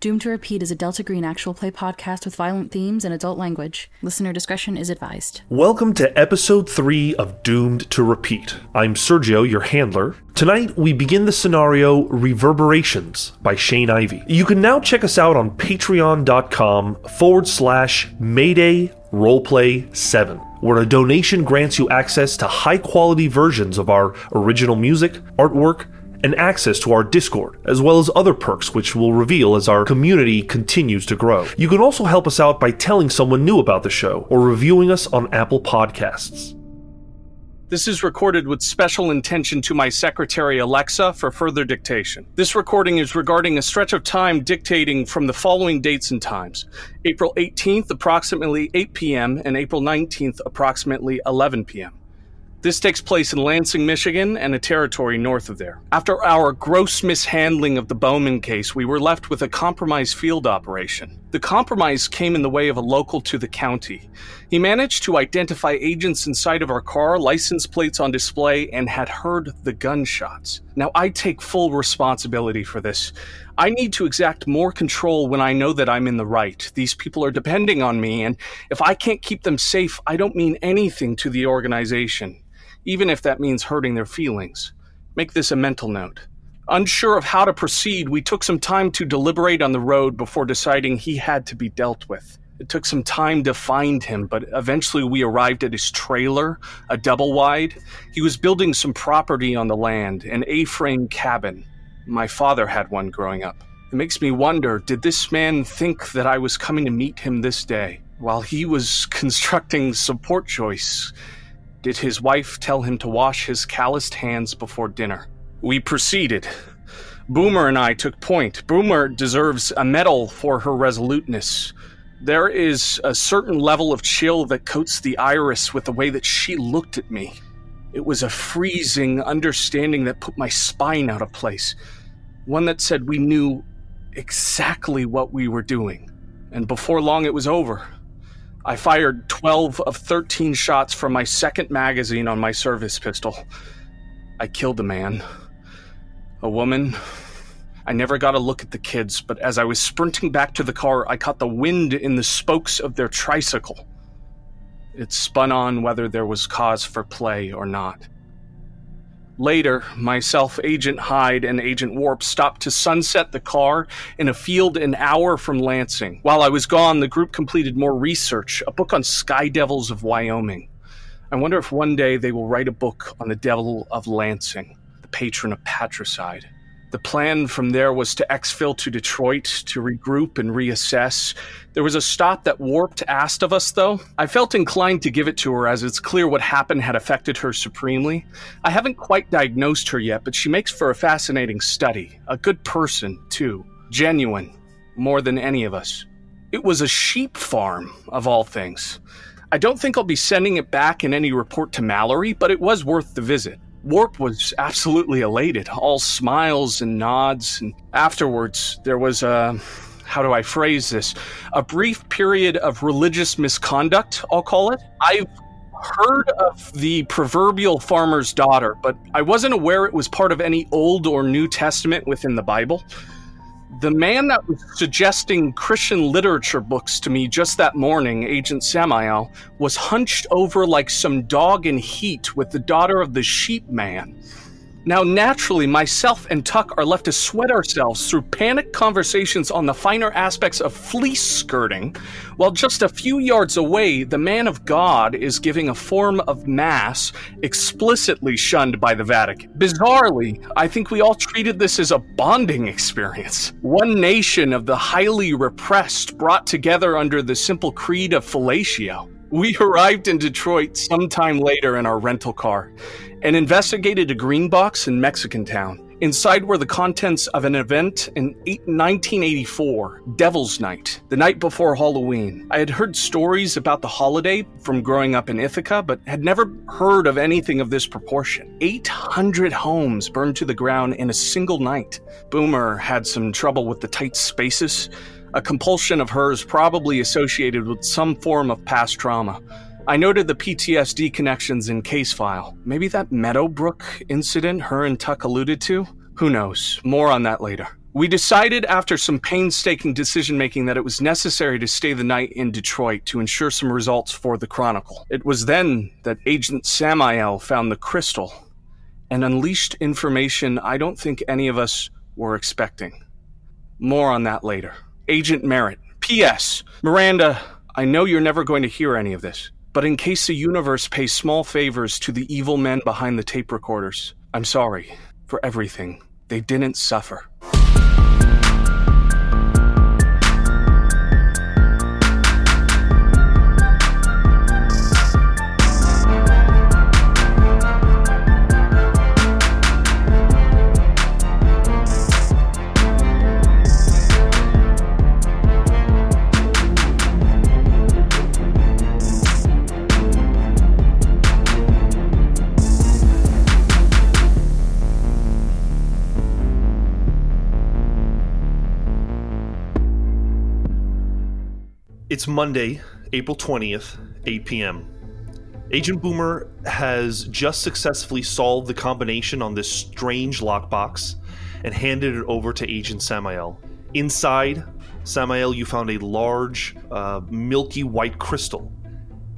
Doomed to Repeat is a Delta Green actual play podcast with violent themes and adult language. Listener discretion is advised. Welcome to Episode 3 of Doomed to Repeat. I'm Sergio, your handler. Tonight, we begin the scenario Reverberations by Shane Ivey. You can now check us out on patreon.com/Mayday Roleplay 7, where a donation grants you access to high-quality versions of our original music, artwork, and access to our Discord, as well as other perks which we'll reveal as our community continues to grow. You can also help us out by telling someone new about the show or reviewing us on Apple Podcasts. This is recorded with special intention to my secretary Alexa for further dictation. This recording is regarding a stretch of time dictating from the following dates and times: April 18th, approximately 8 p.m., and April 19th, approximately 11 p.m. This takes place in Lansing, Michigan, and a territory north of there. After our gross mishandling of the Bowman case, we were left with a compromise field operation. The compromise came in the way of a local to the county. He managed to identify agents inside of our car, license plates on display, and had heard the gunshots. Now, I take full responsibility for this. I need to exact more control when I know that I'm in the right. These people are depending on me, and if I can't keep them safe, I don't mean anything to the organization, even if that means hurting their feelings. Make this a mental note. Unsure of how to proceed, we took some time to deliberate on the road before deciding he had to be dealt with. It took some time to find him, but eventually we arrived at his trailer, a double-wide. He was building some property on the land, an A-frame cabin. My father had one growing up. It makes me wonder, did this man think that I was coming to meet him this day? While he was constructing support choice, did his wife tell him to wash his calloused hands before dinner? We proceeded. Boomer and I took point. Boomer deserves a medal for her resoluteness. There is a certain level of chill that coats the iris with the way that she looked at me. It was a freezing understanding that put my spine out of place. One that said we knew exactly what we were doing. And before long it was over. I fired 12 of 13 shots from my second magazine on my service pistol. I killed a man, a woman. I never got a look at the kids, but as I was sprinting back to the car, I caught the wind in the spokes of their tricycle. It spun on whether there was cause for play or not. Later, myself, Agent Hyde, and Agent Warp stopped to sunset the car in a field an hour from Lansing. While I was gone, the group completed more research, a book on sky devils of Wyoming. I wonder if one day they will write a book on the devil of Lansing, the patron of patricide. The plan from there was to exfil to Detroit to regroup and reassess. There was a stop that Warped asked of us, though. I felt inclined to give it to her, as it's clear what happened had affected her supremely. I haven't quite diagnosed her yet, but she makes for a fascinating study. A good person, too. Genuine. More than any of us. It was a sheep farm, of all things. I don't think I'll be sending it back in any report to Mallory, but it was worth the visit. Warp was absolutely elated, all smiles and nods, and afterwards there was a brief period of religious misconduct, I'll call it. I've heard of the proverbial farmer's daughter, but I wasn't aware it was part of any Old or New Testament within the Bible. The man that was suggesting Christian literature books to me just that morning, Agent Samael, was hunched over like some dog in heat with the daughter of the sheep man. Now, naturally, myself and Tuck are left to sweat ourselves through panicked conversations on the finer aspects of fleece skirting, while just a few yards away, the man of God is giving a form of mass explicitly shunned by the Vatican. Bizarrely, I think we all treated this as a bonding experience. One nation of the highly repressed brought together under the simple creed of fellatio. We arrived in Detroit sometime later in our rental car and investigated a green box in Mexicantown. Inside were the contents of an event in 1984, Devil's Night, the night before Halloween. I had heard stories about the holiday from growing up in Ithaca, but had never heard of anything of this proportion. 800 homes burned to the ground in a single night. Boomer had some trouble with the tight spaces. A compulsion of hers probably associated with some form of past trauma. I noted the PTSD connections in case file. Maybe that Meadowbrook incident her and Tuck alluded to? Who knows? More on that later. We decided after some painstaking decision-making that it was necessary to stay the night in Detroit to ensure some results for the Chronicle. It was then that Agent Samael found the crystal and unleashed information I don't think any of us were expecting. More on that later. Agent Merritt. P.S. Miranda, I know you're never going to hear any of this, but in case the universe pays small favors to the evil men behind the tape recorders, I'm sorry for everything. They didn't suffer. It's Monday, April 20th, 8 p.m. Agent Boomer has just successfully solved the combination on this strange lockbox and handed it over to Agent Samael. Inside, Samael, you found a large, milky white crystal.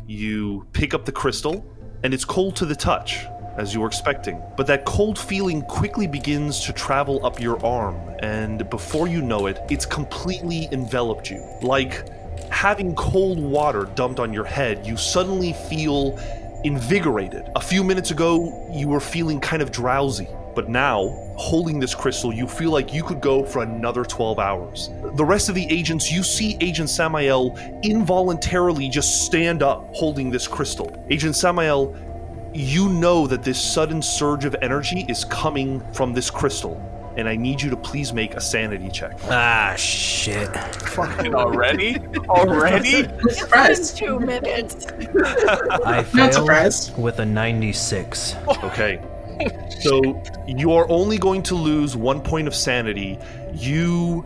You pick up the crystal, and it's cold to the touch, as you were expecting. But that cold feeling quickly begins to travel up your arm, and before you know it, it's completely enveloped you. Like having cold water dumped on your head, you suddenly feel invigorated. A few minutes ago, you were feeling kind of drowsy, but now, holding this crystal, you feel like you could go for another 12 hours. The rest of the agents, you see Agent Samael involuntarily just stand up holding this crystal. Agent Samael, you know that this sudden surge of energy is coming from this crystal, and I need you to please make a sanity check. Ah, shit. Fucking already? Already? It's 2 minutes. I failed with a 96. Okay. So you are only going to lose 1 point of sanity. You've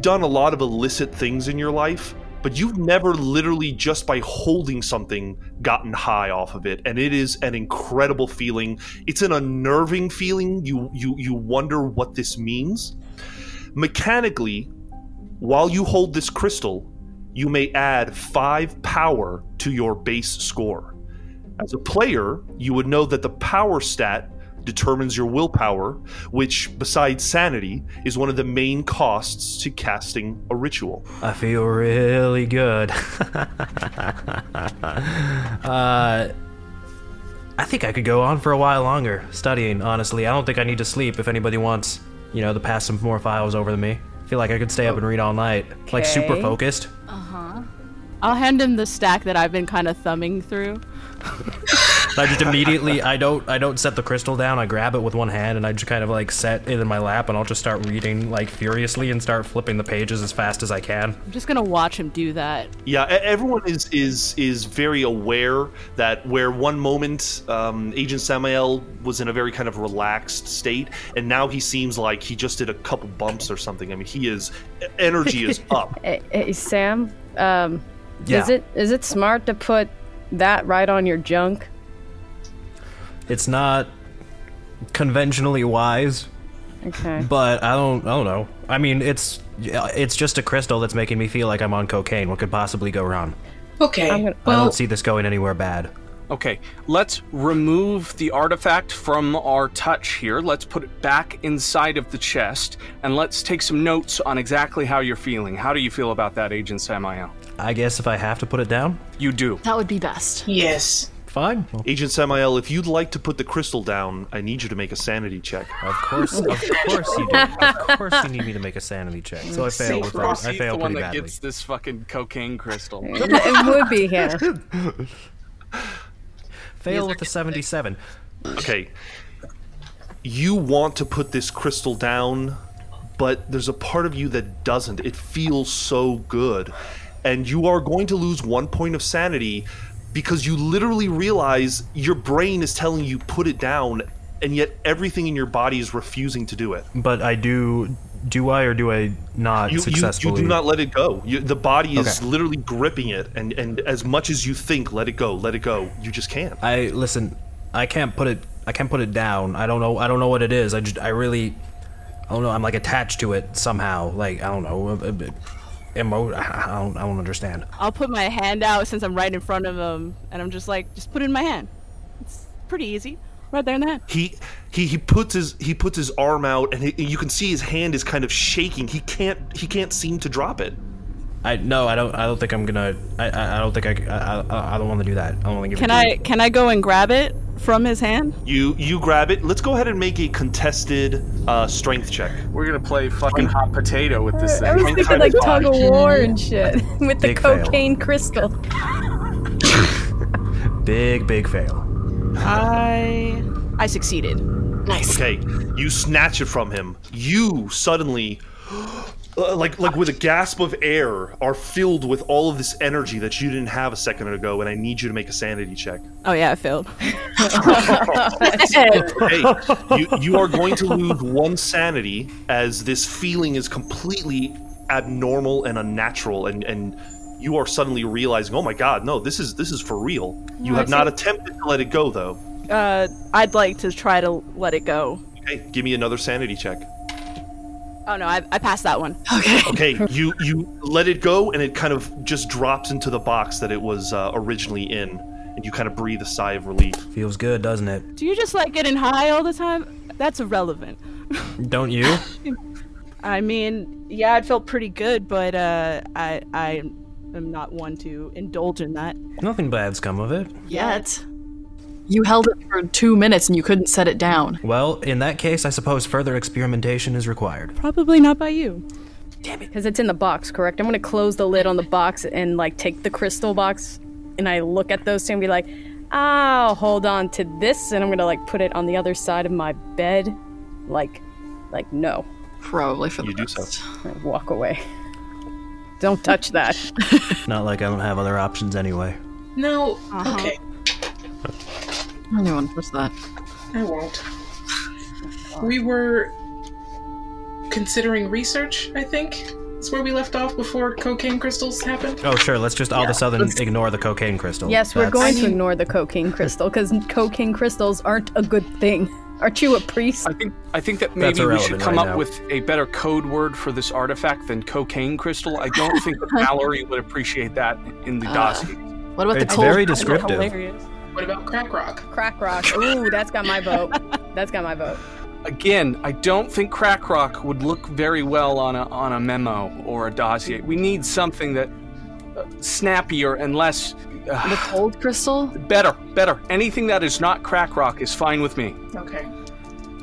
done a lot of illicit things in your life, but you've never literally just by holding something gotten high off of it, and it is an incredible feeling. It's an unnerving feeling. You wonder what this means. Mechanically, while you hold this crystal, you may add 5 power to your base score. As a player, you would know that the power stat determines your willpower, which, besides sanity, is one of the main costs to casting a ritual. I feel really good. I think I could go on for a while longer studying, honestly. I don't think I need to sleep if anybody wants, to pass some more files over to me. I feel like I could stay up and read all night. Okay. Like, super focused. Uh-huh. I'll hand him the stack that I've been kind of thumbing through. I just immediately, I don't set the crystal down, I grab it with one hand and I just kind of like set it in my lap and I'll just start reading like furiously and start flipping the pages as fast as I can. I'm just gonna watch him do that. Yeah, everyone is very aware that where one moment Agent Samael was in a very kind of relaxed state, and now he seems like he just did a couple bumps or something. I mean, energy is up. Hey, Sam, yeah. Is it smart to put that right on your junk? It's not conventionally wise. Okay. But I don't know. I mean, it's just a crystal that's making me feel like I'm on cocaine. What could possibly go wrong? Okay. I don't see this going anywhere bad. Okay. Let's remove the artifact from our touch here. Let's put it back inside of the chest, and let's take some notes on exactly how you're feeling. How do you feel about that, Agent Samael? I guess if I have to put it down? You do. That would be best. Yes. Fine. Well, Agent Samael, if you'd like to put the crystal down, I need you to make a sanity check. Of course you do. Of course you need me to make a sanity check. So I fail with that. I fail pretty badly. The one that gets this fucking cocaine crystal. It would be here. Fail with the 77. Okay. You want to put this crystal down, but there's a part of you that doesn't. It feels so good. And you are going to lose 1 point of sanity, because you literally realize your brain is telling you put it down, and yet everything in your body is refusing to do it. But I do I or do I not successfully? You do not let it go. The body is literally gripping it, and as much as you think, let it go, you just can't. I can't put it down. I don't know what it is. I really I don't know, I'm like attached to it somehow. Like, I don't know. I don't understand. I'll put my hand out since I'm right in front of him, and I'm just like, just put it in my hand. It's pretty easy. Right there in the hand. He puts his arm out, and you can see his hand is kind of shaking. He can't seem to drop it. I don't think I don't want to do that. I don't want to give it to you. Can I go and grab it from his hand? You grab it. Let's go ahead and make a contested strength check. We're gonna play fucking hot potato with this thing. I was thinking like tug of war and shit with the cocaine crystal. Big fail. I succeeded. Nice. Okay, you snatch it from him. You suddenly, like with a gasp of air, are filled with all of this energy that you didn't have a second ago, and I need you to make a sanity check. Oh yeah, I failed. Hey, you are going to lose one sanity as this feeling is completely abnormal and unnatural, and you are suddenly realizing, oh my god, no, this is for real. You have not attempted to let it go, though. I'd like to try to let it go. Okay, give me another sanity check. Oh no, I passed that one. Okay, you let it go, and it kind of just drops into the box that it was originally in, and you kind of breathe a sigh of relief. Feels good, doesn't it? Do you just like getting high all the time? That's irrelevant. Don't you? I mean, yeah, it felt pretty good, but I'm not one to indulge in that. Nothing bad's come of it. Yet. You held it for 2 minutes and you couldn't set it down. Well, in that case, I suppose further experimentation is required. Probably not by you. Damn it. Because it's in the box, correct? I'm going to close the lid on the box and, like, take the crystal box and I look at those two and be like, I'll hold on to this, and I'm going to, like, put it on the other side of my bed. Like no. Probably for the best. You do so. I walk away. Don't touch that. Not like I don't have other options anyway. No. Uh-huh. Okay. Anyone touch that? I won't. We were considering research, I think. That's where we left off before cocaine crystals happened. Oh, sure. Let's just all of a sudden ignore the cocaine crystal. Yes, we're going to ignore the cocaine crystal because cocaine crystals aren't a good thing. Aren't you a priest? I think that maybe we should come up with a better code word for this artifact than cocaine crystal. I don't think that Mallory would appreciate that in the dossier. What about it's the cold? It's very descriptive. What about crack rock? Crack rock. Ooh, that's got my vote. That's got my vote. Again, I don't think crack rock would look very well on a memo or a dossier. We need something that snappier and less. The cold crystal? Better. Anything that is not crack rock is fine with me. Okay.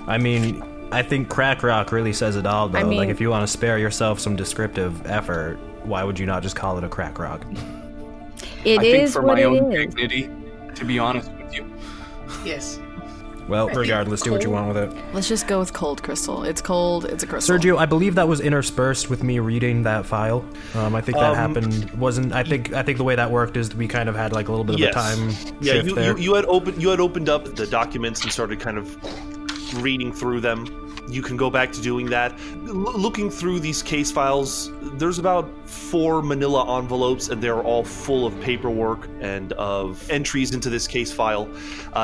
I mean, I think crack rock really says it all, though. I mean, like, if you want to spare yourself some descriptive effort, why would you not just call it a crack rock? It I is think for what my it own is. Dignity, to be honest with you. Yes. Well, regardless, do what you want with it. Let's just go with cold crystal. It's cold, it's a crystal. Sergio, I believe that was interspersed with me reading that file. I think that happened, wasn't... I think the way that worked is we kind of had like a little bit of a time shift there. You had opened up the documents and started kind of reading through them. You can go back to doing that. Looking through these case files, there's about 4 manila envelopes, and they're all full of paperwork and of entries into this case file.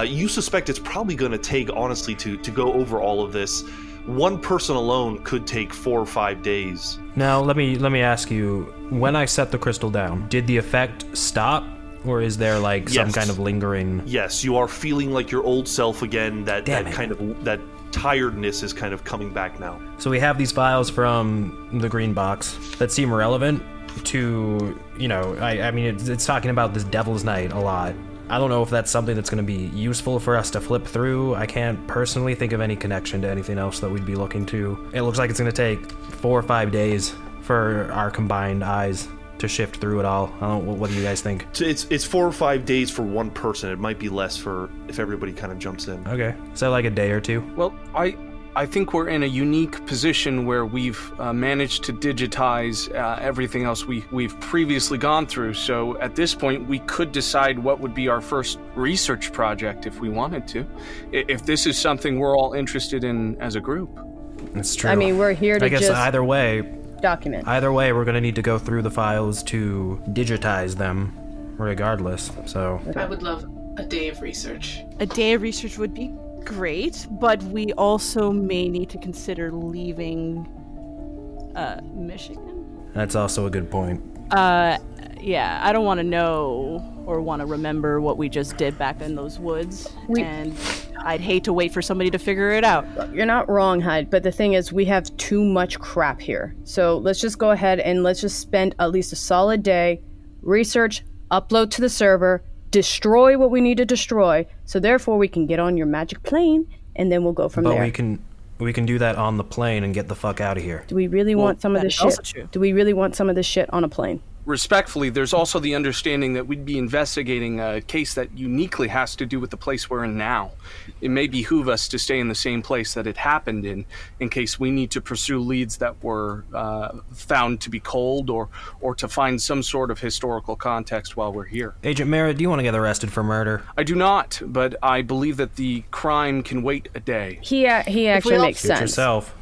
You suspect it's probably going to take, honestly, to go over all of this. One person alone could take 4 or 5 days. Now, let me ask you, when I set the crystal down, did the effect stop? Or is there like some kind of lingering... Yes, you are feeling like your old self again, that kind of... that. Tiredness is kind of coming back now. So we have these files from the green box that seem relevant to, you know, I mean, it's talking about this Devil's Night a lot. I don't know if that's something that's going to be useful for us to flip through. I can't personally think of any connection to anything else that we'd be looking to. It looks like it's going to take 4 or 5 days for our combined eyes to shift through it all. I don't know, what do you guys think? It's 4 or 5 days for one person. It might be less for if everybody kind of jumps in. Okay, so like a day or two. Well, I think we're in a unique position where we've managed to digitize everything else we've previously gone through. So at this point, we could decide what would be our first research project if we wanted to. If this is something we're all interested in as a group. That's true. I mean, we're here to either way... document. Either way, we're going to need to go through the files to digitize them, regardless. So I would love a day of research. A day of research would be great, but we also may need to consider leaving Michigan. That's also a good point. Yeah, I don't want to know or want to remember what we just did back in those woods, and I'd hate to wait for somebody to figure it out. You're not wrong, Hyde, but the thing is we have too much crap here. So let's just go ahead and let's just spend at least a solid day, research, upload to the server, destroy what we need to destroy, so therefore we can get on your magic plane, and then we'll go from there. But we can do that on the plane and get the fuck out of here. Do we really want some of this shit? Do we really want some of this shit on a plane? Respectfully, there's also the understanding that we'd be investigating a case that uniquely has to do with the place we're in now. It may behoove us to stay in the same place that it happened in case we need to pursue leads that were found to be cold or to find some sort of historical context while we're here. Agent Merritt, do you want to get arrested for murder? I do not, but I believe that the crime can wait a day. He actually makes sense.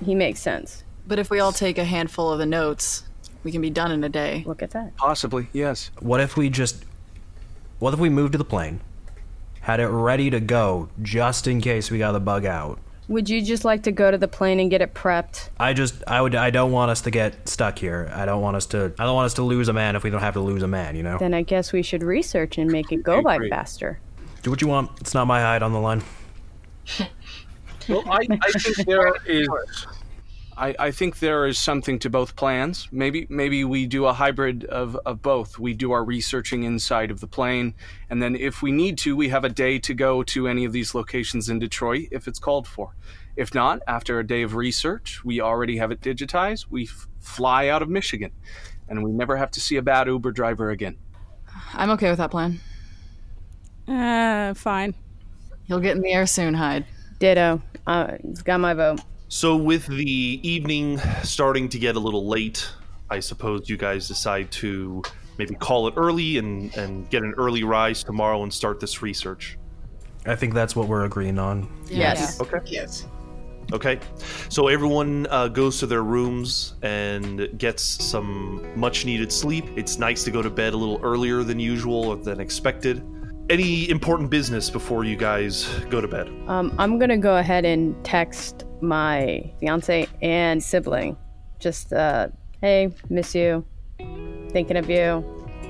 He makes sense. But if we all take a handful of the notes... we can be done in a day. Look at that. Possibly, yes. What if we moved to the plane, had it ready to go, just in case we got the bug out? Would you just like to go to the plane and get it prepped? I don't want us to get stuck here. I don't want us to lose a man if we don't have to lose a man, you know? Then I guess we should research and make it go by faster. Do what you want. It's not my hide on the line. Well, I think there is... I think there is something to both plans. Maybe we do a hybrid of both. We do our researching inside of the plane, and then if we need to, we have a day to go to any of these locations in Detroit if it's called for. If not, after a day of research, we already have it digitized. We fly out of Michigan, and we never have to see a bad Uber driver again. I'm okay with that plan. Fine. You'll get in the air soon, Hyde. Ditto. It's got my vote. So with the evening starting to get a little late, I suppose you guys decide to maybe call it early and get an early rise tomorrow and start this research. I think that's what we're agreeing on. Yes. Okay. Yes. Okay. So everyone goes to their rooms and gets some much-needed sleep. It's nice to go to bed a little earlier than usual or than expected. Any important business before you guys go to bed? I'm going to go ahead and text my fiance and sibling, just hey, miss you, thinking of you,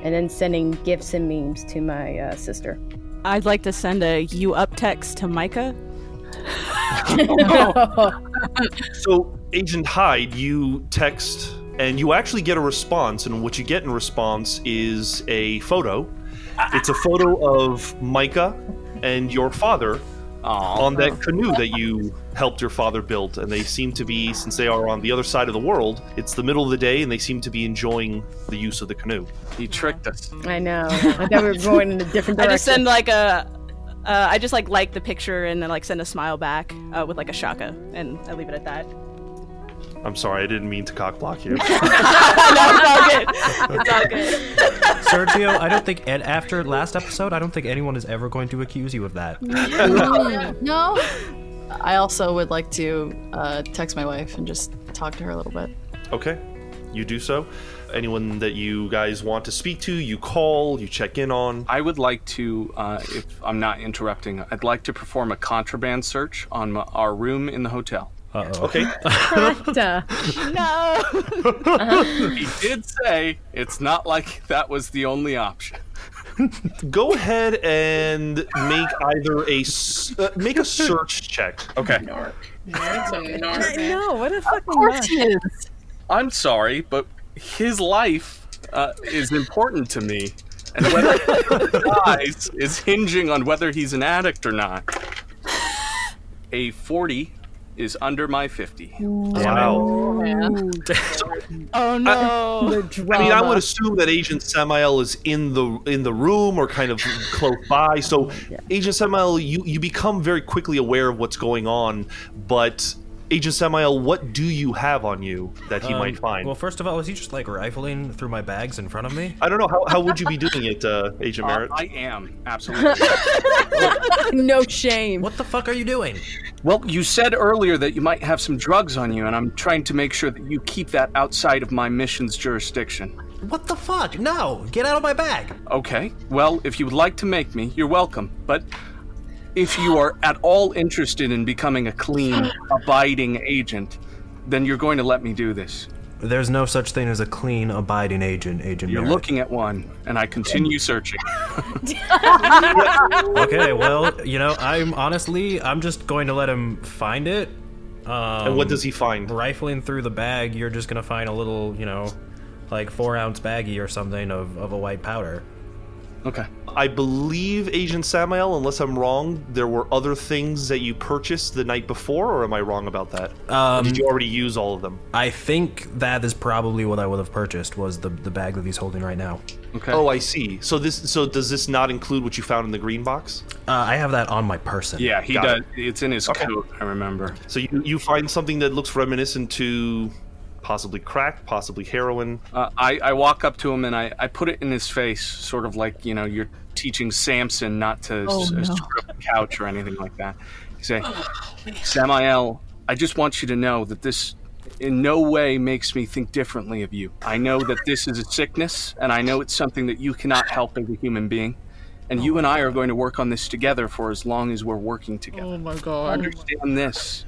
and then sending gifts and memes to my sister. I'd like to send a you up text to Micah. So Agent Hyde, you text and you actually get a response, and what you get in response is a photo. It's a photo of Micah and your father on that canoe that you helped your father build, and they seem to be, since they are on the other side of the world, it's the middle of the day, and they seem to be enjoying the use of the canoe. He tricked us. I know. I thought we were going in a different direction. I just send like the picture and then like send a smile back with like a shaka, and I leave it at that. I'm sorry, I didn't mean to cockblock you. No, it's all good. Sergio, I don't think, after last episode, I don't think anyone is ever going to accuse you of that. No. I also would like to text my wife and just talk to her a little bit. Okay, you do so. Anyone that you guys want to speak to, you call, you check in on. I would like to, if I'm not interrupting, I'd like to perform a contraband search on our room in the hotel. Uh-oh. Okay. No. He did say it's not like that was the only option. Go ahead and make either a search check. Okay. Narc. Yeah, it's a narc. No, what a fucking narc. I'm sorry, but his life is important to me, and whether he dies is hinging on whether he's an addict or not. A 40. Is under my 50. Wow. Oh no! I would assume that Agent Samael is in the room or kind of close by. So, yeah. Agent Samael, you become very quickly aware of what's going on. But Agent Samael, what do you have on you that he might find? Well, first of all, is he just like rifling through my bags in front of me? I don't know. How would you be doing it, Agent Merritt? I am, absolutely. No shame. What the fuck are you doing? Well, you said earlier that you might have some drugs on you, and I'm trying to make sure that you keep that outside of my mission's jurisdiction. What the fuck? No! Get out of my bag! Okay. Well, if you would like to make me, you're welcome, but if you are at all interested in becoming a clean, abiding agent, then you're going to let me do this. There's no such thing as a clean, abiding agent, Agent You're Merritt. Looking at one, and I continue searching. Okay, well, you know, I'm just going to let him find it. And what does he find? Rifling through the bag, you're just going to find a little, you know, like 4-ounce baggie or something of a white powder. Okay. I believe, Agent Samael, unless I'm wrong, there were other things that you purchased the night before, or am I wrong about that? Did you already use all of them? I think that is probably what I would have purchased, was the bag that he's holding right now. Okay. Oh, I see. So does this not include what you found in the green box? I have that on my person. Yeah, he does. It's in his coat, I remember. So you find something that looks reminiscent to possibly crack, possibly heroin. I walk up to him and I put it in his face, sort of like, you know, you're teaching Samson not to screw up the couch or anything like that. You say, Samael, I just want you to know that this in no way makes me think differently of you. I know that this is a sickness, and I know it's something that you cannot help as a human being. And you and I are going to work on this together for as long as we're working together. Oh my God. Understand this.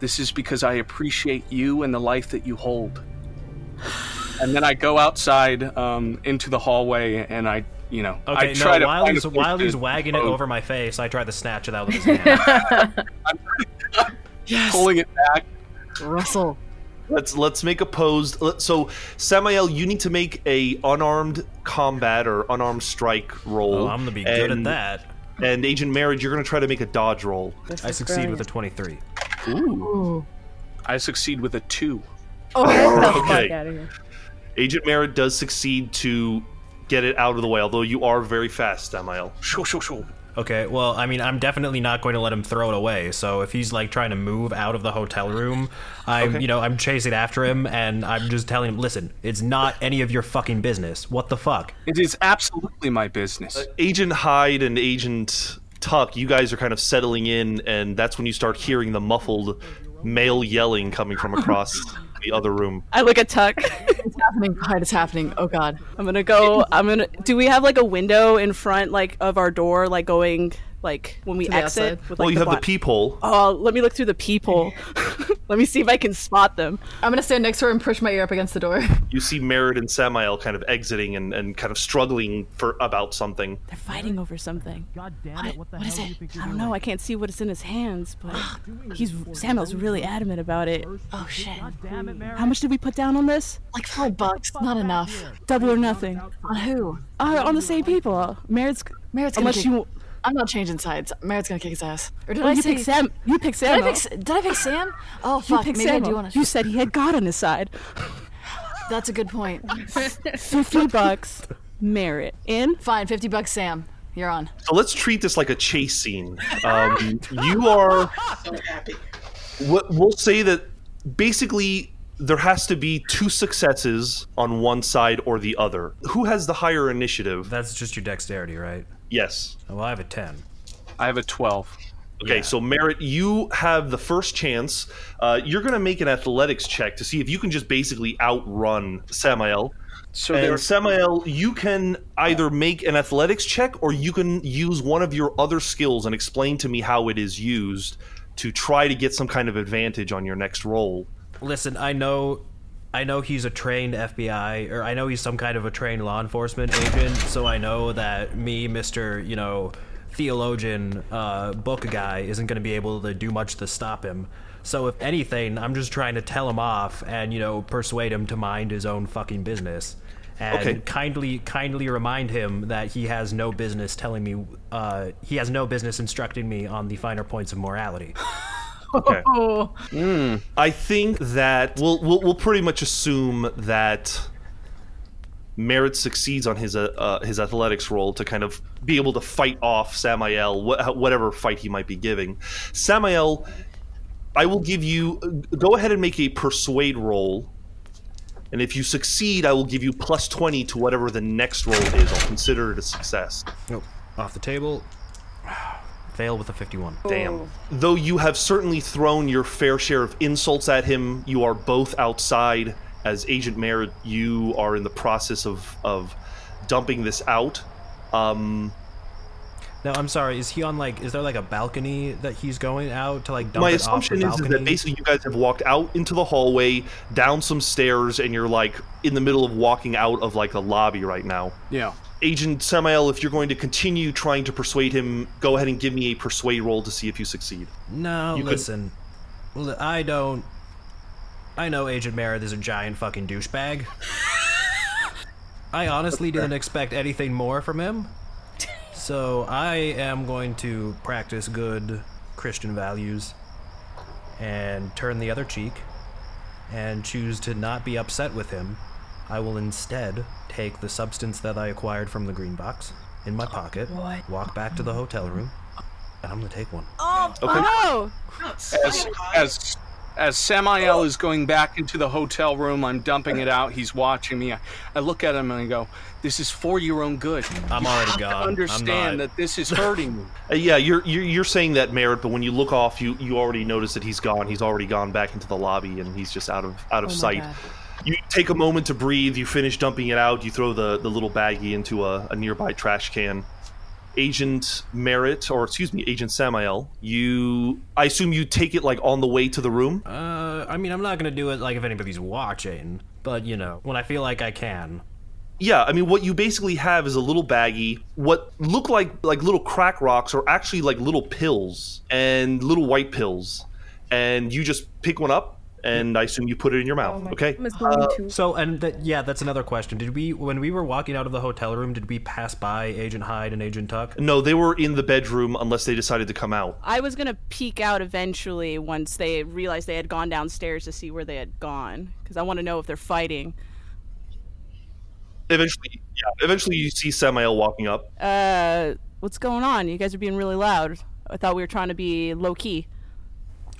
This is because I appreciate you and the life that you hold. And then I go outside into the hallway, and I, you know, okay, I try to. While he's wagging it over my face, I try to snatch it out of his hand. I'm pulling it back. Russell, let's make a pose. So, Samael, you need to make a unarmed combat or unarmed strike roll. Oh, I'm gonna be good at that. And Agent Marriage, you're gonna try to make a dodge roll. I succeed with a 23. Ooh. I succeed with a 2. Oh, that's the fuck out of here. Agent Merritt does succeed to get it out of the way, although you are very fast, Samael. Shoo. Okay, well, I mean, I'm definitely not going to let him throw it away, so if he's, like, trying to move out of the hotel room, I'm chasing after him, and I'm just telling him, listen, it's not any of your fucking business. What the fuck? It is absolutely my business. Agent Hyde and Agent Tuck, you guys are kind of settling in, and that's when you start hearing the muffled male yelling coming from across the other room. I look at Tuck. It's happening. God, it's happening. Oh, God. I'm gonna... Do we have, like, a window in front, like, of our door, like, going, like, when we exit? With, like, well, you have the peephole. Oh, let me look through the peephole. Let me see if I can spot them. I'm going to stand next to her and push my ear up against the door. You see Merritt and Samael kind of exiting and kind of struggling about something. They're fighting over something. God damn it, what is it? I don't know. I can't see what is in his hands, but Samuel's really adamant about it. Oh, shit. How much did we put down on this? Like $5. Not enough. Double or nothing. On who? On the same people. Merritt's going to I'm not changing sides. Merritt's gonna kick his ass. Or did I pick Sam? You picked Sam. Did I pick Sam? Oh fuck! Maybe I do want to. You said he had God on his side. That's a good point. $50, Merritt. Fine. $50, Sam. You're on. So let's treat this like a chase scene. You are. So happy. We'll say that basically there has to be 2 successes on one side or the other. Who has the higher initiative? That's just your dexterity, right? Yes. Well, I have a 10. I have a 12. Okay, yeah. So Merritt, you have the first chance. You're going to make an athletics check to see if you can just basically outrun Samael. So Samael, you can either make an athletics check or you can use one of your other skills and explain to me how it is used to try to get some kind of advantage on your next roll. Listen, I know he's a trained FBI, or I know he's some kind of a trained law enforcement agent, so I know that me, Mr., you know, theologian book guy, isn't going to be able to do much to stop him. So if anything, I'm just trying to tell him off and, you know, persuade him to mind his own fucking business. And kindly remind him that he has no business he has no business instructing me on the finer points of morality. Okay. I think that we'll pretty much assume that Merritt succeeds on his athletics role to kind of be able to fight off Samael, whatever fight he might be giving. Samael, I will give you... Go ahead and make a persuade roll, and if you succeed, I will give you plus 20 to whatever the next roll is. I'll consider it a success. Nope. Off the table. Fail with a 51. Damn. Though you have certainly thrown your fair share of insults at him, you are both outside. As Agent Merritt, you are in the process of dumping this out. No, I'm sorry. Is he on like? Is there like a balcony that he's going out to like? Dump My it assumption off the is that basically you guys have walked out into the hallway, down some stairs, and you're like in the middle of walking out of like the lobby right now. Yeah. Agent Samael, if you're going to continue trying to persuade him, go ahead and give me a persuade roll to see if you succeed. No, listen. I don't... I know Agent Merritt is a giant fucking douchebag. I honestly didn't expect anything more from him. So I am going to practice good Christian values and turn the other cheek and choose to not be upset with him. I will instead take the substance that I acquired from the green box in my pocket, walk back to the hotel room, and I'm going to take one. Oh, okay. As Samael is going back into the hotel room, I'm dumping it out. He's watching me. I look at him and I go, this is for your own good. I'm you already have gone. To understand that this is hurting me. Yeah, you're saying that, Merritt, but when you look off, you already notice that he's gone. He's already gone back into the lobby, and he's just out of sight. God. You take a moment to breathe, you finish dumping it out, you throw the little baggie into a nearby trash can. Agent Samael, I assume you take it, like, on the way to the room? I mean, I'm not going to do it, like, if anybody's watching, but, you know, when I feel like I can. Yeah, I mean, what you basically have is a little baggie. What look like little crack rocks are actually, like, little pills and little white pills, and you just pick one up. And I assume you put it in your mouth, okay? That's another question. Did we, when we were walking out of the hotel room, did we pass by Agent Hyde and Agent Tuck? No, they were in the bedroom unless they decided to come out. I was going to peek out eventually once they realized they had gone downstairs to see where they had gone, because I want to know if they're fighting. Eventually you see Samael walking up. What's going on? You guys are being really loud. I thought we were trying to be low-key.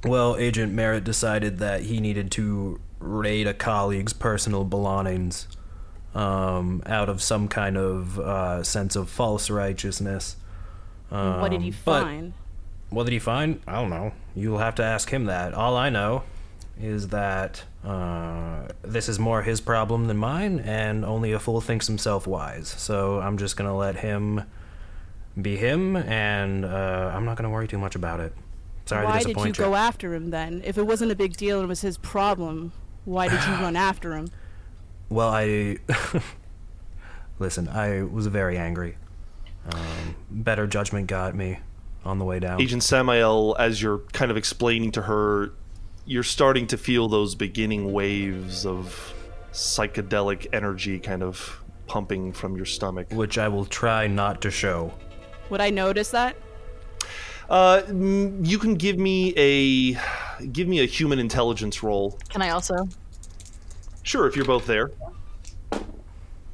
Well, Agent Merritt decided that he needed to raid a colleague's personal belongings out of some kind of sense of false righteousness. What did he find? What did he find? I don't know. You'll have to ask him that. All I know is that this is more his problem than mine, and only a fool thinks himself wise. So I'm just going to let him be him, and I'm not going to worry too much about it. Sorry why did you go after him then? If it wasn't a big deal and it was his problem, why did you run after him? Well, I was very angry. Better judgment got me on the way down. Agent Samael, as you're kind of explaining to her, you're starting to feel those beginning waves of psychedelic energy kind of pumping from your stomach. Which I will try not to show. Would I notice that? You can give me a human intelligence roll. Can I also? Sure, if you're both there.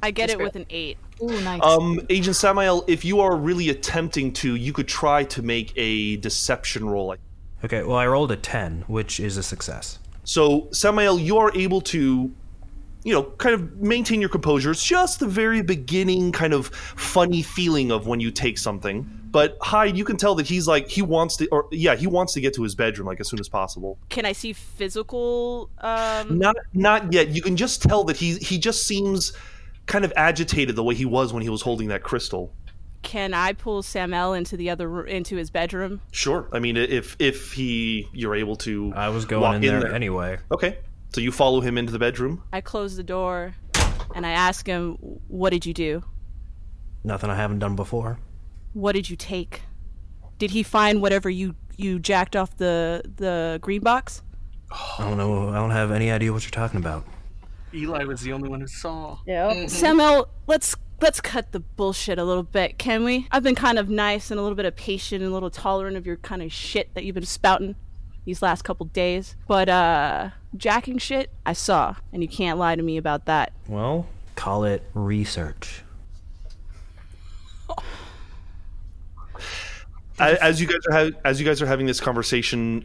I get That's it great. With an 8. Ooh, nice. Agent Samael, if you are really attempting to, you could try to make a deception roll. Okay, well, I rolled a 10, which is a success. So, Samael, you are able to, you know, kind of maintain your composure. It's just the very beginning kind of funny feeling of when you take something. But Hyde, you can tell that he's like, he wants to get to his bedroom like as soon as possible. Can I see physical? Not yet. You can just tell that he just seems kind of agitated the way he was when he was holding that crystal. Can I pull Samael into his bedroom? Sure. I mean, if you're able to. I was going walk in there anyway. Okay. So you follow him into the bedroom? I close the door and I ask him, what did you do? Nothing I haven't done before. What did you take? Did he find whatever you jacked off the green box? I don't know. I don't have any idea what you're talking about. Eli was the only one who saw. Yeah. Mm-hmm. Samuel, let's cut the bullshit a little bit, can we? I've been kind of nice and a little bit of patient and a little tolerant of your kind of shit that you've been spouting these last couple days. But jacking shit, I saw, and you can't lie to me about that. Well, call it research. As you guys are having this conversation,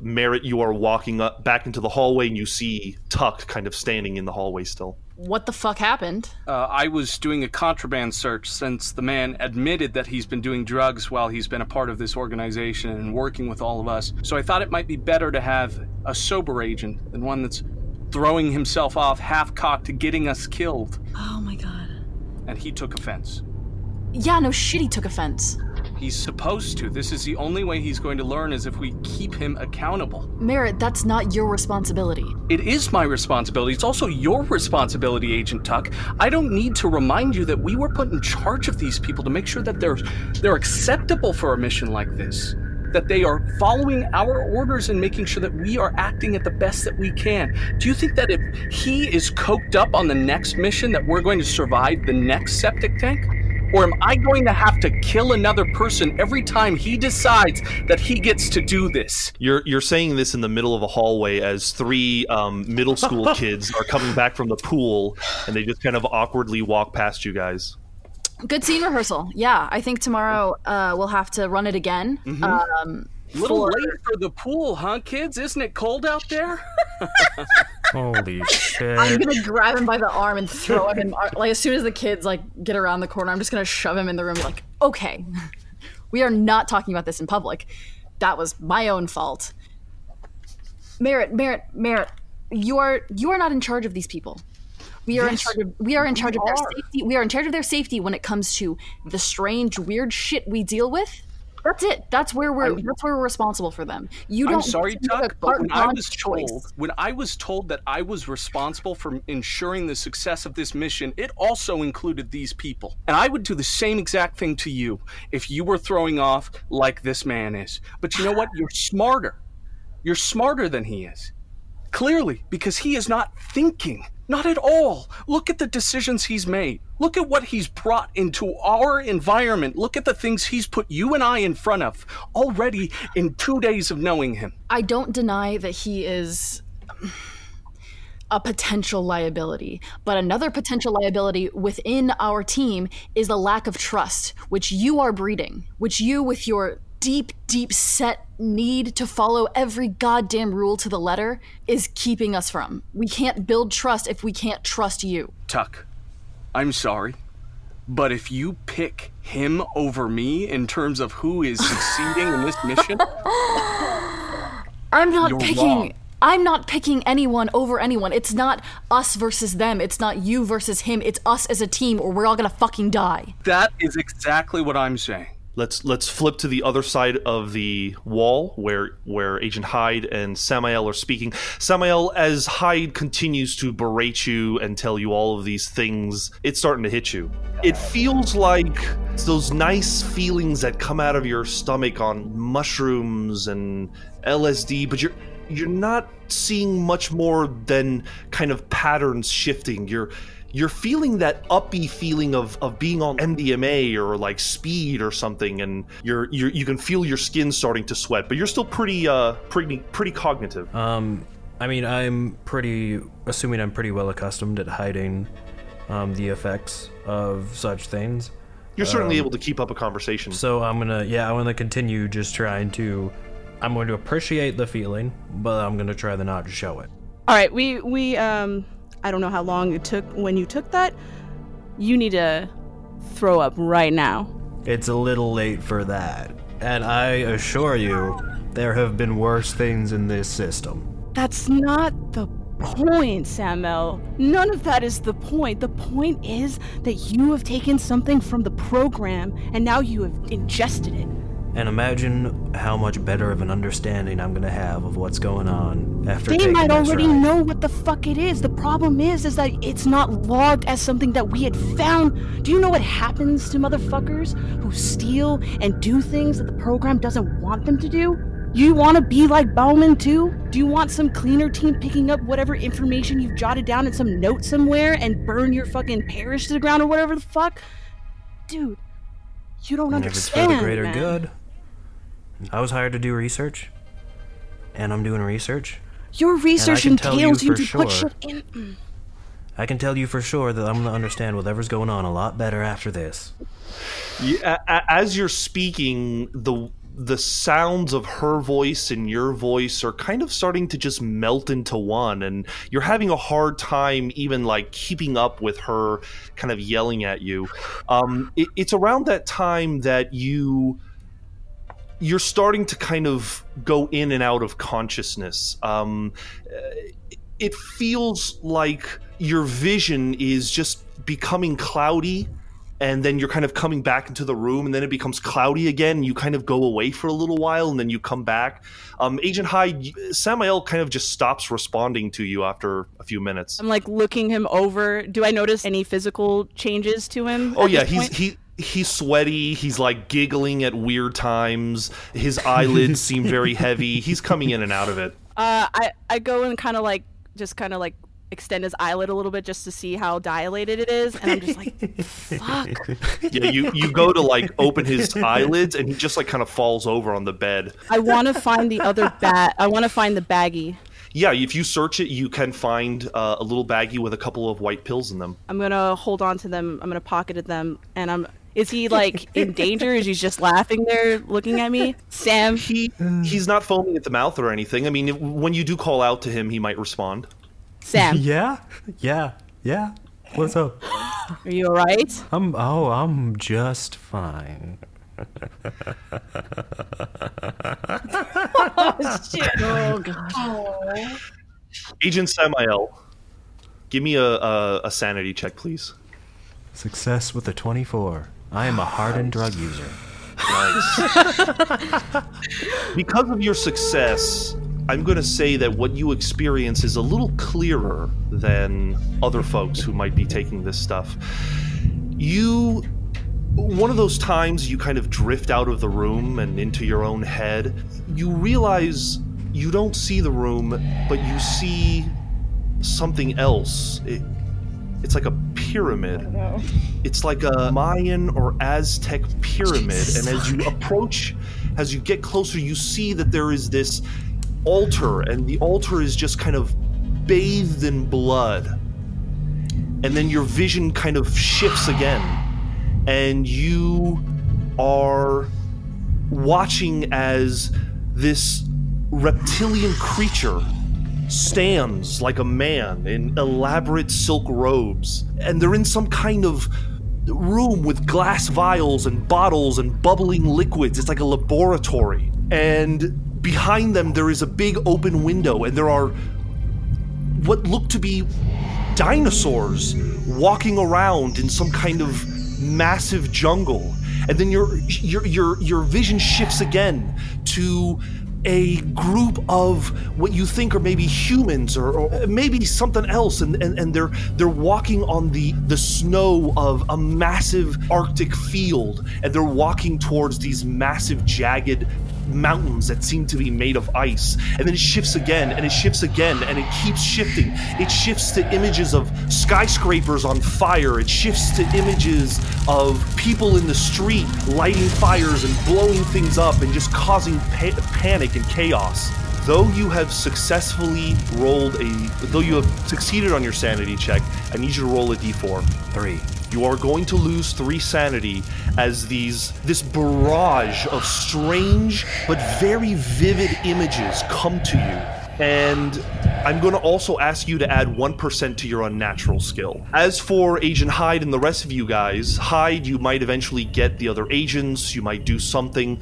Merritt, you are walking up back into the hallway, and you see Tuck kind of standing in the hallway still. What the fuck happened? I was doing a contraband search since the man admitted that he's been doing drugs while he's been a part of this organization and working with all of us. So I thought it might be better to have a sober agent than one that's throwing himself off half-cocked to getting us killed. Oh, my God. And he took offense. Yeah, no shit, he took offense. He's supposed to. This is the only way he's going to learn, is if we keep him accountable. Merritt, that's not your responsibility. It is my responsibility. It's also your responsibility, Agent Tuck. I don't need to remind you that we were put in charge of these people to make sure that they're acceptable for a mission like this, that they are following our orders and making sure that we are acting at the best that we can. Do you think that if he is coked up on the next mission that we're going to survive the next septic tank? Or am I going to have to kill another person every time he decides that he gets to do this? You're saying this in the middle of a hallway as three middle school kids are coming back from the pool, and they just kind of awkwardly walk past you guys. Good scene rehearsal. Yeah, I think tomorrow we'll have to run it again. Mm-hmm. Late for the pool, huh, kids? Isn't it cold out there? Holy shit. I'm going to grab him by the arm and throw him in. Like, as soon as the kids, like, get around the corner, I'm just going to shove him in the room and be like, okay, we are not talking about this in public. That was my own fault. Merritt, you are not in charge of these people. We are in charge of their safety. We are in charge of their safety when it comes to the strange, weird shit we deal with. That's it. That's where we're responsible for them. When I was told that I was responsible for ensuring the success of this mission, it also included these people. And I would do the same exact thing to you if you were throwing off like this man is. But you know what? You're smarter. You're smarter than he is. Clearly, because he is not thinking. Not at all. Look at the decisions he's made. Look at what he's brought into our environment. Look at the things he's put you and I in front of already in 2 days of knowing him. I don't deny that he is a potential liability, but another potential liability within our team is the lack of trust, which you are breeding, which you with your deep set need to follow every goddamn rule to the letter is keeping us from. We can't build trust if we can't trust you. Tuck, I'm sorry, but if you pick him over me in terms of who is succeeding in this mission, I'm not picking anyone over anyone. It's not us versus them. It's not you versus him. It's us as a team, or we're all gonna fucking die. That is exactly what I'm saying. Let's flip to the other side of the wall where Agent Hyde and Samael are speaking. Samael, as Hyde continues to berate you and tell you all of these things, it's starting to hit you. It feels like those nice feelings that come out of your stomach on mushrooms and LSD, but you're not seeing much more than kind of patterns shifting. You're feeling that uppy feeling of being on MDMA or like speed or something, and you can feel your skin starting to sweat, but you're still pretty cognitive. I mean, I'm pretty well accustomed at hiding the effects of such things. You're certainly able to keep up a conversation. So I'm gonna continue just trying to. I'm going to appreciate the feeling, but I'm gonna try to not show it. All right, we I don't know how long it took when you took that. You need to throw up right now. It's a little late for that. And I assure you, there have been worse things in this system. That's not the point, Samuel. None of that is the point. The point is that you have taken something from the program, and now you have ingested it. And imagine how much better of an understanding I'm going to have of what's going on after taking this ride. They might already know what the fuck it is. The problem is that it's not logged as something that we had found. Do you know what happens to motherfuckers who steal and do things that the program doesn't want them to do? You want to be like Bowman too? Do you want some cleaner team picking up whatever information you've jotted down in some note somewhere and burn your fucking parish to the ground or whatever the fuck? Dude, you don't understand, man. If it's for the greater good. I was hired to do research, and I'm doing research. Your research entails you to put shit in. I can tell you for sure that I'm going to understand whatever's going on a lot better after this. Yeah, as you're speaking, the sounds of her voice and your voice are kind of starting to just melt into one, and you're having a hard time even like keeping up with her kind of yelling at you. It's around that time that you're starting to kind of go in and out of consciousness. It feels like your vision is just becoming cloudy and then you're kind of coming back into the room, and then it becomes cloudy again. You kind of go away for a little while, and then you come back. Agent Hyde, Samael kind of just stops responding to you after a few minutes. I'm like looking him over. Do I notice any physical changes to him? Oh yeah, he's sweaty. He's like giggling at weird times. His eyelids seem very heavy. He's coming in and out of it. I go and kind of like just kind of like extend his eyelid a little bit just to see how dilated it is, and I'm just like, fuck. Yeah, you go to like open his eyelids, and he just like kind of falls over on the bed. I want to find the other bat. I want to find the baggie. Yeah, if you search it, you can find a little baggie with a couple of white pills in them. I'm gonna hold on to them. I'm gonna pocket them, and I'm. Is he like in danger? Is he just laughing there, looking at me? Sam, he's not foaming at the mouth or anything. I mean, when you do call out to him, he might respond. Sam. Yeah. What's up? Are you all right? I'm just fine. Oh, shit. Oh, God. Oh. Agent Samael, give me a sanity check, please. Success with a 24. I am a hardened drug user. Nice. Because of your success, I'm going to say that what you experience is a little clearer than other folks who might be taking this stuff. One of those times you kind of drift out of the room and into your own head. You realize you don't see the room, but you see something else. It's like a pyramid. It's like a Mayan or Aztec pyramid. And as you approach, as you get closer, you see that there is this altar, and the altar is just kind of bathed in blood. And then your vision kind of shifts again. And you are watching as this reptilian creature stands like a man in elaborate silk robes. And they're in some kind of room with glass vials and bottles and bubbling liquids. It's like a laboratory. And behind them, there is a big open window, and there are what look to be dinosaurs walking around in some kind of massive jungle. And then your vision shifts again to a group of what you think are maybe humans or maybe something else, and they're walking on the snow of a massive Arctic field, and they're walking towards these massive jagged mountains that seem to be made of ice. And then it shifts again, and it shifts again, and it keeps shifting. It shifts to images of skyscrapers on fire. It shifts to images of people in the street lighting fires and blowing things up and just causing panic and chaos. Though you have succeeded on your sanity check, I need you to roll a d4. 3. You are going to lose 3 sanity as this barrage of strange but very vivid images come to you. And I'm going to also ask you to add 1% to your unnatural skill. As for Agent Hyde and the rest of you guys, Hyde, you might eventually get the other agents, you might do something.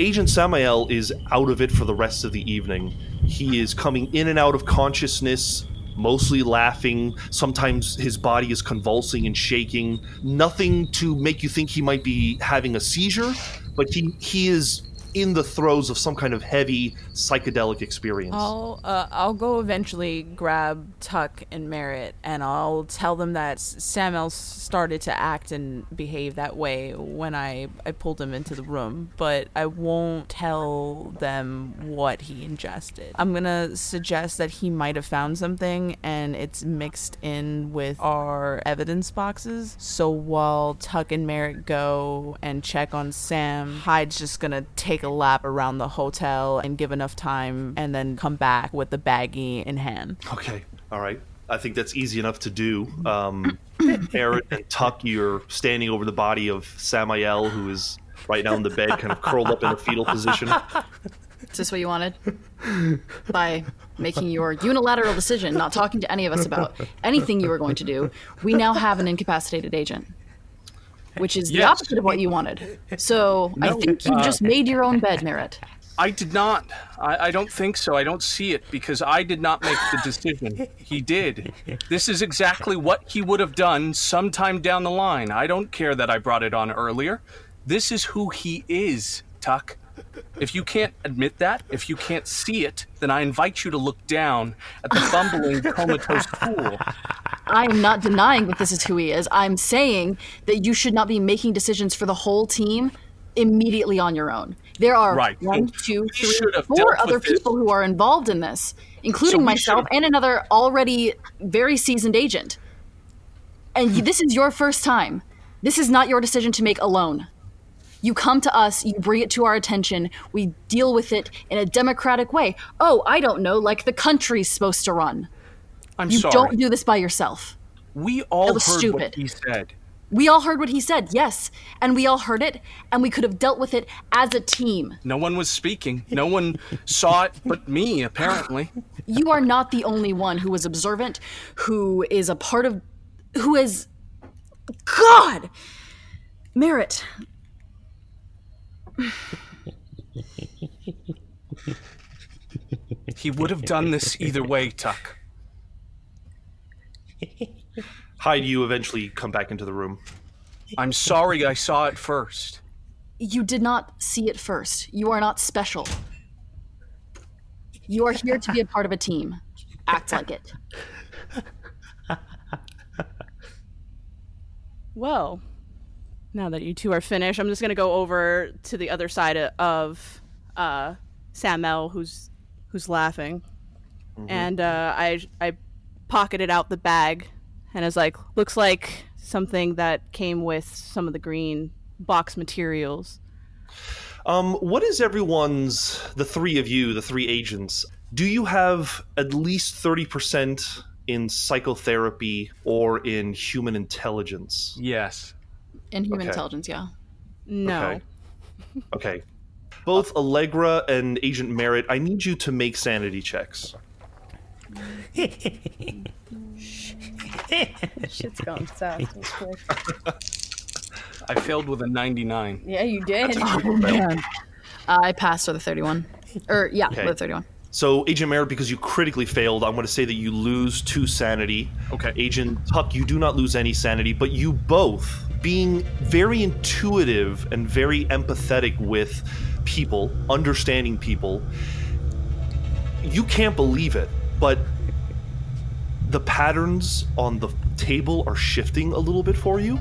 Agent Samael is out of it for the rest of the evening. He is coming in and out of consciousness, mostly laughing. Sometimes his body is convulsing and shaking. Nothing to make you think he might be having a seizure, but he is in the throes of some kind of heavy psychedelic experience. I'll go eventually grab Tuck and Merritt, and I'll tell them that Samuel started to act and behave that way when I pulled him into the room, but I won't tell them what he ingested. I'm gonna suggest that he might have found something and it's mixed in with our evidence boxes. So while Tuck and Merritt go and check on Sam, Hyde's just gonna take a lap around the hotel and give enough time, and then come back with the baggie in hand. Okay, all right. I think that's easy enough to do. Merritt and Tuck, you're standing over the body of Samael, who is right now in the bed, kind of curled up in a fetal position. Is this what you wanted? By making your unilateral decision, not talking to any of us about anything you were going to do, we now have an incapacitated agent. Which is the opposite of what you wanted. So I think you just made your own bed, Merritt. I did not. I don't think so. I don't see it because I did not make the decision. He did. This is exactly what he would have done sometime down the line. I don't care that I brought it on earlier. This is who he is, Tuck. If you can't admit that, if you can't see it, then I invite you to look down at the bumbling, comatose fool. I'm not denying that this is who he is. I'm saying that you should not be making decisions for the whole team immediately on your own. There are right. 1, 2, 3, 4 other people who are involved in this, including myself and another already very seasoned agent. And this is your first time. This is not your decision to make alone. You come to us, you bring it to our attention, we deal with it in a democratic way. Oh, I don't know, like the country's supposed to run. I'm sorry. You don't do this by yourself. We all heard stupid. What he said. We all heard what he said, yes. And we all heard it, and we could have dealt with it as a team. No one was speaking. No one saw it but me, apparently. You are not the only one who is observant, who is a part of... who is... God! Merritt. He would have done this either way, Tuck. Hyde, you eventually come back into the room. I'm sorry I saw it first. You did not see it first. You are not special. You are here to be a part of a team. Act like it. Well, now that you two are finished, I'm just going to go over to the other side of Samuel, who's laughing. Mm-hmm. And I pocketed out the bag. And I was like, looks like something that came with some of the green box materials. What is everyone's, the three of you, the three agents, do you have at least 30% in psychotherapy or in human intelligence? Yes. In human intelligence, yeah. No. Okay. Both Allegra and Agent Merritt, I need you to make sanity checks. Shit's going south. I failed with a 99. Yeah, you did. Oh, man. I passed with a 31. With a 31. So, Agent Merritt, because you critically failed, I'm going to say that you lose 2 sanity. Okay. Agent Tuck, you do not lose any sanity, but you both, being very intuitive and very empathetic with people, understanding people, you can't believe it, but... the patterns on the table are shifting a little bit for you,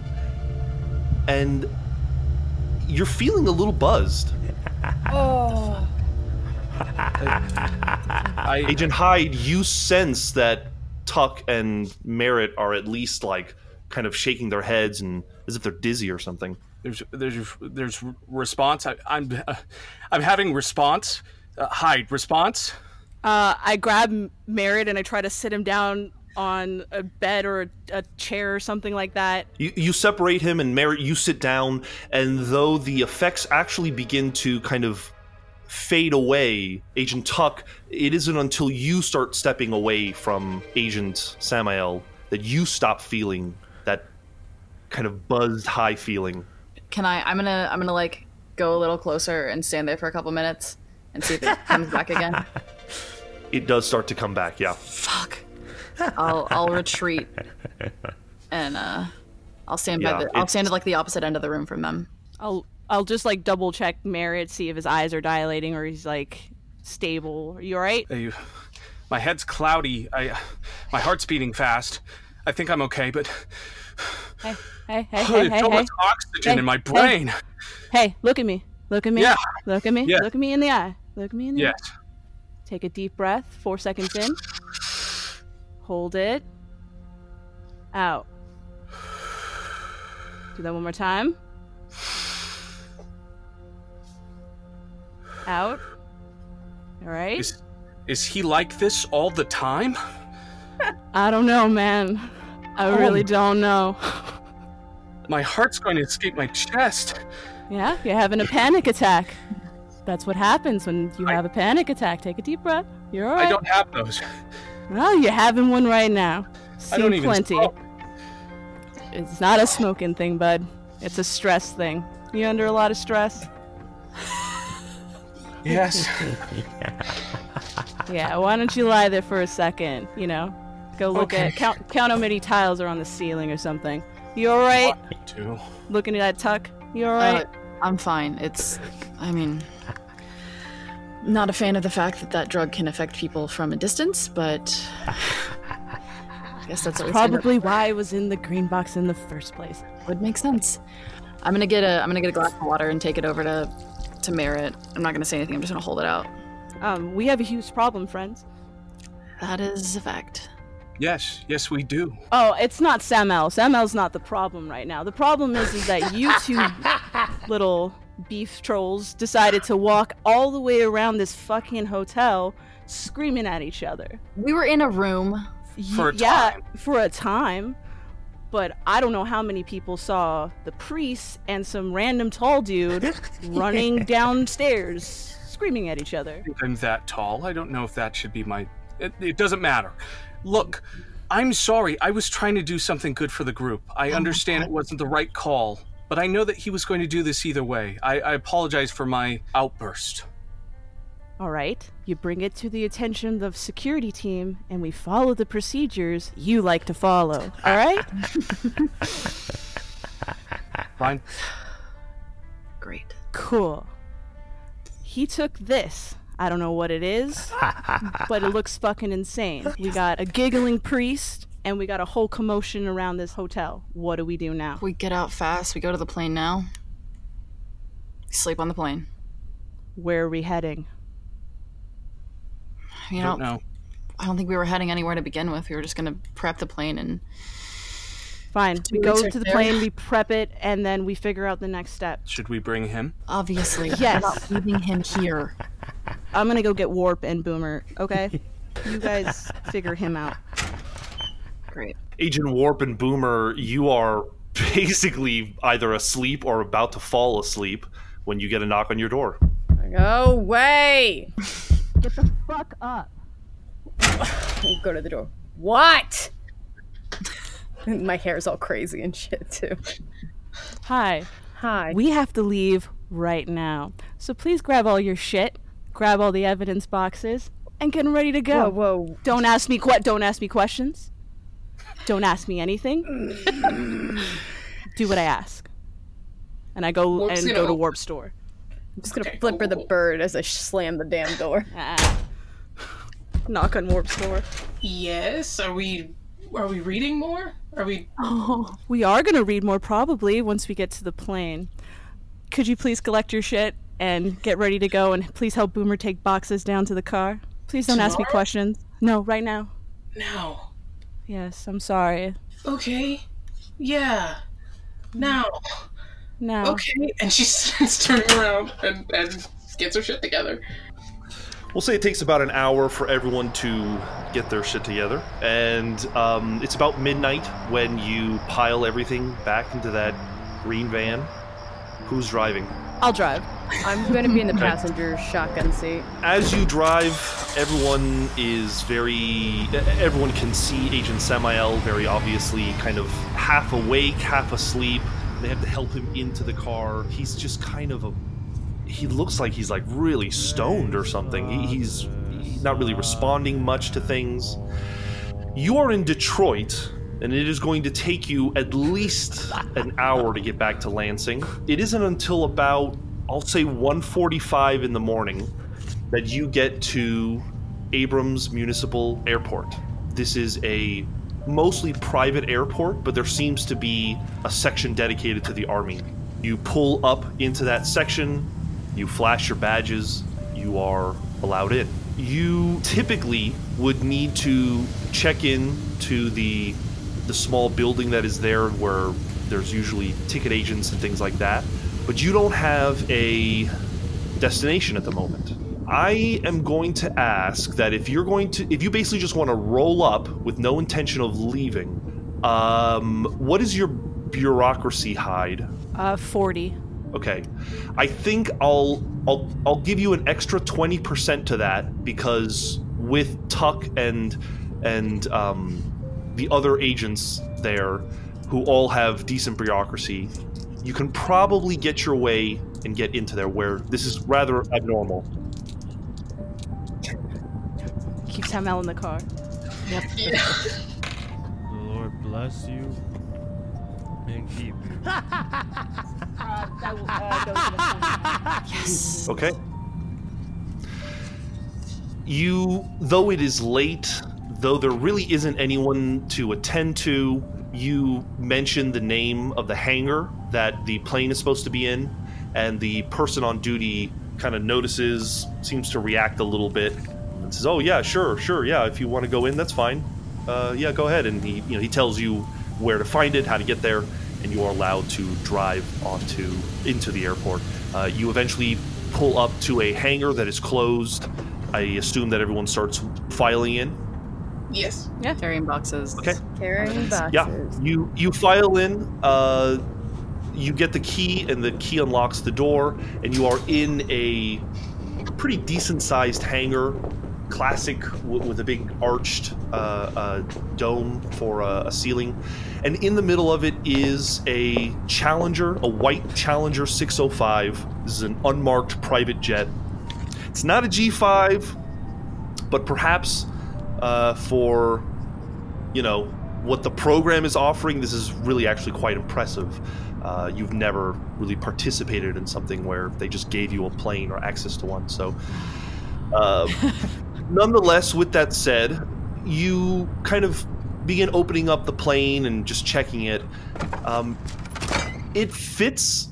and you're feeling a little buzzed. Oh. Agent Hyde, you sense that Tuck and Merritt are at least like kind of shaking their heads and as if they're dizzy or something. There's response. I'm having response. Hyde, response. I grab Merritt and I try to sit him down on a bed or a chair or something like that. You separate him and Merritt, you sit down, and though the effects actually begin to kind of fade away, Agent Tuck, it isn't until you start stepping away from Agent Samael that you stop feeling that kind of buzzed high feeling. Can I? I'm gonna like go a little closer and stand there for a couple minutes and see if it comes back again. It does start to come back, yeah. Fuck. I'll retreat and I'll stand by. I'll stand at like the opposite end of the room from them. I'll just like double check Merritt, see if his eyes are dilating or he's like stable. Are you all right? My head's cloudy. My heart's beating fast. I think I'm okay, but hey, there's so much oxygen in my brain. Hey, look at me. Look at me. Yeah. Look at me. Yeah. Look at me in the eye. Look at me in the eye. Yes. Take a deep breath, 4 seconds in. Hold it. Out. Do that one more time. Out. All right. Is he like this all the time? I don't know, man. I really don't know. My heart's going to escape my chest. Yeah, you're having a panic attack. That's what happens when you have a panic attack. Take a deep breath. You're all right. I don't have those. Well, you're having one right now. I don't even smoke. It's not a smoking thing, bud. It's a stress thing. You under a lot of stress? Yes. Yeah, why don't you lie there for a second, you know? Go look at, count how many tiles are on the ceiling or something. You all right? Looking at that tuck, you all right? I'm fine. It's, I mean, not a fan of the fact that that drug can affect people from a distance, but I guess that's probably why it was in the green box in the first place. Would make sense. I'm gonna get a glass of water and take it over to Merritt. I'm not gonna say anything. I'm just gonna hold it out. We have a huge problem, friends. That is a fact. Yes, we do. Oh, it's not Sam-El. Sam-El's not the problem right now. The problem is that you two little beef trolls decided to walk all the way around this fucking hotel screaming at each other. We were in a room for a time. Yeah, for a time. But I don't know how many people saw the priest and some random tall dude running downstairs screaming at each other. I think I'm that tall. I don't know if that should be my... It doesn't matter. Look, I'm sorry. I was trying to do something good for the group. I understand it wasn't the right call, but I know that he was going to do this either way. I apologize for my outburst. All right. You bring it to the attention of the security team, and we follow the procedures you like to follow. All right? Fine. Great. Cool. He took this. I don't know what it is, but it looks fucking insane. We got a giggling priest, and we got a whole commotion around this hotel. What do we do now? We get out fast. We go to the plane now. We sleep on the plane. Where are we heading? I don't know. I don't think we were heading anywhere to begin with. We were just going to prep the plane and... Fine. We go to the plane, we prep it, and then we figure out the next step. Should we bring him? Obviously. Yes. We're not leaving him here. I'm going to go get Warp and Boomer, okay? You guys figure him out. Great. Agent Warp and Boomer, you are basically either asleep or about to fall asleep when you get a knock on your door. Go away! Get the fuck up. Go to the door. What? My hair's all crazy and shit, too. Hi. We have to leave right now. So please grab all your shit, grab all the evidence boxes, and get ready to go. Whoa. Don't ask me questions. Don't ask me anything. Do what I ask. And I go go to Warp's door. I'm just going to flipper the bird as I slam the damn door. Knock on Warp's door. Yes, are we reading more? Are we... Oh, we are going to read more probably once we get to the plane. Could you please collect your shit and get ready to go, and please help Boomer take boxes down to the car? Please don't ask me questions. No, right now. No. Yes, I'm sorry. Okay. Yeah. Now. Okay, and she starts turning around and gets her shit together. We'll say it takes about an hour for everyone to get their shit together. And it's about midnight when you pile everything back into that green van. Who's driving? I'll drive. I'm going to be in the passenger shotgun seat. As you drive, everyone can see Agent Samael very obviously kind of half awake, half asleep. They have to help him into the car. He's just kind of he looks like he's like really stoned or something. He's not really responding much to things. You are in Detroit, and it is going to take you at least an hour to get back to Lansing. It isn't until about, I'll say 1:45 in the morning that you get to Abrams Municipal Airport. This is a mostly private airport, but there seems to be a section dedicated to the Army. You pull up into that section, you flash your badges, you are allowed in. You typically would need to check in to the small building that is there where there's usually ticket agents and things like that, but you don't have a destination at the moment. I am going to ask that if you basically just want to roll up with no intention of leaving, what is your bureaucracy hide? 40. Okay. I think I'll give you an extra 20% to that, because with Tuck and the other agents there who all have decent bureaucracy, you can probably get your way and get into there, where this is rather abnormal. time out in the car. Yep. Yeah. The Lord bless you and keep you. Yes. Okay. You, though it is late, though there really isn't anyone to attend to, you mentioned the name of the hangar that the plane is supposed to be in, and the person on duty kind of notices, seems to react a little bit, and says, "Oh yeah, sure, yeah. If you want to go in, that's fine. Yeah, go ahead." And he, he tells you where to find it, how to get there, and you are allowed to drive into the airport. You eventually pull up to a hangar that is closed. I assume that everyone starts filing in. Yes. Yeah. Carrying boxes. Okay. Carrying boxes. Yeah. You file in. You get the key, and the key unlocks the door, and you are in a pretty decent-sized hangar, classic, with a big arched dome for a ceiling. And in the middle of it is a Challenger, a white Challenger 605. This is an unmarked private jet. It's not a G5, but perhaps for, what the program is offering, this is really actually quite impressive. You've never really participated in something where they just gave you a plane or access to one. So, nonetheless, with that said, you kind of begin opening up the plane and just checking it. It fits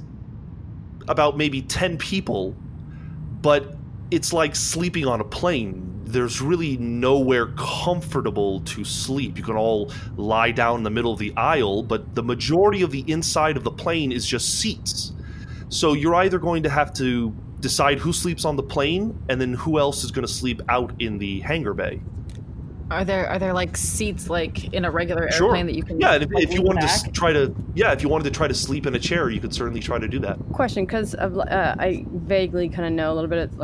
about maybe 10 people, but it's like sleeping on a plane. There's really nowhere comfortable to sleep. You can all lie down in the middle of the aisle, but the majority of the inside of the plane is just seats. So you're either going to have to decide who sleeps on the plane and then who else is going to sleep out in the hangar bay. Are there like seats like in a regular airplane that you can? Yeah, and if you wanted to try to sleep in a chair, you could certainly try to do that. Question, because I vaguely kind of know a little bit of,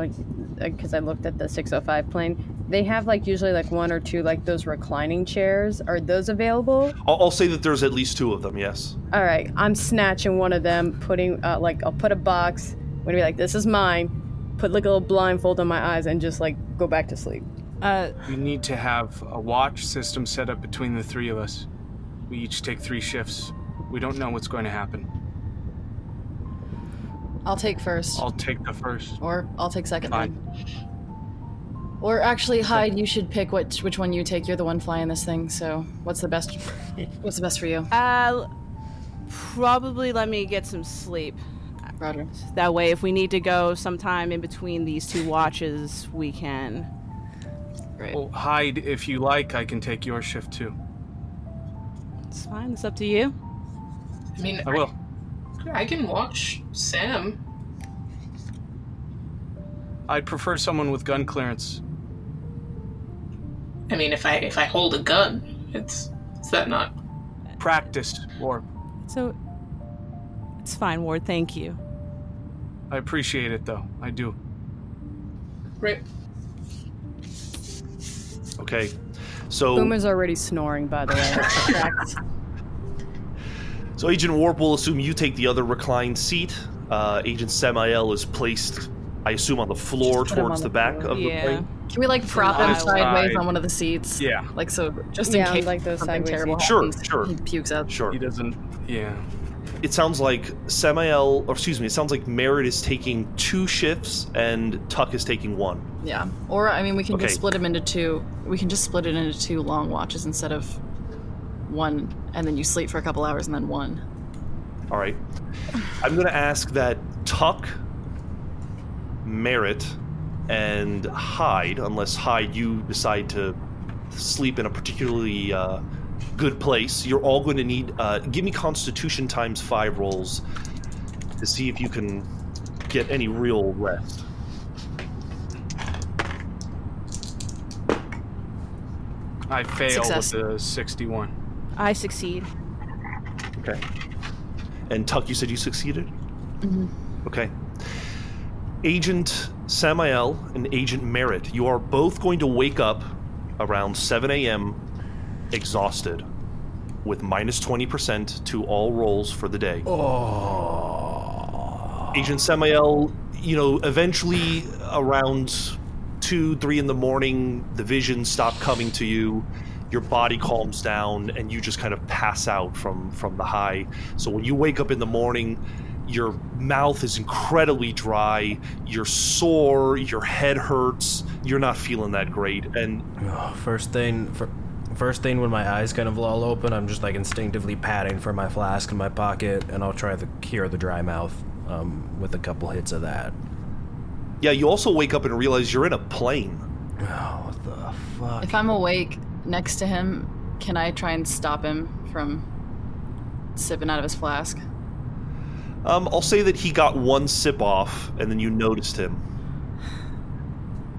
because I looked at the 605 plane. They have usually one or two those reclining chairs. Are those available? I'll say that there's at least two of them. Yes. All right, I'm snatching one of them. Putting I'll put a box. I'm gonna be like, this is mine. Put a little blindfold on my eyes and just go back to sleep. We need to have a watch system set up between the three of us. We each take 3 shifts. We don't know what's going to happen. I'll take first. I'll take the first. Or I'll take second. Fine. Or actually, Hyde, you should pick which one you take. You're the one flying this thing, so what's the best? What's the best for you? Probably let me get some sleep. Roger. That way, if we need to go sometime in between these two watches, we can. Right. Well, Hyde, if you like, I can take your shift too. It's fine. It's up to you. I will. I can watch Sam. I'd prefer someone with gun clearance. If I hold a gun, is that not practiced, Ward? So it's fine, Ward. Thank you. I appreciate it, though. I do. Right. Okay, so Boomer's already snoring, by the way. So Agent Warp will assume you take the other reclined seat. Agent Samael is placed, I assume, on the floor towards the back of the plane. Can we prop him sideways on one of the seats? Yeah, so just in case those something terrible happens, sure. He pukes out. Sure, he doesn't. Yeah. It sounds like it sounds like Merritt is taking 2 shifts and Tuck is taking 1. Yeah. Or, we can just split him into 2. We can just split it into 2 long watches instead of 1, and then you sleep for a couple hours and then 1. All right. I'm going to ask that Tuck, Merritt, and Hyde, unless Hyde, you decide to sleep in a particularly... good place. You're all going to need give me Constitution times 5 rolls to see if you can get any real rest. I fail Success. With the 61. I succeed. Okay. And Tuck, you said you succeeded? Mm-hmm. Okay. Agent Samael and Agent Merritt, you are both going to wake up around 7 a.m. exhausted, with minus 20% to all rolls for the day. Oh. Agent Samael, eventually around 2-3 in the morning, the visions stop coming to you, your body calms down, and you just kind of pass out from the high. So when you wake up in the morning, your mouth is incredibly dry, you're sore, your head hurts, you're not feeling that great. And first thing when my eyes kind of loll open, I'm just like instinctively patting for my flask in my pocket, and I'll try to cure the dry mouth with a couple hits of that. Yeah, you also wake up and realize you're in a plane. Oh, what the fuck? If I'm awake next to him, can I try and stop him from sipping out of his flask? I'll say that he got one sip off, and then you noticed him.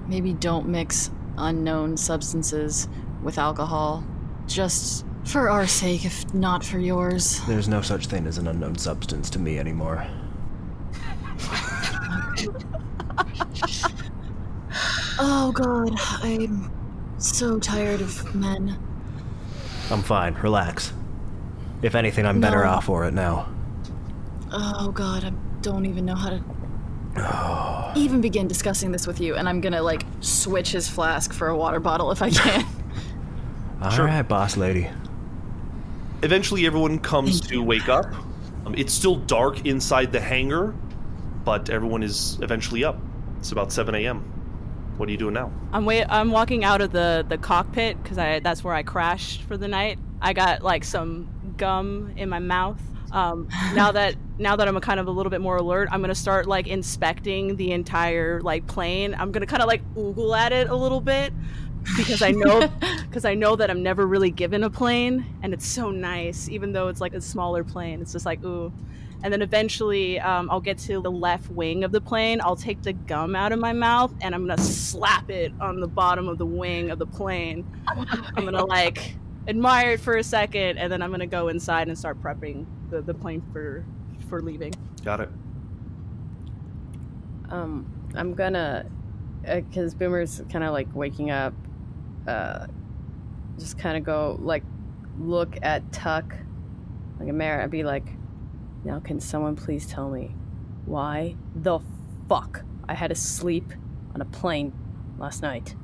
Maybe don't mix unknown substances with alcohol, just for our sake, if not for yours. There's no such thing as an unknown substance to me anymore. Oh, God, I'm so tired of men. I'm fine, relax. If anything, I'm better off for it now. Oh, God, I don't even know how to even begin discussing this with you, and I'm gonna, like, switch his flask for a water bottle if I can. All right, boss lady. Eventually, everyone comes to wake up. It's still dark inside the hangar, but everyone is eventually up. It's about 7 a.m. What are you doing now? I'm walking out of the cockpit, because that's where I crashed for the night. I got, like, some gum in my mouth. Now that I'm kind of a little bit more alert, I'm going to start, like, inspecting the entire, like, plane. I'm going to kind of, like, oogle at it a little bit, because I know that I'm never really given a plane, and it's so nice, even though it's, like, a smaller plane. It's just like, ooh. And then eventually I'll get to the left wing of the plane. I'll take the gum out of my mouth, and I'm going to slap it on the bottom of the wing of the plane. I'm going to, like, admire it for a second, and then I'm going to go inside and start prepping the plane for leaving. Got it. I'm gonna, because Boomer's kind of, like, waking up, just kind of go, like, look at Tuck like a mirror. I'd be like, now can someone please tell me why the fuck I had to sleep on a plane last night?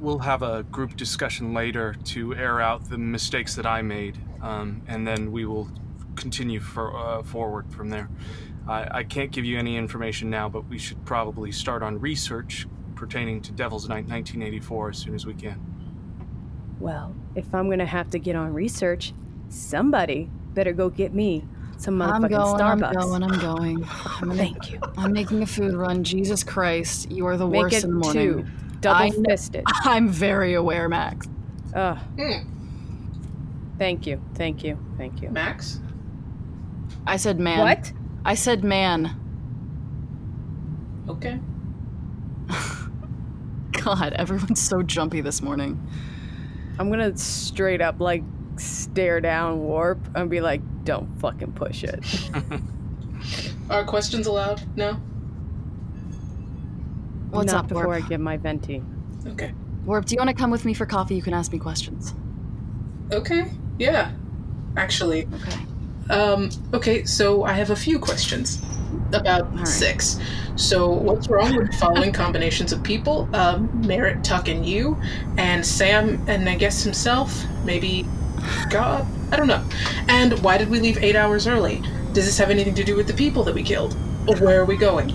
We'll have a group discussion later to air out the mistakes that I made. And then we will continue forward from there. I can't give you any information now, but we should probably start on research pertaining to Devil's Night 1984 as soon as we can. Well, if I'm going to have to get on research, somebody better go get me some motherfucking Starbucks. I'm going. Thank you. I'm making a food run. Jesus Christ, you are the worst in the morning. Make it two. Double-fisted. I'm very aware, Max. Ugh. Thank you. Max? I said man. What? I said man. Okay. God, everyone's so jumpy this morning. I'm gonna straight up, like, stare down warp and be like, don't fucking push it. Are questions allowed? No? What's up, Warp? Not before I get my venti. Okay. Warp, do you want to come with me for coffee? You can ask me questions. Okay. Yeah, actually. Okay. Okay, so I have a few questions. About right. 6. So what's wrong with the following combinations of people? Merritt, Tuck, and you, and Sam, and I guess himself, maybe God, I don't know. And why did we leave 8 hours early? Does this have anything to do with the people that we killed? Or where are we going?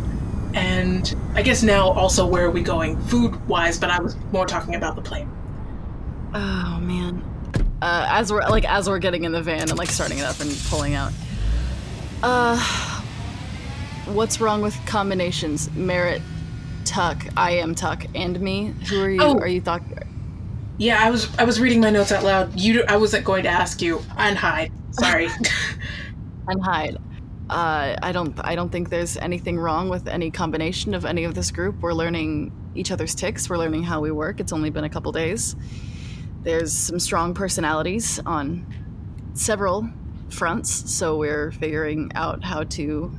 And I guess now also where are we going food-wise, but I was more talking about the plane. Oh, man. As we're getting in the van and, like, starting it up and pulling out. What's wrong with combinations? Merritt, Tuck, I am Tuck, and me. Who are you? Oh. Are you Tuck? Yeah, I was reading my notes out loud. I wasn't going to ask you. And Hyde. Sorry. And Hyde. I don't think there's anything wrong with any combination of any of this group. We're learning each other's tics. We're learning how we work. It's only been a couple days. There's some strong personalities on several fronts, so we're figuring out how to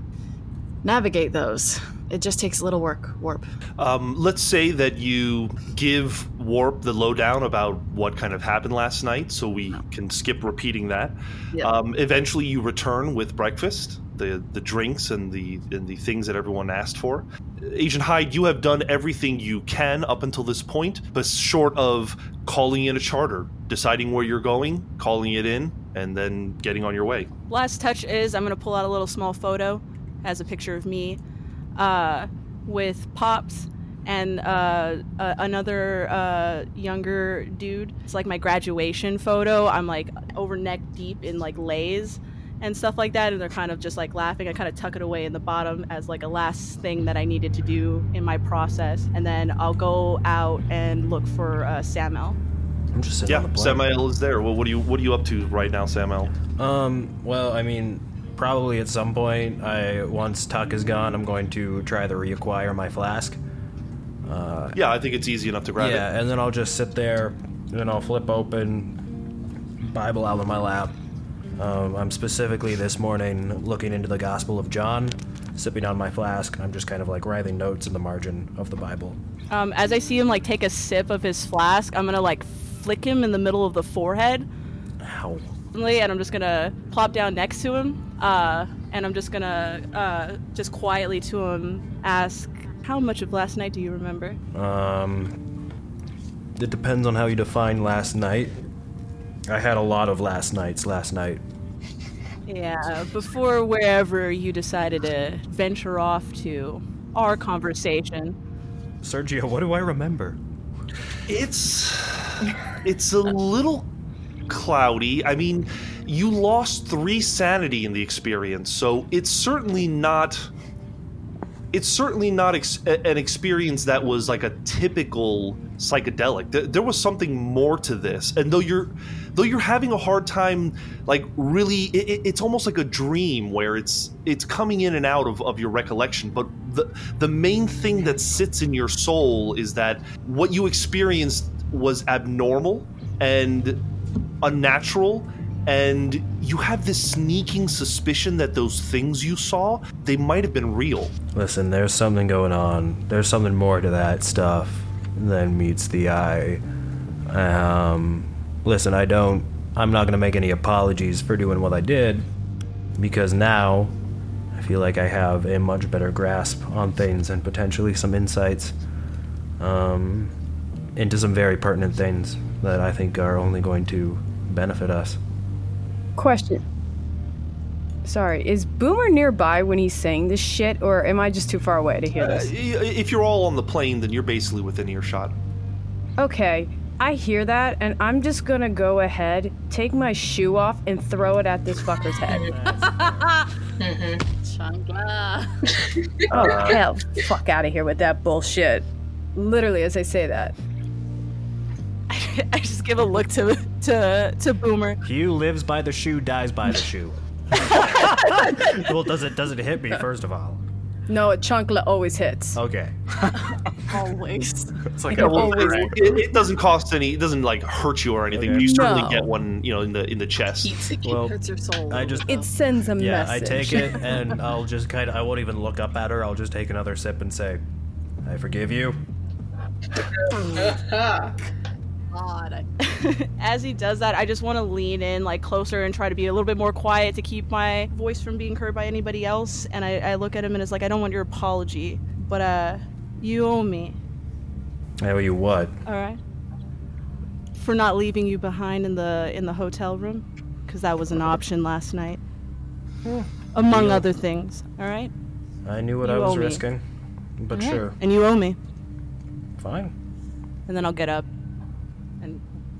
navigate those. It just takes a little work, Warp. Let's say that you give Warp the lowdown about what kind of happened last night, so we can skip repeating that. Yep. Eventually you return with breakfast, the drinks and the things that everyone asked for. Agent Hyde, you have done everything you can up until this point, but short of calling in a charter, deciding where you're going, calling it in, and then getting on your way. Last touch is I'm going to pull out a little small photo. It has a picture of me with Pops and another younger dude. It's like my graduation photo. I'm like over neck deep in like Lay's and stuff like that, and they're kind of just like laughing. I kind of tuck it away in the bottom as like a last thing that I needed to do in my process, and then I'll go out and look for Samuel. I'm just sitting on the plane. Samuel is there. Well, what are you up to right now, Samuel? Well, I mean, probably at some point, once Tuck is gone, I'm going to try to reacquire my flask. I think it's easy enough to grab it. Yeah, and then I'll just sit there, and I'll flip open Bible out of my lap. I'm specifically this morning looking into the Gospel of John, sipping on my flask, and I'm just kind of like writing notes in the margin of the Bible. As I see him like take a sip of his flask, I'm gonna like flick him in the middle of the forehead. Ow. And I'm just gonna plop down next to him. And I'm just gonna just quietly to him ask, how much of last night do you remember? It depends on how you define last night. I had a lot of last night. Yeah, before wherever you decided to venture off to our conversation. Sergio, what do I remember? It's a little cloudy. I mean, you lost 3 sanity in the experience, so it's certainly not an experience that was like a typical psychedelic. There was something more to this, and though you're having a hard time, like really, it's almost like a dream where it's coming in and out of your recollection. But the main thing that sits in your soul is that what you experienced was abnormal and unnatural. And you have this sneaking suspicion that those things you saw, they might have been real. Listen, there's something going on. There's something more to that stuff than meets the eye. Listen, I'm not going to make any apologies for doing what I did, because now I feel like I have a much better grasp on things and potentially some insights into some very pertinent things that I think are only going to benefit us. Question. Sorry, is Boomer nearby when he's saying this shit, or am I just too far away to hear this? If you're all on the plane, then you're basically within earshot. Okay, I hear that, and I'm just gonna go ahead, take my shoe off, and throw it at this fucker's head. Oh, hell, fuck out of here with that bullshit. Literally, as I say that. I just give a look to Boomer. He who lives by the shoe dies by the shoe. Well, does it hit me first of all? No, Chunkla always hits. Okay. Always. It's like it doesn't cost any. It doesn't like hurt you or anything. Okay. But you certainly get one, in the chest. It hurts your soul. It sends a message. I take it and I'll just kind of. I won't even look up at her. I'll just take another sip and say, "I forgive you." God. As he does that, I just want to lean in like closer and try to be a little bit more quiet to keep my voice from being heard by anybody else. And I look at him and it's like, I don't want your apology, but you owe me. I owe you what? All right. For not leaving you behind in the hotel room, because that was an option last night, among other things. All right. I knew what I was risking, but sure. And you owe me. Fine. And then I'll get up.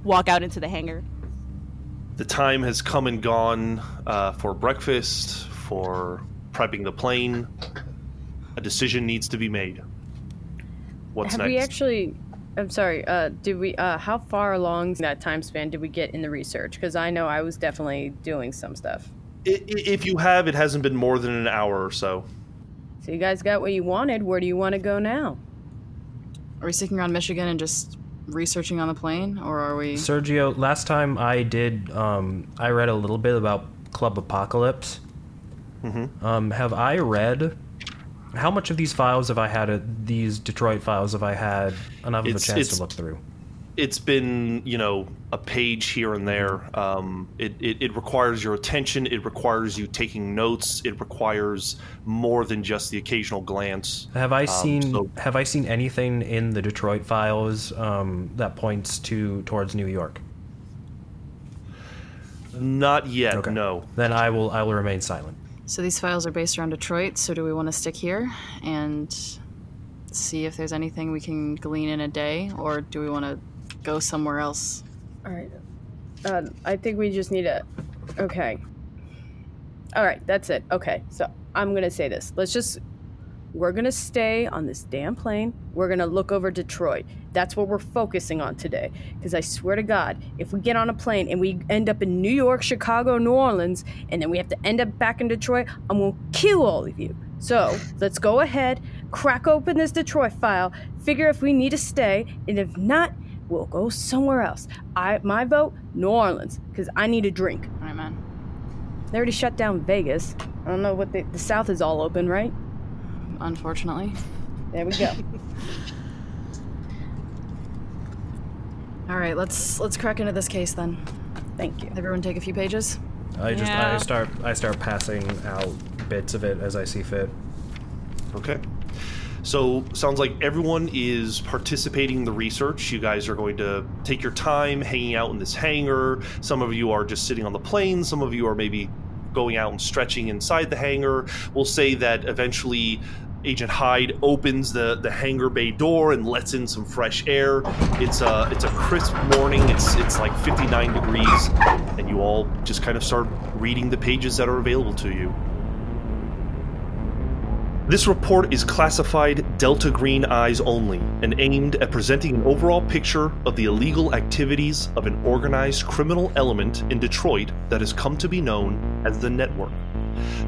Walk out into the hangar. The time has come and gone for breakfast, for prepping the plane. A decision needs to be made. What's next? Have we actually... I'm sorry, did we... how far along that time span did we get in the research? Because I know I was definitely doing some stuff. If you have, it hasn't been more than an hour or so. So you guys got what you wanted. Where do you want to go now? Are we sticking around Michigan and just... researching on the plane, or are we... Sergio, last time I did, I read a little bit about Club Apocalypse. Mm-hmm. Have I read How much of these files have I had? These Detroit files have I had enough of a chance to look through? It's been, you know, a page here and there. It requires your attention. It requires you taking notes. It requires more than just the occasional glance. Have I seen anything in the Detroit files that points towards New York? Not yet. Okay. No. Then I will remain silent. So these files are based around Detroit. So do we want to stick here and see if there's anything we can glean in a day, or do we want to go somewhere else? All right. I think we just need a... Okay. All right, that's it. Okay, so I'm going to say this. We're going to stay on this damn plane. We're going to look over Detroit. That's what we're focusing on today. Because I swear to God, if we get on a plane and we end up in New York, Chicago, New Orleans, and then we have to end up back in Detroit, I'm going to kill all of you. So let's go ahead, crack open this Detroit file, figure if we need to stay, and if not, we'll go somewhere else. My vote, New Orleans, because I need a drink. All right, man. They already shut down Vegas. I don't know what the South is all open, right? Unfortunately. There we go. All right, let's crack into this case then. Thank you. Everyone take a few pages? I start passing out bits of it as I see fit. Okay. So sounds like everyone is participating in the research. You guys are going to take your time hanging out in this hangar. Some of you are just sitting on the plane. Some of you are maybe going out and stretching inside the hangar. We'll say that eventually Agent Hyde opens the hangar bay door and lets in some fresh air. It's a crisp morning. It's like 59 degrees, and you all just kind of start reading the pages that are available to you. This report is classified Delta Green Eyes only and aimed at presenting an overall picture of the illegal activities of an organized criminal element in Detroit that has come to be known as the Network.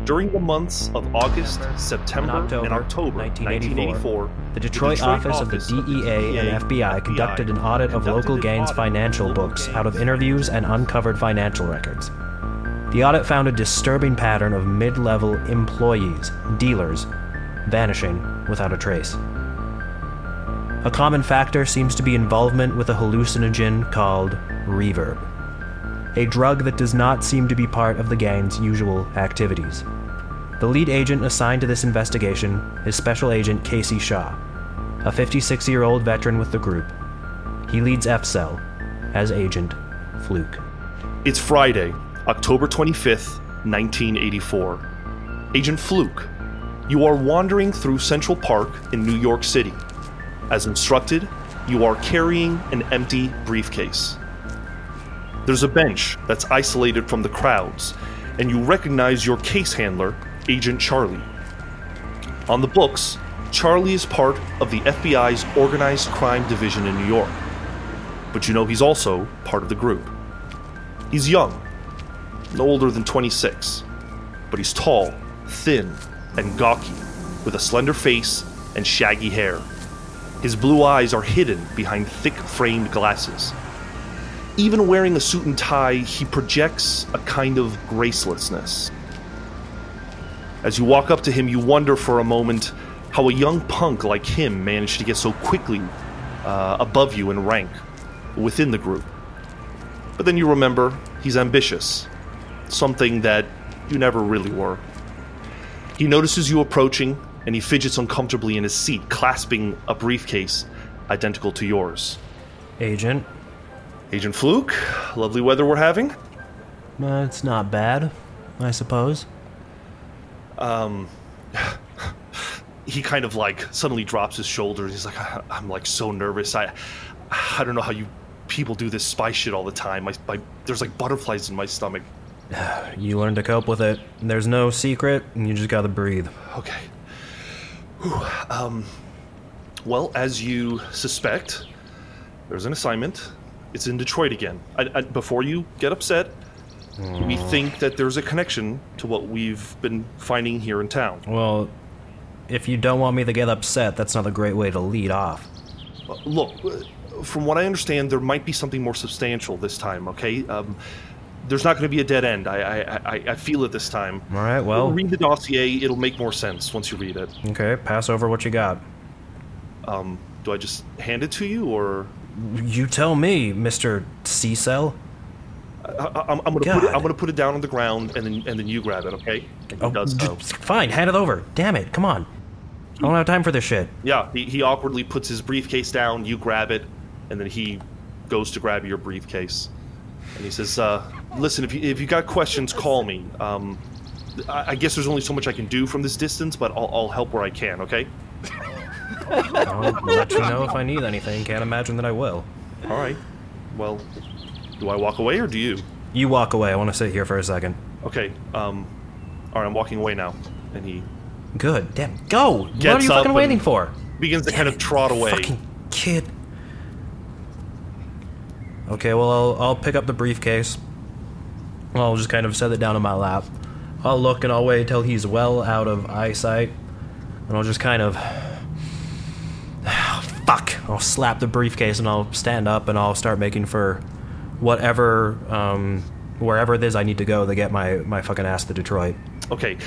During the months of August, September, and October 1984, the Detroit office of the DEA and FBI conducted an audit of local gangs' financial books out of interviews and uncovered financial records. The audit found a disturbing pattern of mid-level employees, dealers, vanishing without a trace. A common factor seems to be involvement with a hallucinogen called reverb, a drug that does not seem to be part of the gang's usual activities. The lead agent assigned to this investigation is Special Agent Casey Shaw, a 56-year-old veteran with the group. He leads F-Cell as Agent Fluke. It's Friday, October 25th, 1984. Agent Fluke, you are wandering through Central Park in New York City. As instructed, you are carrying an empty briefcase. There's a bench that's isolated from the crowds, and you recognize your case handler, Agent Charlie. On the books, Charlie is part of the FBI's Organized Crime Division in New York, but you know he's also part of the group. He's young, older than 26, but he's tall, thin, and gawky, with a slender face and shaggy hair. His blue eyes are hidden behind thick-framed glasses. Even wearing a suit and tie, he projects a kind of gracelessness. As you walk up to him, you wonder for a moment how a young punk like him managed to get so quickly above you in rank within the group. But then you remember he's ambitious, something that you never really were. He notices you approaching, and he fidgets uncomfortably in his seat, clasping a briefcase identical to yours. Agent Fluke, lovely weather we're having. It's not bad, I suppose. He kind of like suddenly drops his shoulders. He's like, I'm like so nervous. I don't know how you people do this spy shit all the time. There's like butterflies in my stomach. You learn to cope with it. There's no secret, and you just gotta breathe. Okay. Well, as you suspect, there's an assignment. It's in Detroit again. Before you get upset, we think that there's a connection to what we've been finding here in town. Well, if you don't want me to get upset, that's not a great way to lead off. Look, from what I understand, there might be something more substantial this time, okay? there's not going to be a dead end. I feel it this time. All right, well... Read the dossier. It'll make more sense once you read it. Okay, pass over what you got. Do I just hand it to you, or...? You tell me, Mr. C-Cell. I'm gonna put it down on the ground, and then you grab it, okay? And fine, hand it over. Damn it, come on. I don't have time for this shit. Yeah, he awkwardly puts his briefcase down, you grab it, and then he goes to grab your briefcase. And he says, listen, if you got questions, call me. I guess there's only so much I can do from this distance, but I'll help where I can, okay? I'll let you know if I need anything. Can't imagine that I will. All right. Well, do I walk away or do you? You walk away. I want to sit here for a second. Okay. All right, I'm walking away now. And he... Good. Damn. Go! What are you fucking waiting for? Begins to kind of trot away. Fucking kid. Okay, well, I'll pick up the briefcase. I'll just kind of set it down in my lap. I'll look and I'll wait till he's well out of eyesight. And I'll just kind of... Fuck! I'll slap the briefcase and I'll stand up and I'll start making for whatever, wherever it is I need to go to get my fucking ass to Detroit. Okay,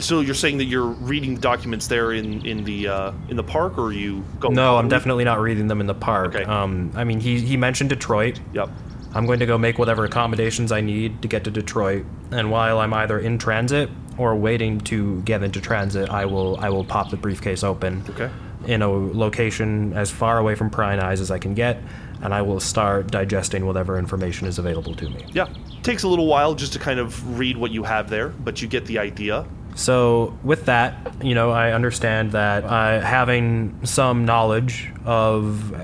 so you're saying that you're reading documents there in the park, or are you going... No, I'm definitely not reading them in the park. Okay. I mean, he mentioned Detroit. Yep. I'm going to go make whatever accommodations I need to get to Detroit, and while I'm either in transit or waiting to get into transit, I will pop the briefcase open. Okay. In a location as far away from prying eyes as I can get, and I will start digesting whatever information is available to me. Yeah. Takes a little while just to kind of read what you have there, but you get the idea. So with that, you know, I understand that having some knowledge of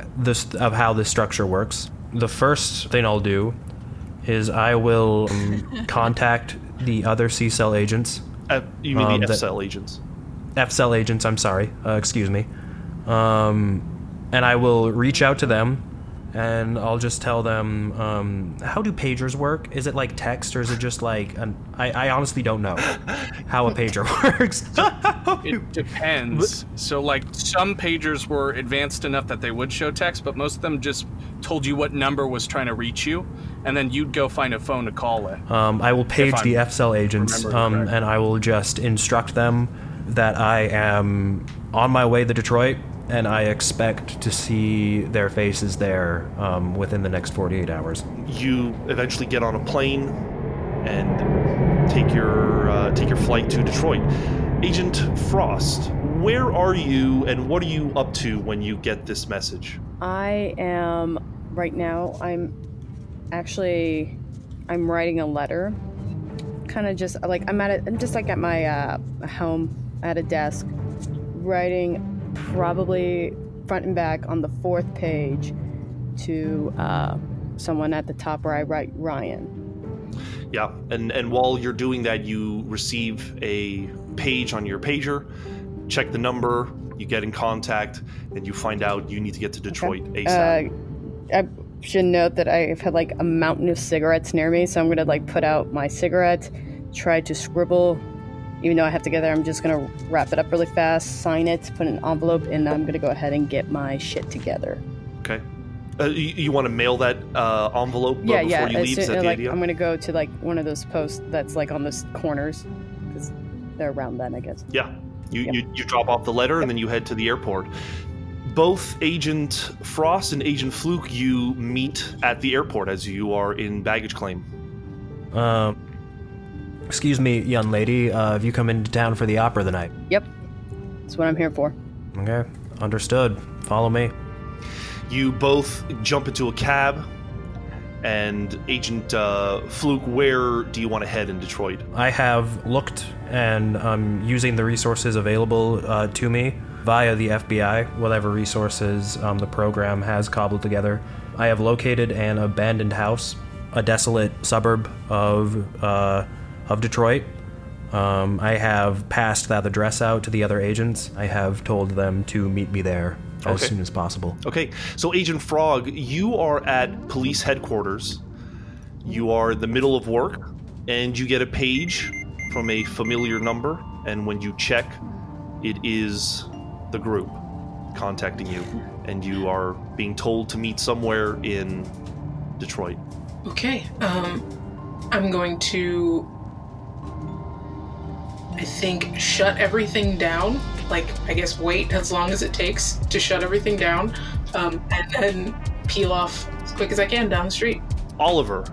how this structure works, the first thing I'll do is I will contact the other C-Cell agents. You mean the F-Cell agents? F-Cell agents, I'm sorry. Excuse me. And I will reach out to them, and I'll just tell them, how do pagers work? Is it like text, or is it just like... I honestly don't know how a pager works. It depends. So, like, some pagers were advanced enough that they would show text, but most of them just told you what number was trying to reach you, and then you'd go find a phone to call it. I will page the F-Cell agents, and I will just instruct them that I am on my way to Detroit, and I expect to see their faces there within the next 48 hours. You eventually get on a plane and take your flight to Detroit. Agent Frost, where are you and what are you up to when you get this message? I am, right now, I'm writing a letter. Kind of just, like, I'm at my home at a desk, writing probably front and back on the fourth page to someone at the top where I write Ryan. Yeah, and while you're doing that, you receive a page on your pager, check the number, you get in contact, and you find out you need to get to Detroit ASAP. I should note that I've had like a mountain of cigarettes near me, so I'm going to like put out my cigarette, try to scribble. Even though I have to get there, I'm just going to wrap it up really fast, sign it, put an envelope, and I'm going to go ahead and get my shit together. Okay. You want to mail that envelope before you leave? Is that the idea? I'm going to go to like one of those posts that's like on those corners, because they're around then, I guess. Yeah. You drop off the letter, and then you head to the airport. Both Agent Frost and Agent Fluke you meet at the airport as you are in baggage claim. Excuse me, young lady, have you come into town for the opera tonight? Yep. That's what I'm here for. Okay. Understood. Follow me. You both jump into a cab, and Agent Fluke, where do you want to head in Detroit? I have looked, and I'm using the resources available to me via the FBI, whatever resources the program has cobbled together. I have located an abandoned house, a desolate suburb of Detroit. I have passed that address out to the other agents. I have told them to meet me there as soon as possible. Okay, so Agent Frog, you are at police headquarters. You are in the middle of work, and you get a page from a familiar number, and when you check, it is the group contacting you, and you are being told to meet somewhere in Detroit. Okay, I'm going to, I think, shut everything down. Like, I guess wait as long as it takes to shut everything down, and then peel off as quick as I can down the street. Oliver,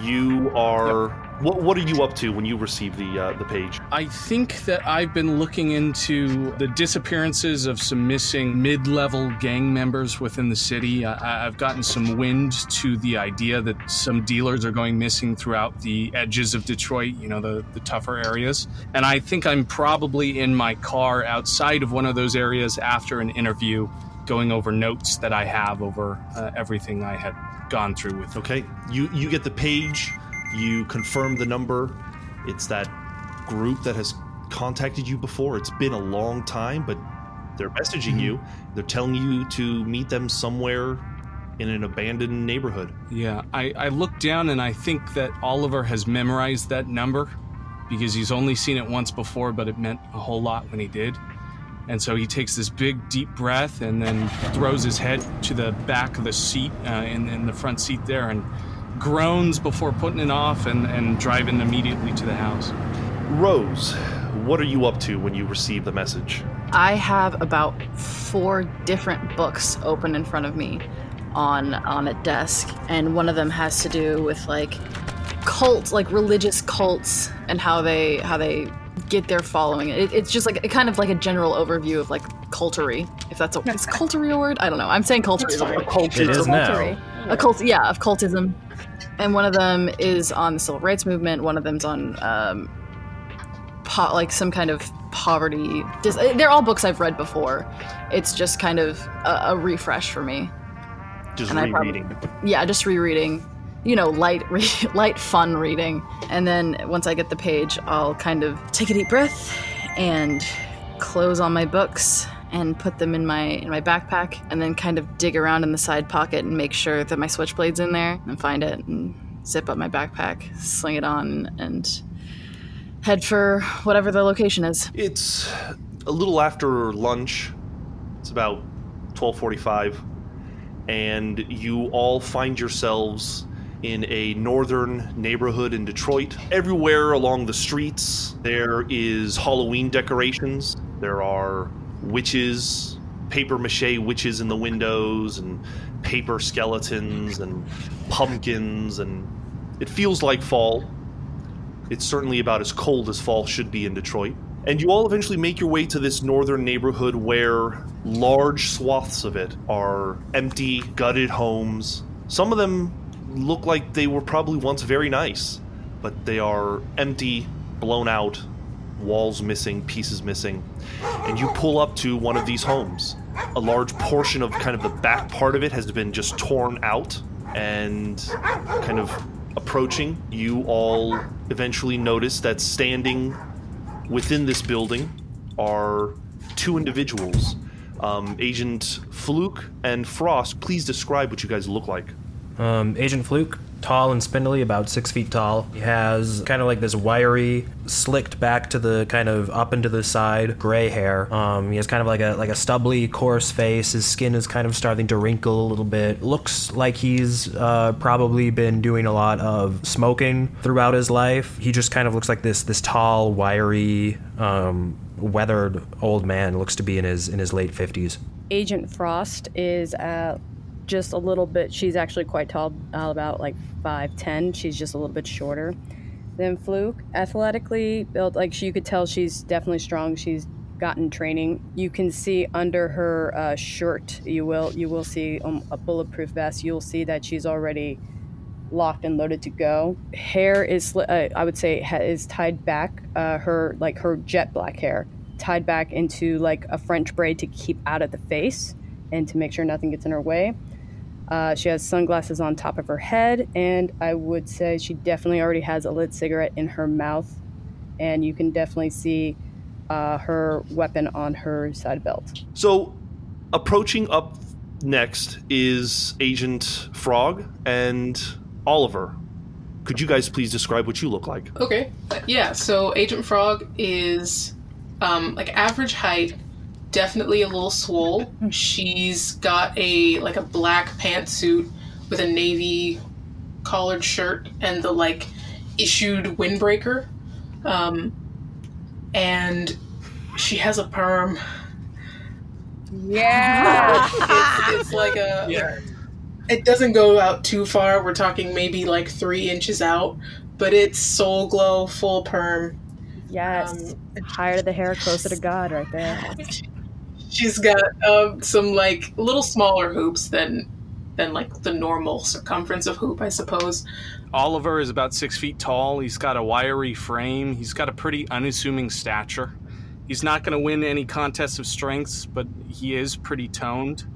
you are... What are you up to when you receive the page? I think that I've been looking into the disappearances of some missing mid-level gang members within the city. I've gotten some wind to the idea that some dealers are going missing throughout the edges of Detroit, you know, the tougher areas. And I think I'm probably in my car outside of one of those areas after an interview, going over notes that I have over everything I had gone through with. Okay, you get the page... You confirm the number. It's that group that has contacted you before. It's been a long time, but they're messaging you. They're telling you to meet them somewhere in an abandoned neighborhood. Yeah, I look down and I think that Oliver has memorized that number because he's only seen it once before, but it meant a whole lot when he did. And so he takes this big, deep breath and then throws his head to the back of the seat, in the front seat there, and groans before putting it off and driving immediately to the house. Rose, what are you up to when you receive the message? I have about 4 different books open in front of me on a desk, and one of them has to do with religious cults and how they get their following. It's just kind of a general overview of cultery, if that's is cultery a word? I don't know. I'm saying cultery is a word. It is now. Of cultism. And one of them is on the civil rights movement. One of them's on some kind of poverty. They're all books I've read before. It's just kind of a refresh for me. Just rereading. Just rereading. You know, light fun reading. And then once I get the page, I'll kind of take a deep breath and close all my books and put them in my backpack, and then kind of dig around in the side pocket and make sure that my switchblade's in there, and find it and zip up my backpack, sling it on, and head for whatever the location is. It's a little after lunch. It's about 12:45, and you all find yourselves in a northern neighborhood in Detroit. Everywhere along the streets, there is Halloween decorations. There are witches, papier-mâché witches in the windows, and paper skeletons, and pumpkins, and it feels like fall. It's certainly about as cold as fall should be in Detroit. And you all eventually make your way to this northern neighborhood where large swaths of it are empty, gutted homes. Some of them look like they were probably once very nice, but they are empty, blown out, walls missing, pieces missing. And you pull up to one of these homes. A large portion of kind of the back part of it has been just torn out, and kind of approaching, you all eventually notice that standing within this building are 2 individuals. Agent Fluke and Frost, please describe what you guys look like. Agent Fluke, tall and spindly, about 6 feet tall. He has kind of this wiry, slicked back to the kind of up into the side gray hair. He has kind of like a stubbly, coarse face. His skin is kind of starting to wrinkle a little bit. Looks like he's probably been doing a lot of smoking throughout his life. He just kind of looks like this tall, wiry, weathered old man. Looks to be in his late 50s. Agent Frost is just a little bit, she's actually quite tall, about 5'10". She's just a little bit shorter than Fluke. Athletically built, you could tell she's definitely strong. She's gotten training. You can see under her shirt, you will see a bulletproof vest. You'll see that she's already locked and loaded to go. Hair is, I would say, is tied back. Her jet black hair tied back into a French braid to keep out of the face and to make sure nothing gets in her way. She has sunglasses on top of her head, and I would say she definitely already has a lit cigarette in her mouth, and you can definitely see her weapon on her side belt. So approaching up next is Agent Frog and Oliver. Could you guys please describe what you look like? Okay, yeah, so Agent Frog is average height, definitely a little swole. She's got a black pantsuit with a navy collared shirt and the like issued windbreaker, and she has a perm. Yeah, it's like a. Yeah. It doesn't go out too far. We're talking maybe like 3 inches out, but it's soul glow, full perm. Yes, higher to the hair, closer to God, right there. She's got some like little smaller hoops than like the normal circumference of hoop, I suppose. Oliver is about 6 feet tall. He's got a wiry frame. He's got a pretty unassuming stature. He's not going to win any contests of strengths, but he is pretty toned.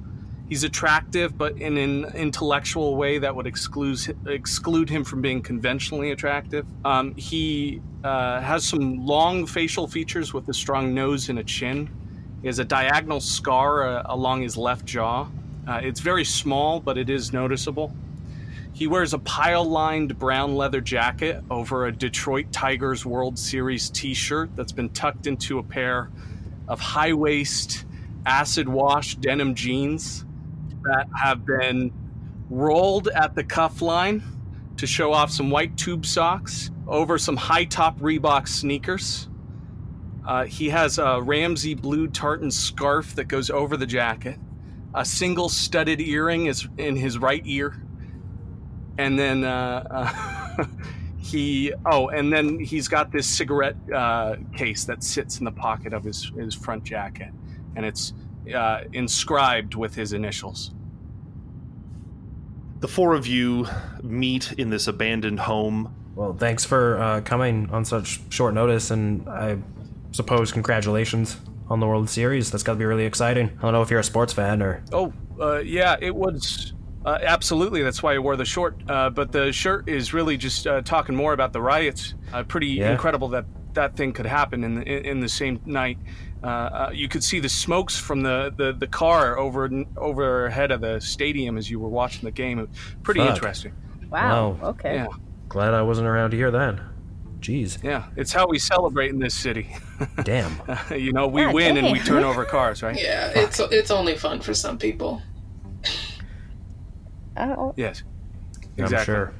He's attractive, but in an intellectual way that would exclude him from being conventionally attractive. He has some long facial features with a strong nose and a chin. He has a diagonal scar along his left jaw. It's very small, but it is noticeable. He wears a pile-lined brown leather jacket over a Detroit Tigers World Series t-shirt that's been tucked into a pair of high-waist, acid-wash denim jeans that have been rolled at the cuff line to show off some white tube socks over some high-top Reebok sneakers. He has a Ramsey blue tartan scarf that goes over the jacket. A single studded earring is in his right ear. And then and then he's got this cigarette case that sits in the pocket of his front jacket, and it's inscribed with his initials. The four of you meet in this abandoned home. Well, thanks for coming on such short notice, and I suppose congratulations on the World Series. That's got to be really exciting. I don't know if you're a sports fan or... Oh, yeah, it was... Absolutely, that's why I wore the short. But the shirt is really just talking more about the riots. Incredible that thing could happen in the same night. You could see the smokes from the car overhead of the stadium as you were watching the game. It was pretty interesting. Wow. Okay. Yeah. Glad I wasn't around here then. Jeez. Yeah, it's how we celebrate in this city. Damn. We win and we turn over cars, right? Yeah, it's only fun for some people. Oh. Yes, exactly. I'm sure.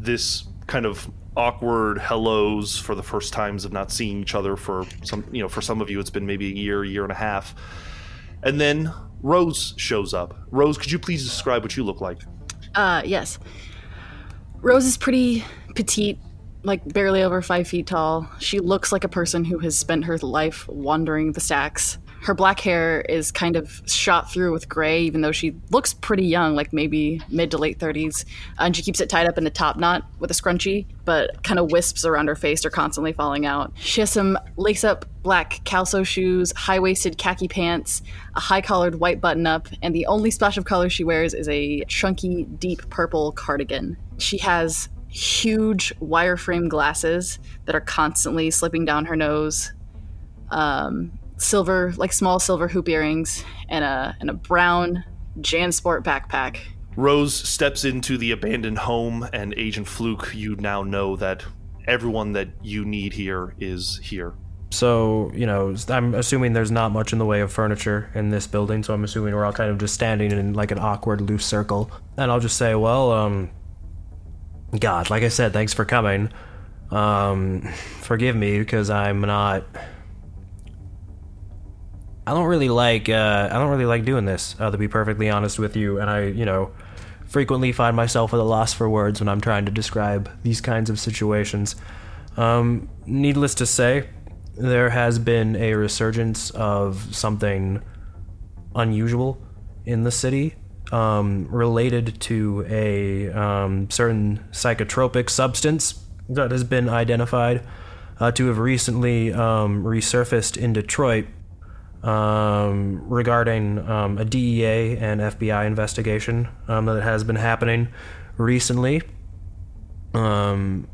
This kind of awkward hellos for the first times of not seeing each other for some of you it's been maybe a year, year and a half. And then Rose shows up. Rose, could you please describe what you look like? Yes. Rose is pretty petite, like barely over 5 feet tall. She looks like a person who has spent her life wandering the stacks. Her black hair is kind of shot through with gray, even though she looks pretty young, like maybe mid to late 30s. And she keeps it tied up in a top knot with a scrunchie, but kind of wisps around her face are constantly falling out. She has some lace-up black calso shoes, high-waisted khaki pants, a high-collared white button-up, and the only splash of color she wears is a chunky, deep purple cardigan. She has huge wireframe glasses that are constantly slipping down her nose. Silver, like small silver hoop earrings, and a brown JanSport backpack. Rose steps into the abandoned home, and Agent Fluke, you now know that everyone that you need here is here. So, I'm assuming there's not much in the way of furniture in this building, so I'm assuming we're all kind of just standing in like an awkward loose circle. And I'll just say, well, God, like I said, thanks for coming. Forgive me because I don't really like doing this, to be perfectly honest with you, and I, frequently find myself at a loss for words when I'm trying to describe these kinds of situations. Needless to say, there has been a resurgence of something unusual in the city, related to a certain psychotropic substance that has been identified to have recently resurfaced in Detroit. Regarding a DEA and FBI investigation that has been happening recently, and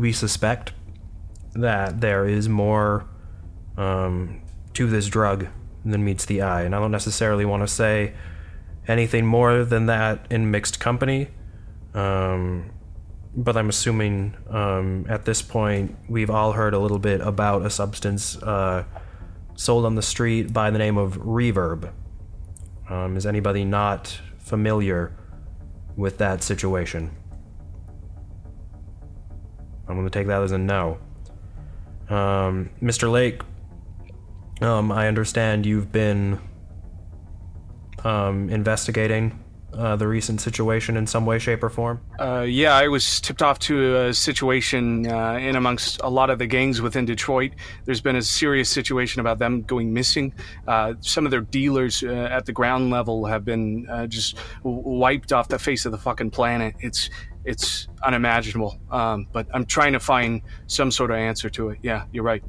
we suspect that there is more to this drug than meets the eye, and I don't necessarily want to say anything more than that in mixed company, but I'm assuming at this point we've all heard a little bit about a substance sold on the street by the name of Reverb. Is anybody not familiar with that situation. I'm going to take that as a no. Mr. Lake, I understand you've been investigating the recent situation in some way, shape, or form? Yeah, I was tipped off to a situation in amongst a lot of the gangs within Detroit. There's been a serious situation about them going missing. Some of their dealers at the ground level have been just wiped off the face of the fucking planet. It's unimaginable, but I'm trying to find some sort of answer to it. Yeah, you're right.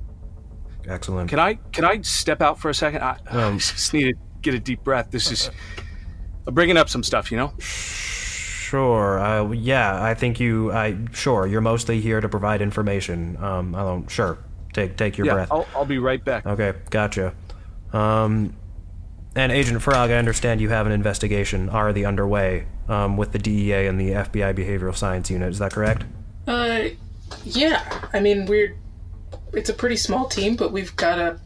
Excellent. Can I step out for a second? I just need to get a deep breath. This is... I'm bringing up some stuff, you know? Sure. Yeah, I think you... Sure, you're mostly here to provide information. I don't... Sure. Take your breath. I'll be right back. Okay, gotcha. And Agent Frog, I understand you have an investigation already underway with the DEA and the FBI Behavioral Science Unit. Is that correct? Yeah. I mean, it's a pretty small team, but we've got a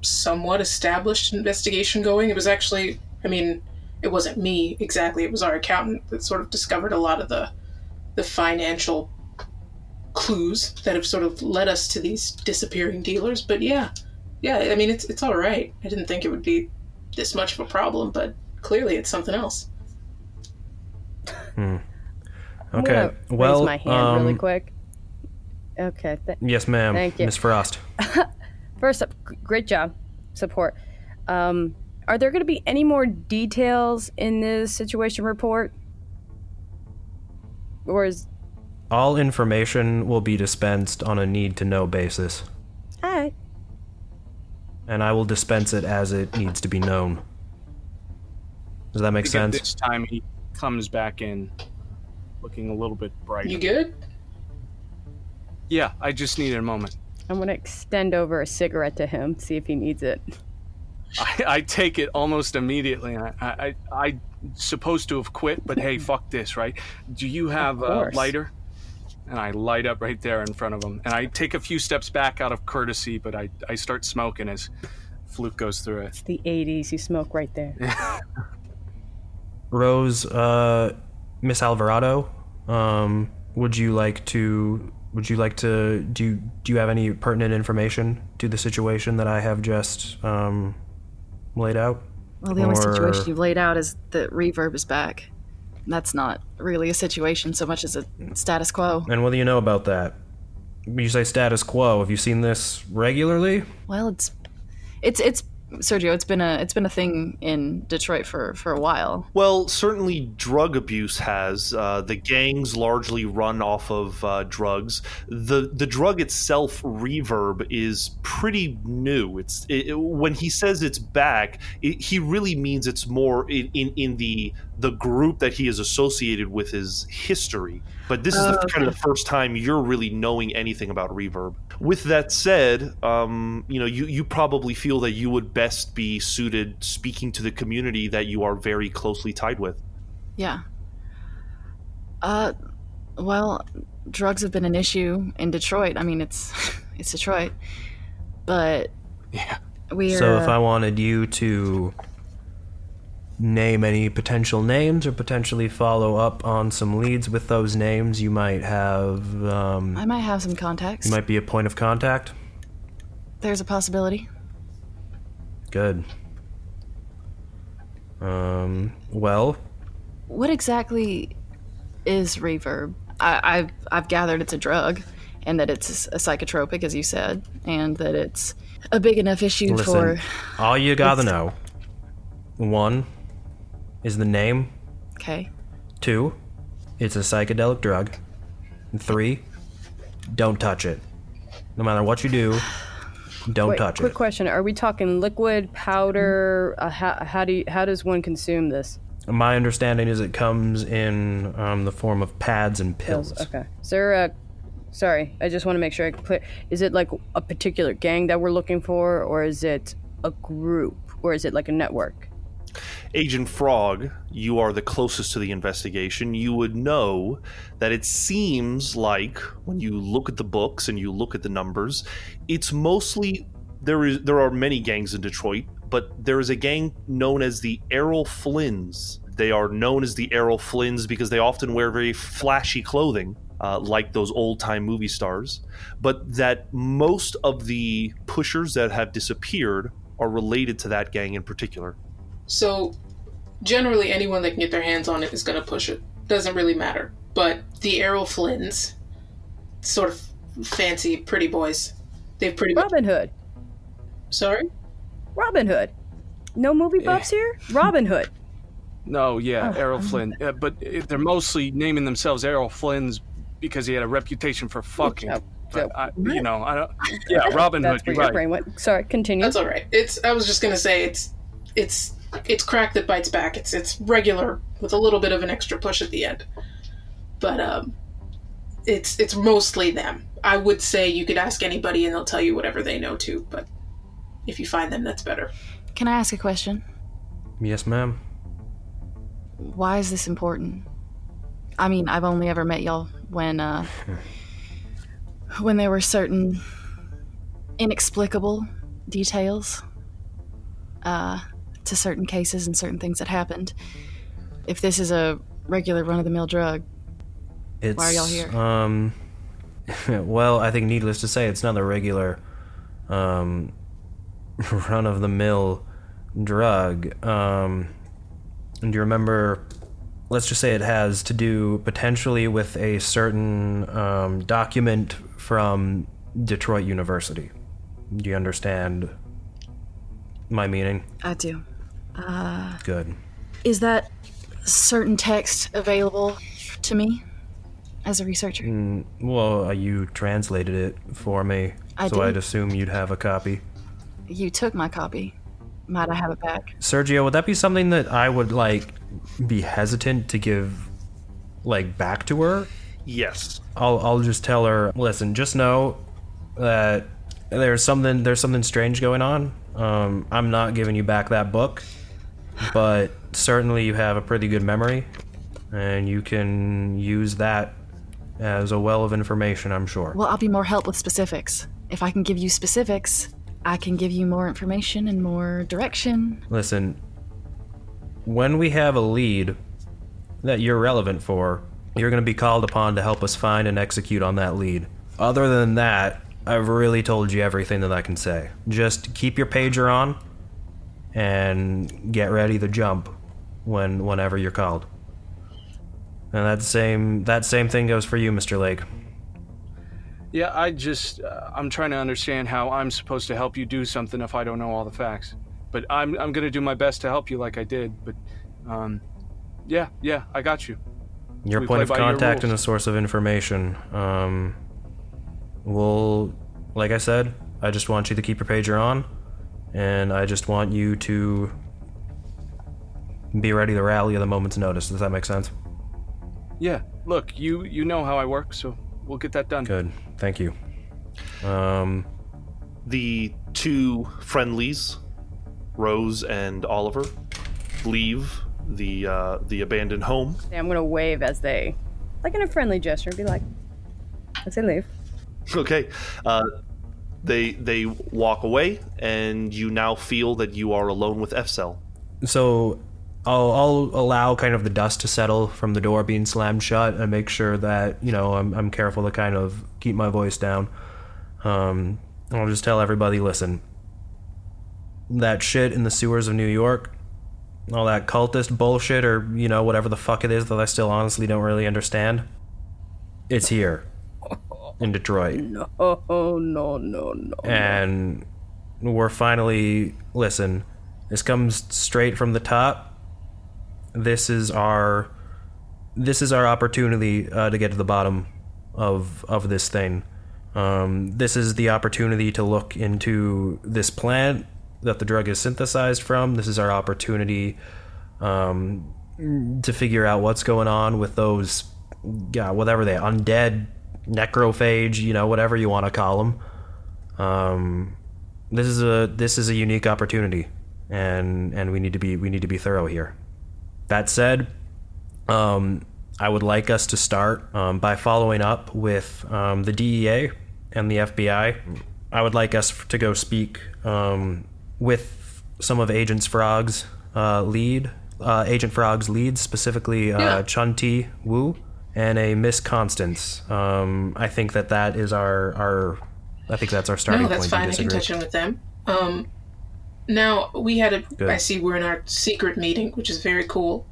somewhat established investigation going. It was actually... I mean... It wasn't me exactly, it was our accountant that sort of discovered a lot of the financial clues that have sort of led us to these disappearing dealers. But yeah, I mean, it's all right. I didn't think it would be this much of a problem, but clearly it's something else. Okay, I'm gonna raise my hand really quick. Okay. Yes, ma'am. Thank you, Miss Frost. First up, great job, support. Are there going to be any more details in this situation report? Or is... All information will be dispensed on a need-to-know basis. All right. And I will dispense it as it needs to be known. Does that make sense? This time he comes back in looking a little bit brighter. You good? Yeah, I just needed a moment. I'm going to extend over a cigarette to him, see if he needs it. I take it almost immediately. I supposed to have quit, but hey, fuck this, right? Do you have a lighter? And I light up right there in front of him. And I take a few steps back out of courtesy, but I start smoking as Fluke goes through it. It's the 80s. You smoke right there. Rose, Miss Alvarado, would you like to? Do you have any pertinent information to the situation that I have just laid out? Well, the only situation you've laid out is that Reverb is back. That's not really a situation so much as a status quo. And what do you know about that? You say status quo. Have you seen this regularly? Well, it's Sergio, it's been a thing in Detroit for a while. Well, certainly drug abuse has. The gangs largely run off of drugs. The drug itself, Reverb, is pretty new. It's when he says it's back, he really means it's more in the group that he is associated with is history. But this is kind of the first time you're really knowing anything about Reverb. With that said, you probably feel that you would best be suited speaking to the community that you are very closely tied with. Yeah. Well, drugs have been an issue in Detroit. I mean, it's Detroit, but yeah. So if I wanted you to name any potential names or potentially follow up on some leads with those names, you might have... I might have some contacts. You might be a point of contact. There's a possibility. Good. Well? What exactly is Reverb? I've gathered it's a drug and that it's a psychotropic, as you said, and that it's a big enough issue for... all you gotta know. One... is the name. Okay. 2, it's a psychedelic drug. And 3, don't touch it. No matter what you do, don't touch it. Quick question, are we talking liquid, powder? How does one consume this? My understanding is it comes in the form of pads and pills. Okay. Is there a... Sorry, I just want to make sure I clear. Is it like a particular gang that we're looking for, or is it a group, or is it like a network? Agent Frog, you are the closest to the investigation. You would know that it seems like when you look at the books and you look at the numbers, it's mostly there are many gangs in Detroit, but there is a gang known as the Errol Flynns. They are known as the Errol Flynns because they often wear very flashy clothing, like those old-time movie stars, but that most of the pushers that have disappeared are related to that gang in particular. So generally anyone that can get their hands on it is going to push it. Doesn't really matter. But the Errol Flynns, sort of fancy pretty boys. They've pretty much... Robin Hood. Sorry? Robin Hood. No movie buffs here? Robin Hood. No, yeah, Errol Flynn. But they're mostly naming themselves Errol Flynns because he had a reputation for fucking. But Robin Hood. That's where your brain went. Sorry, continue. That's all right. I was just gonna say it's crack that bites back. It's regular with a little bit of an extra push at the end. But it's mostly them. I would say you could ask anybody and they'll tell you whatever they know too. But if you find them, that's better. Can I ask a question? Yes, ma'am. Why is this important? I mean, I've only ever met y'all when there were certain inexplicable details to certain cases and certain things that happened. If this is a regular run-of-the-mill drug, why are y'all here? Well, I think needless to say, it's not a regular run-of-the-mill drug. And you remember, let's just say it has to do potentially with a certain document from Detroit University. Do you understand my meaning? I do. Good. Is that certain text available to me as a researcher? Well, you translated it for me, so I'd assume you'd have a copy. You took my copy. Might I have it back? Sergio, would that be something that I would, be hesitant to give, back to her? Yes. I'll just tell her, listen, just know that there's something strange going on. I'm not giving you back that book, but certainly you have a pretty good memory, and you can use that as a well of information, I'm sure. Well, I'll be more help with specifics. If I can give you specifics... I can give you more information and more direction. Listen, when we have a lead that you're relevant for, you're going to be called upon to help us find and execute on that lead. Other than that, I've really told you everything that I can say. Just keep your pager on and get ready to jump whenever you're called. And that same thing goes for you, Mr. Lake. Yeah, I'm trying to understand how I'm supposed to help you do something if I don't know all the facts. But I'm going to do my best to help you like I did, but, yeah, I got you. Your point of contact and a source of information. We'll, like I said, I just want you to keep your pager on, and I just want you to be ready to rally at a moment's notice. Does that make sense? Yeah, look, you know how I work, so... We'll get that done. Good. Thank you. The two friendlies, Rose and Oliver, leave the abandoned home. I'm going to wave as they, in a friendly gesture, be like, as they leave. Okay. They walk away, and you now feel that you are alone with F-Cell. So I'll allow kind of the dust to settle from the door being slammed shut and make sure that, I'm careful to kind of keep my voice down. I'll just tell everybody, listen, that shit in the sewers of New York, all that cultist bullshit or, whatever the fuck it is that I still honestly don't really understand, it's here in Detroit. No. And we're finally, listen, this comes straight from the top. This is our opportunity to get to the bottom of this thing. This is the opportunity to look into this plant that the drug is synthesized from. This is our opportunity to figure out what's going on with those, whatever they undead, necrophage, whatever you want to call them. This is a unique opportunity, and we need to be thorough here. That said, I would like us to start by following up with the DEA and the FBI. I would like us to go speak with some of Agent Frog's leads, specifically Chun-Ti Wu and a Miss Constance. I think that is our I think that's our starting point. No, that's fine. I can touch in with them. Now, we had I see we're in our secret meeting, which is very cool.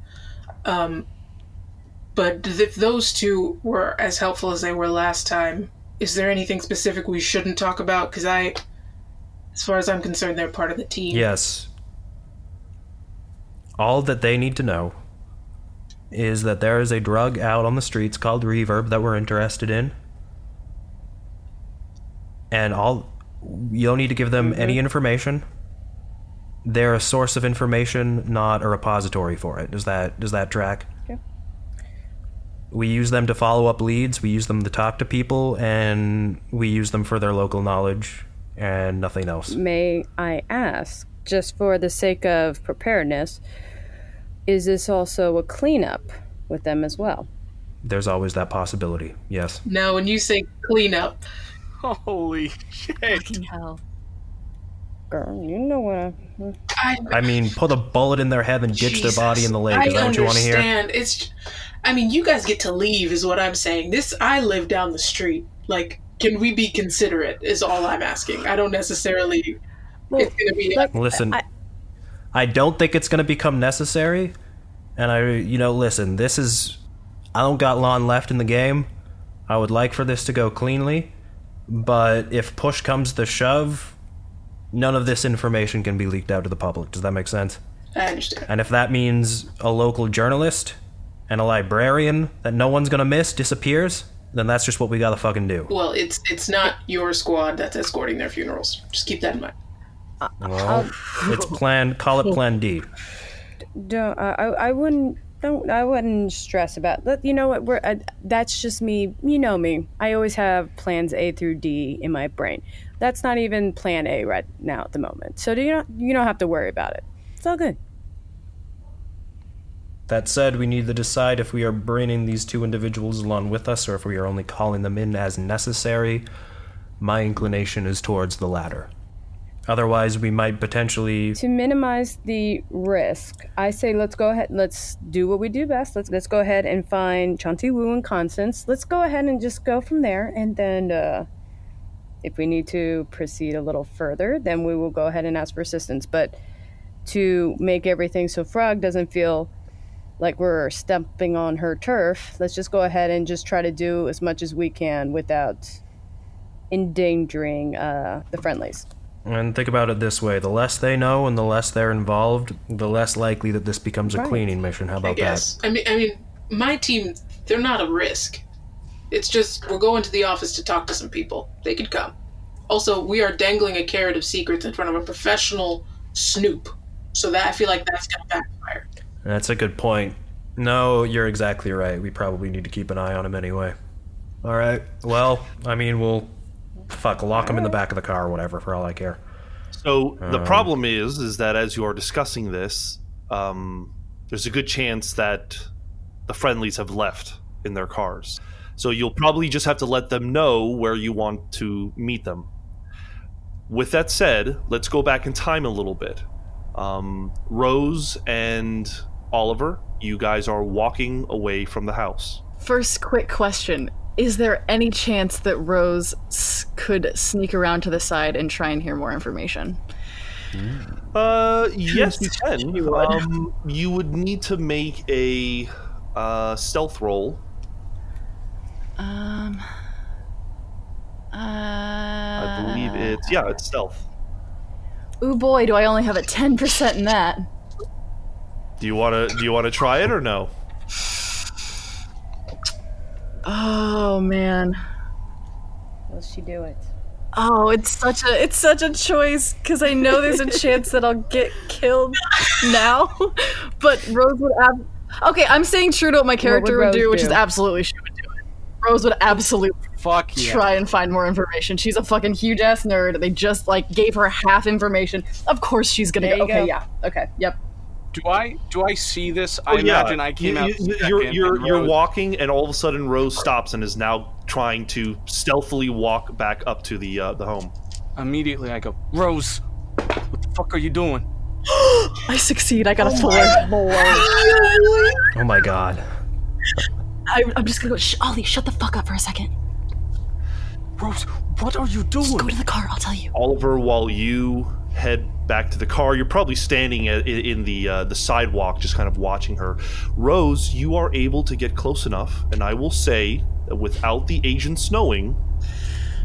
But if those two were as helpful as they were last time, is there anything specific we shouldn't talk about? Because as far as I'm concerned, they're part of the team. Yes. All that they need to know is that there is a drug out on the streets called Reverb that we're interested in. And you don't need to give them any information. They're a source of information, not a repository for it. Does that track? Yeah. We use them to follow up leads, we use them to talk to people, and we use them for their local knowledge and nothing else. May I ask, just for the sake of preparedness, is this also a cleanup with them as well? There's always that possibility, yes. Now, when you say cleanup... Holy shit. Fucking hell. Girl, you know what I mean, put a bullet in their head and ditch their body in the lake. Is that what you want to hear? I understand. I mean, you guys get to leave is what I'm saying. I live down the street. Like, can we be considerate is all I'm asking. I don't necessarily... Well, it's going to be... Listen, I don't think it's going to become necessary. And listen, this is... I don't got long left in the game. I would like for this to go cleanly. But if push comes to shove... None of this information can be leaked out to the public. Does that make sense? I understand. And if that means a local journalist and a librarian that no one's gonna miss disappears, then that's just what we gotta fucking do. Well, it's not your squad that's escorting their funerals. Just keep that in mind. Well, it's plan. Call it Plan D. I wouldn't stress about. You know what? That's just me. You know me. I always have plans A through D in my brain. That's not even Plan A right now at the moment. So you don't have to worry about it. It's all good. That said, we need to decide if we are bringing these two individuals along with us or if we are only calling them in as necessary. My inclination is towards the latter. Otherwise, we might potentially... To minimize the risk, I say let's go ahead. Let's do what we do best. Let's go ahead and find Chun-Ti Wu and Constance. Let's go ahead and just go from there and then... If we need to proceed a little further, then we will go ahead and ask for assistance. But to make everything so Frog doesn't feel like we're stepping on her turf, let's just go ahead and just try to do as much as we can without endangering the friendlies. And think about it this way. The less they know and the less they're involved, the less likely that this becomes a cleaning mission. How about that? I mean, my team, they're not a risk. It's just, we're going to the office to talk to some people. They could come. Also, we are dangling a carrot of secrets in front of a professional snoop. So I feel like that's going to backfire. That's a good point. No, you're exactly right. We probably need to keep an eye on him anyway. All right. Well, I mean, we'll lock him in the back of the car or whatever, for all I care. So the problem is that as you are discussing this, there's a good chance that the friendlies have left in their cars. So you'll probably just have to let them know where you want to meet them. With that said, let's go back in time a little bit. Rose and Oliver, you guys are walking away from the house. First quick question. Is there any chance that Rose could sneak around to the side and try and hear more information? Yes, you can. You would need to make a stealth roll. I believe it's stealth. Ooh boy, do I only have a 10% in that. Do you wanna try it or no? Oh man. Will she do it? Oh, it's such a choice because I know there's a chance that I'll get killed now. But Rose would okay, I'm saying true to what my character would do, which is absolutely she would do. Rose would absolutely try and find more information. She's a fucking huge-ass nerd. They just, gave her half information. Of course she's going to go. Okay, yeah. Okay, yep. Do I see this? I imagine I came out... You're walking, and all of a sudden Rose stops and is now trying to stealthily walk back up to the home. Immediately I go, Rose, what the fuck are you doing? I succeed. I got a 4. Oh my god. I'm just gonna go. Ollie, shut the fuck up for a second. Rose, what are you doing? Just go to the car. I'll tell you. Oliver, while you head back to the car, you're probably standing in the sidewalk, just kind of watching her. Rose, you are able to get close enough, and I will say that without the agents knowing,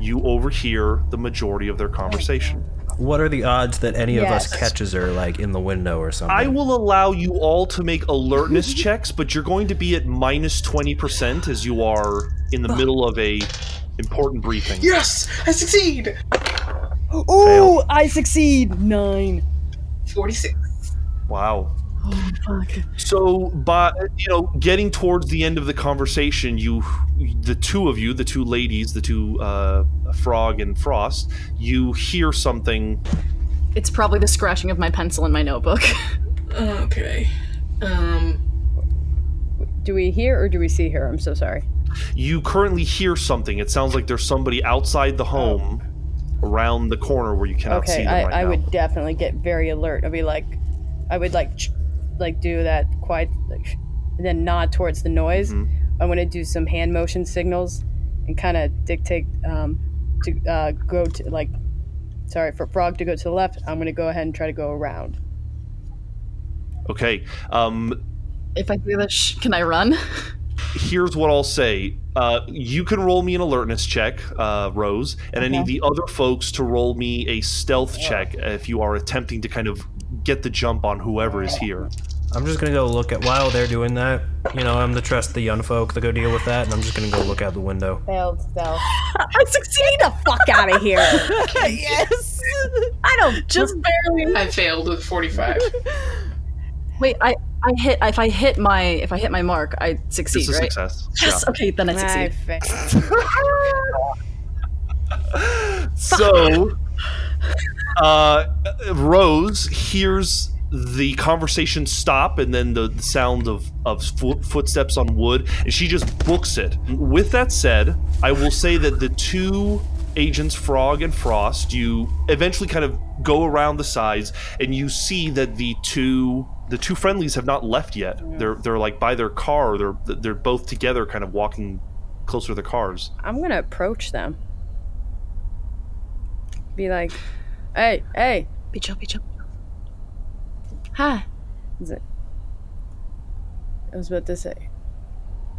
you overhear the majority of their conversation. What are the odds that any of us catches her, like, in the window or something? I will allow you all to make alertness checks, but you're going to be at minus 20% as you are in the middle of a important briefing. Yes! I succeed! Ooh! Fail. I succeed! 9. 46. Wow. Oh, fuck. So, by, you know, getting towards the end of the conversation, the two ladies, the two, Frog and Frost, you hear something. It's probably the scratching of my pencil in my notebook. Okay. Do we hear or do we see her? I'm so sorry. You currently hear something. It sounds like there's somebody outside the home around the corner where you cannot see them right now. I would definitely get very alert. I'd be like, I would like do that quiet, like, and then nod towards the noise. Mm-hmm. I want to do some hand motion signals and kind of dictate to go to, like, sorry, for Frog to go to the left. I'm going to go ahead and try to go around. Okay. If I do this, can I run? Here's what I'll say. You can roll me an alertness check, Rose, and I need the other folks to roll me a stealth check if you are attempting to kind of get the jump on whoever is here. I'm just going to go look at, while they're doing that, you know, I'm going to trust the young folk to go deal with that, and I'm just going to go look out the window. Failed stealth. I succeed! Get the fuck out of here! Yes! I don't, just barely. I failed with 45. Wait, if I hit my mark, I succeed, right? It's a success. Yes, okay, then I succeed. So, Rose hears the conversation stop and then the sound of footsteps on wood, and she just books it. With that said, I will say that the two agents, Frog and Frost, you eventually kind of go around the sides, and you see that the two friendlies have not left yet. They're like by their car. They're both together, kind of walking closer to the cars. I'm gonna approach them. Be like, hey, be chill. Hi. I was about to say.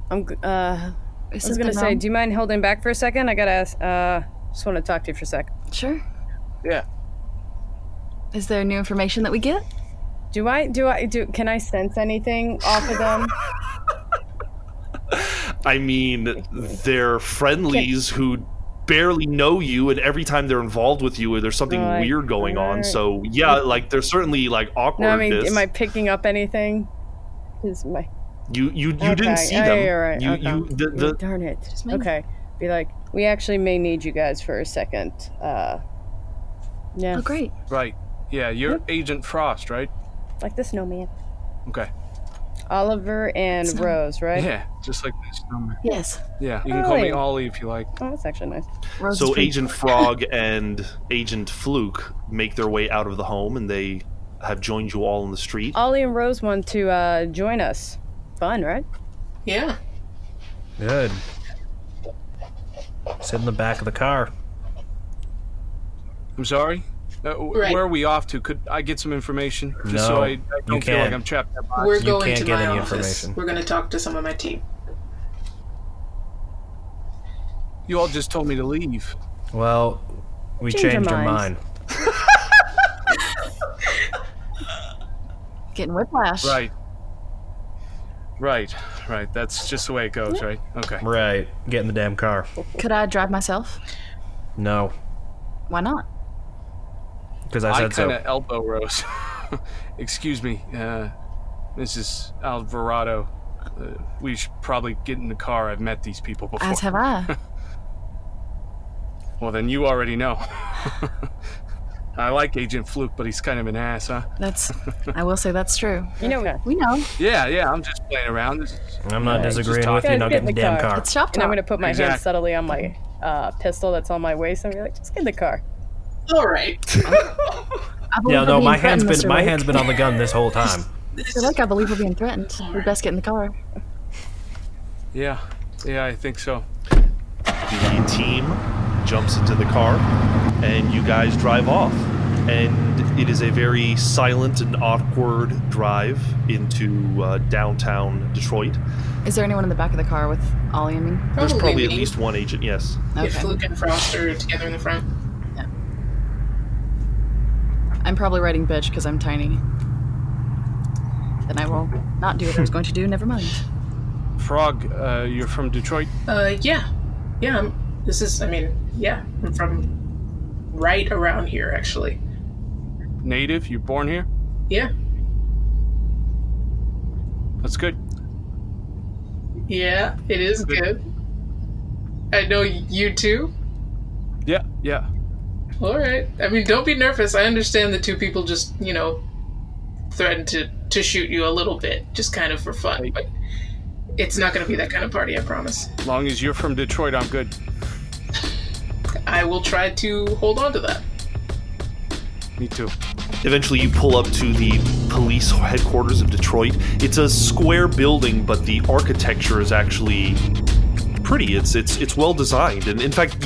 I was gonna say, do you mind holding back for a second? I gotta ask. Just want to talk to you for a sec. Sure. Yeah. Is there new information that we get? Can I sense anything off of them? I mean, they're friendlies who barely know you, and every time they're involved with you, there's something weird going on. So, yeah, like, there's certainly, like, awkwardness. No, I mean, am I picking up anything? You didn't see them. You're right. Darn it. Okay. Be like, we actually may need you guys for a second. Yeah. Oh, great. Right. Yeah, you're Agent Frost, right? Like the snowman. Okay. Oliver and Rose, right? Yeah, just like the snowman. Yes. Yeah, you can call me Ollie if you like. Oh, that's actually nice. Rose, so Agent Frog and Agent Fluke make their way out of the home, and they have joined you all in the street. Ollie and Rose want to join us. Fun, right? Yeah. Good. Sit in the back of the car. I'm sorry? Right. Where are we off to? Could I get some information? So I don't feel like I'm trapped in a box. We're going to my office. We're going to talk to some of my team. You all just told me to leave. Well, we changed our mind. Getting whiplash. Right. That's just the way it goes, right? Okay. Right. Get in the damn car. Could I drive myself? No. Why not? I kind of elbow Rose. Excuse me, Mrs. Alvarado. We should probably get in the car. I've met these people before. As have I. Well, then you already know. I like Agent Fluke, but he's kind of an ass, huh? I will say that's true. You know, we know. Yeah, I'm just playing around. I'm not disagreeing with you. Now get in the damn car. It's shop talk. And I'm going to put my hand subtly on my pistol that's on my waist and be like, just get in the car. All right. No, my hand's been on the gun this whole time. Mr. Lake, I believe we're being threatened. We'd best get in the car. Yeah, I think so. The team jumps into the car, and you guys drive off. And it is a very silent and awkward drive into downtown Detroit. Is there anyone in the back of the car with Ollie and me? There's probably at least one agent, yes. Okay. Yeah, Fluke and Frost are together in the front. Yeah. I'm probably writing bitch because I'm tiny. Then I will not do what I was going to do, never mind. Frog, you're from Detroit? Yeah. I'm from right around here, actually. Native? You born here? Yeah. That's good. Yeah, it is good. I know you too? Yeah. All right. I mean, don't be nervous. I understand the two people just, threatened to shoot you a little bit, just kind of for fun, but... It's not going to be that kind of party, I promise. As long as you're from Detroit, I'm good. I will try to hold on to that. Me too. Eventually, you pull up to the police headquarters of Detroit. It's a square building, but the architecture is actually pretty. It's well designed, and in fact,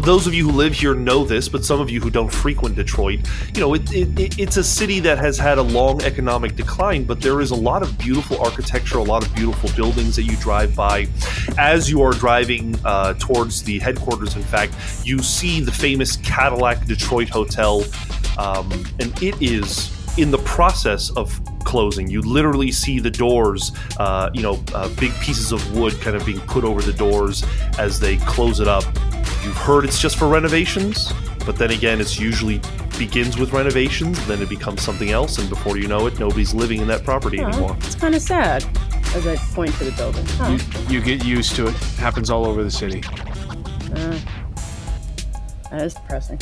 those of you who live here know this, but some of you who don't frequent Detroit, it's a city that has had a long economic decline, but there is a lot of beautiful architecture, a lot of beautiful buildings that you drive by. As you are driving towards the headquarters, in fact, you see the famous Cadillac Detroit Hotel, and it is in the process of closing. You literally see the doors, big pieces of wood kind of being put over the doors as they close it up. You've heard it's just for renovations, but then again, it's usually begins with renovations, then it becomes something else, and before you know it, nobody's living in that property anymore. It's kind of sad, as I point to the building. Huh. You get used to it. Happens all over the city. That is depressing.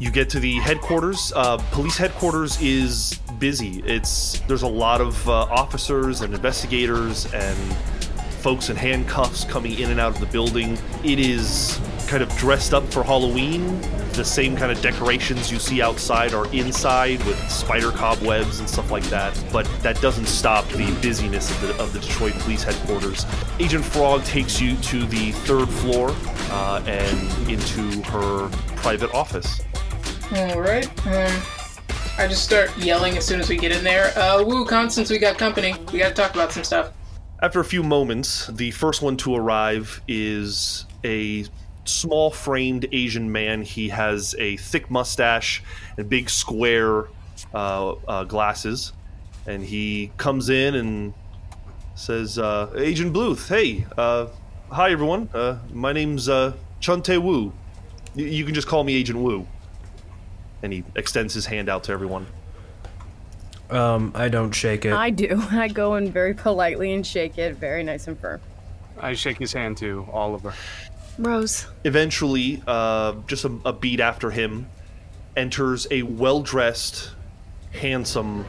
You get to the headquarters. Police headquarters is busy. There's a lot of officers and investigators and folks in handcuffs coming in and out of the building. It is kind of dressed up for Halloween. The same kind of decorations you see outside are inside with spider cobwebs and stuff like that. But that doesn't stop the busyness of the Detroit Police Headquarters. Agent Frog takes you to the third floor and into her private office. All right. I just start yelling as soon as we get in there. Woo, Constance, we got company. We got to talk about some stuff. After a few moments, the first one to arrive is a small-framed Asian man. He has a thick mustache and big square glasses, and he comes in and says, Agent Bluth, hey, hi everyone, my name's Chun-Ti Wu. You can just call me Agent Wu. And he extends his hand out to everyone. I don't shake it. I do. I go in very politely and shake it, very nice and firm. I shake his hand to Oliver. Rose. Eventually, just a beat after him, enters a well-dressed, handsome,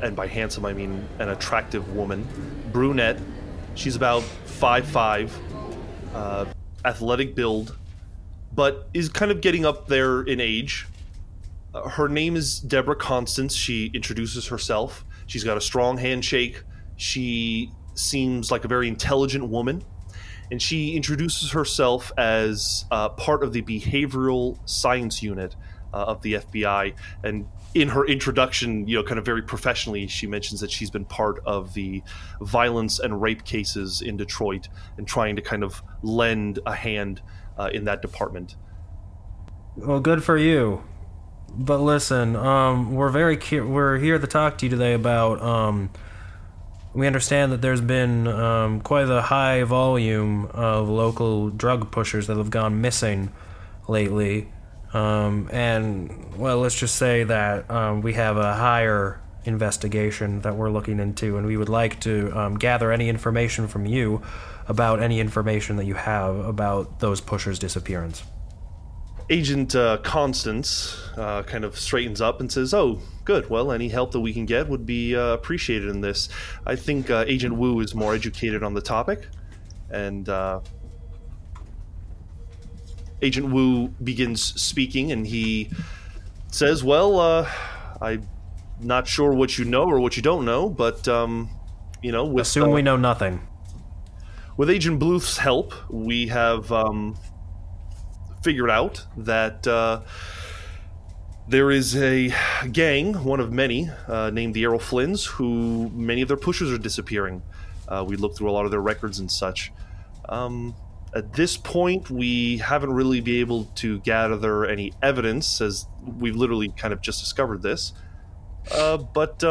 and by handsome I mean an attractive woman, brunette. She's about 5'5", athletic build, but is kind of getting up there in age. Her name is Deborah Constance. She introduces herself. She's got a strong handshake. She seems like a very intelligent woman. And she introduces herself as part of the Behavioral Science Unit of the FBI. And in her introduction, kind of very professionally, she mentions that she's been part of the violence and rape cases in Detroit and trying to kind of lend a hand in that department. Well, good for you. But listen, we're here to talk to you today about... We understand that there's been quite a high volume of local drug pushers that have gone missing lately. Let's just say that we have a higher investigation that we're looking into, and we would like to gather any information from you about any information that you have about those pushers' disappearance. Agent Constance kind of straightens up and says, oh, good. Well, any help that we can get would be appreciated in this. I think Agent Wu is more educated on the topic. And Agent Wu begins speaking, and he says, well, I'm not sure what you know or what you don't know, but, you know... with assume we know nothing. With Agent Bluth's help, we have figured out that... there is a gang, one of many, named the Errol Flynns, who many of their pushers are disappearing. We looked through a lot of their records and such. At this point, we haven't really been able to gather any evidence, as we've literally kind of just discovered this. But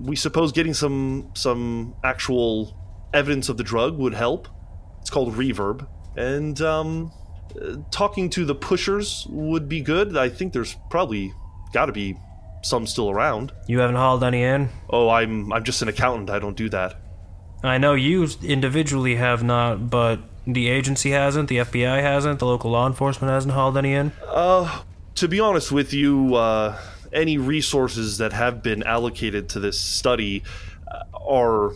we suppose getting some actual evidence of the drug would help. It's called Reverb. And... talking to the pushers would be good. I think there's probably got to be some still around. You haven't hauled any in? Oh, I'm just an accountant. I don't do that. I know you individually have not, but the agency hasn't, the FBI hasn't, the local law enforcement hasn't hauled any in? To be honest with you, any resources that have been allocated to this study are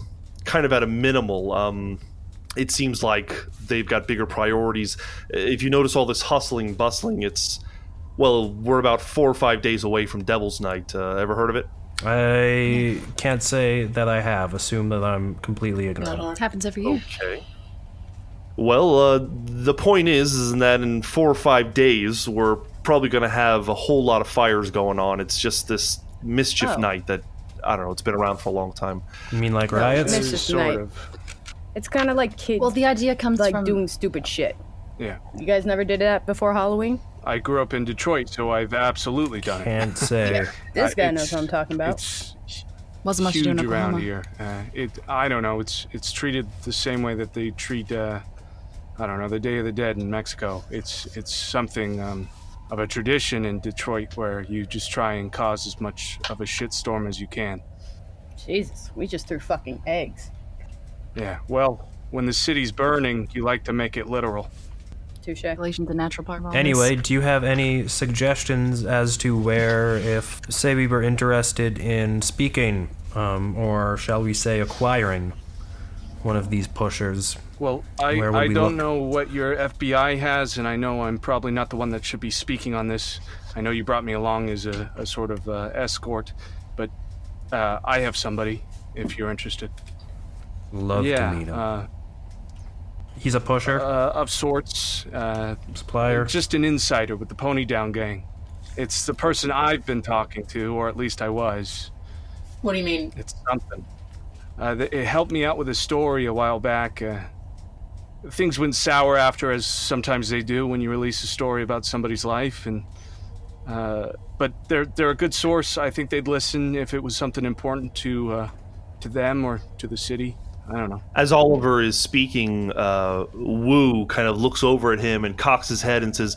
kind of at a minimal. It seems like they've got bigger priorities. If you notice all this hustling, bustling, it's... Well, we're about 4 or 5 days away from Devil's Night. Ever heard of it? I can't say that I have. Assume that I'm completely ignorant. That happens every year. Okay. Well, the point is that in 4 or 5 days, we're probably going to have a whole lot of fires going on. It's just this mischief night that, I don't know, it's been around for a long time. You mean like riots? Mischief sort of. It's kind of like kids. Well, the idea comes from... doing stupid shit. Yeah. You guys never did that before Halloween? I grew up in Detroit, so I've absolutely done it. Can't say. Yeah. This guy knows what I'm talking about. It's wasn't much doing around here. I don't know. It's treated the same way that they treat, I don't know, the Day of the Dead in Mexico. It's something of a tradition in Detroit where you just try and cause as much of a shitstorm as you can. Jesus, we just threw fucking eggs. Yeah, well, when the city's burning, you like to make it literal. Touche. Relation to natural park. Anyway, do you have any suggestions as to where, if, say, we were interested in speaking, or shall we say acquiring one of these pushers? Well, I don't know what your FBI has, and I know I'm probably not the one that should be speaking on this. I know you brought me along as a sort of escort, but I have somebody, if you're interested. Love to meet him. He's a pusher? Of sorts. Supplier? Just an insider with the Pony Down gang. It's the person I've been talking to, or at least I was. What do you mean? It's something. It helped me out with a story a while back. Things went sour after, as sometimes they do when you release a story about somebody's life. And but they're a good source. I think they'd listen if it was something important to them or to the city. I don't know. As Oliver is speaking, Wu kind of looks over at him and cocks his head and says,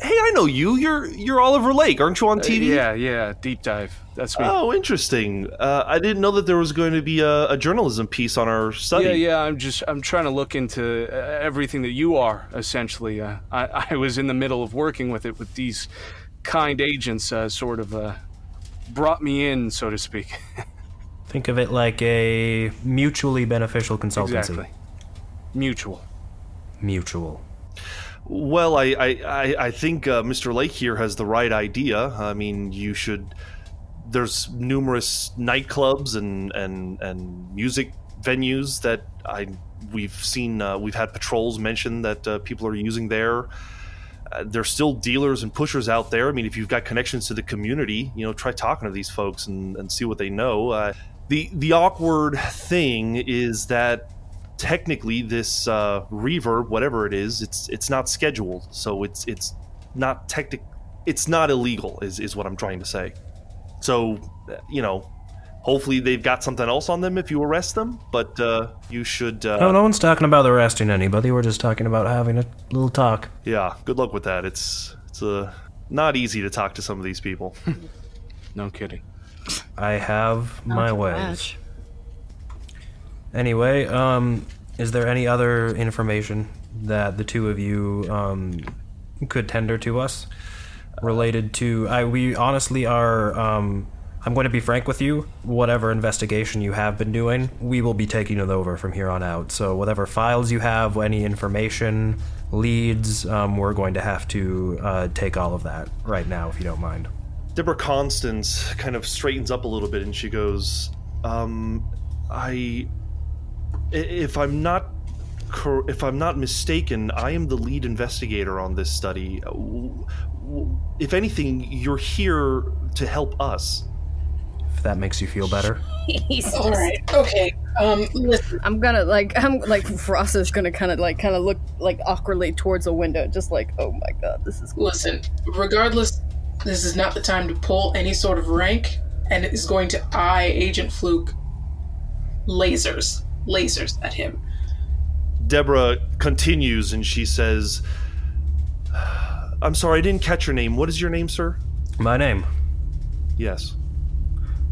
"Hey, I know you. You're Oliver Lake, aren't you on TV?" Yeah. Deep Dive. That's me. Oh, interesting. I didn't know that there was going to be a journalism piece on our study. Yeah. I'm trying to look into everything that you are. Essentially, I was in the middle of working with it with these kind agents. Sort of brought me in, so to speak. Think of it like a mutually beneficial consultancy. Exactly. Mutual. Well, I think Mr. Lake here has the right idea. I mean, you should... There's numerous nightclubs and music venues that we've seen... we've had patrols mention that people are using there. There's still dealers and pushers out there. I mean, if you've got connections to the community, you know, try talking to these folks and see what they know. The awkward thing is that technically this reverb, whatever it is, it's not scheduled, so it's not it's not illegal is what I'm trying to say. So, you know, hopefully they've got something else on them if you arrest them, but you should... no one's talking about arresting anybody. We're just talking about having a little talk. Yeah, good luck with that. It's not easy to talk to some of these people. No kidding. I have my ways. Anyway, is there any other information that the two of you could tender to us related to... we honestly are I'm going to be frank with you, whatever investigation you have been doing, we will be taking it over from here on out. So whatever files you have, any information, leads, we're going to have to take all of that right now, if you don't mind. Deborah Constance kind of straightens up a little bit and she goes, if I'm not mistaken, I am the lead investigator on this study. If anything, you're here to help us. If that makes you feel better. All right. Okay. Listen. I'm Rosa's gonna kind of look like awkwardly towards a window, just like, oh my god, this is cool. Listen, regardless, this is not the time to pull any sort of rank, and it is going to eye Agent Fluke lasers at him. Deborah continues and she says, I'm sorry, I didn't catch your name. What is your name, sir? My name? Yes.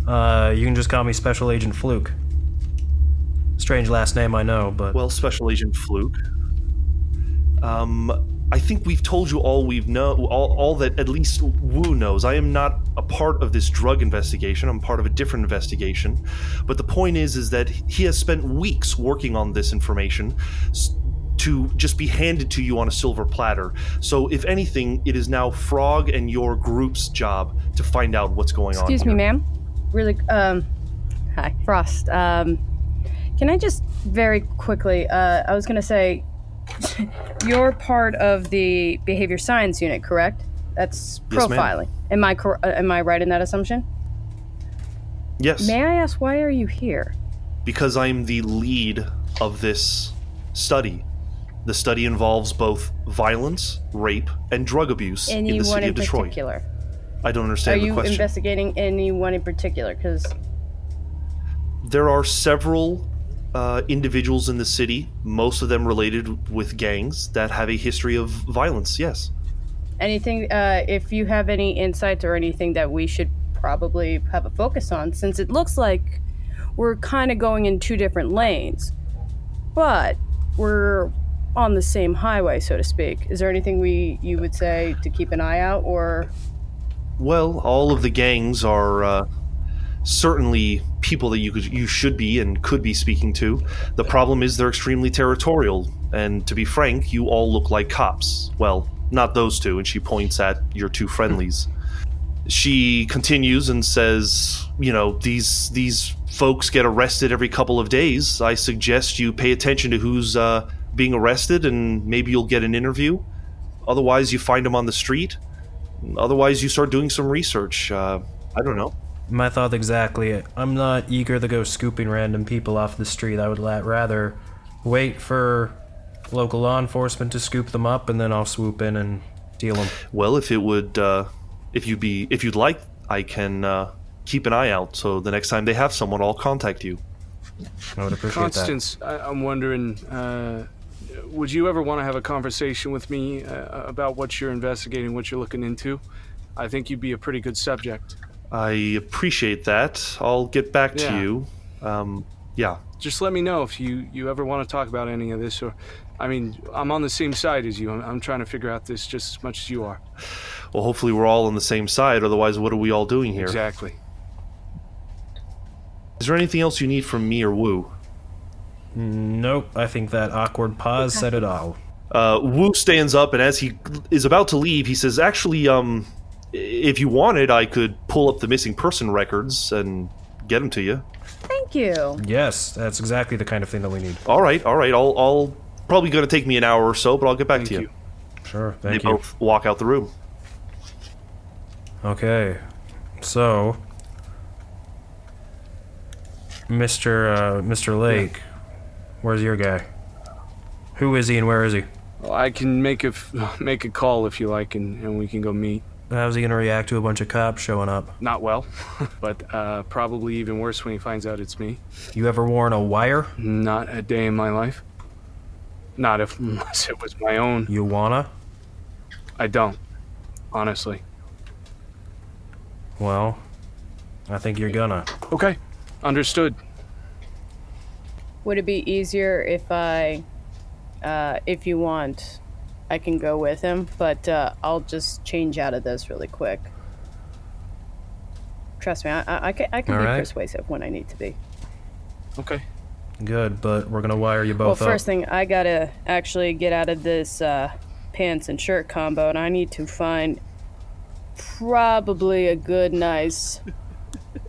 You can just call me Special Agent Fluke. Strange last name, I know, but... Well, Special Agent Fluke. I think we've told you all all that at least Wu knows. I am not a part of this drug investigation. I'm part of a different investigation. But the point is that he has spent weeks working on this information to just be handed to you on a silver platter. So if anything, it is now Frog and your group's job to find out what's going on. Excuse me, ma'am. Really, hi, Frost. Can I just very quickly, I was going to say, you're part of the Behavior Science Unit, correct? That's profiling. Yes, ma'am. Am I right in that assumption? Yes. May I ask, why are you here? Because I'm the lead of this study. The study involves both violence, rape, and drug abuse in the city of Detroit. Anyone in particular? I don't understand the question. Are you investigating anyone in particular? Because there are several individuals in the city, most of them related with gangs, that have a history of violence, yes. Anything, if you have any insights or anything that we should probably have a focus on, since it looks like we're kind of going in two different lanes, but we're on the same highway, so to speak. Is there anything you would say to keep an eye out, or... Well, all of the gangs are certainly people that you should be and could be speaking to. The problem is they're extremely territorial, and to be frank, you all look like cops. Well, not those two, and she points at your two friendlies. She continues and says, you know, these folks get arrested every couple of days. I suggest you pay attention to who's being arrested, and maybe you'll get an interview. Otherwise, you find them on the street. Otherwise, you start doing some research. I don't know. My thought exactly. I'm not eager to go scooping random people off the street. I would rather wait for local law enforcement to scoop them up, and then I'll swoop in and deal them. Well, if you'd like, I can keep an eye out. So the next time they have someone, I'll contact you. I would appreciate Constance, that. Constance, I'm wondering. Would you ever want to have a conversation with me about what you're investigating, what you're looking into? I think you'd be a pretty good subject. I appreciate that. I'll get back to you. Yeah. Just let me know if you ever want to talk about any of this. Or, I mean, I'm on the same side as you. I'm trying to figure out this just as much as you are. Well, hopefully we're all on the same side. Otherwise, what are we all doing here? Exactly. Is there anything else you need from me or Wu? Nope, I think that awkward pause said it all. Wu stands up, and as he is about to leave, he says, actually, if you wanted, I could pull up the missing person records and get them to you. Thank you. Yes, that's exactly the kind of thing that we need. All right, I'll probably going to take me an hour or so, but I'll get back to you. Sure, thank you. They both walk out the room. Okay, so, Mr. Lake... Yeah. Where's your guy? Who is he and where is he? Well, I can make a call if you like, and we can go meet. How's he going to react to a bunch of cops showing up? Not well, but probably even worse when he finds out it's me. You ever worn a wire? Not a day in my life. Not unless it was my own. You wanna? I don't, honestly. Well, I think you're gonna. Okay, understood. Would it be easier if I, if you want, I can go with him, but I'll just change out of this really quick. Trust me, I can all be right. persuasive when I need to be. Okay. Good, but we're going to wire you both up. Well, first thing, I got to actually get out of this pants and shirt combo, and I need to find probably a good, nice,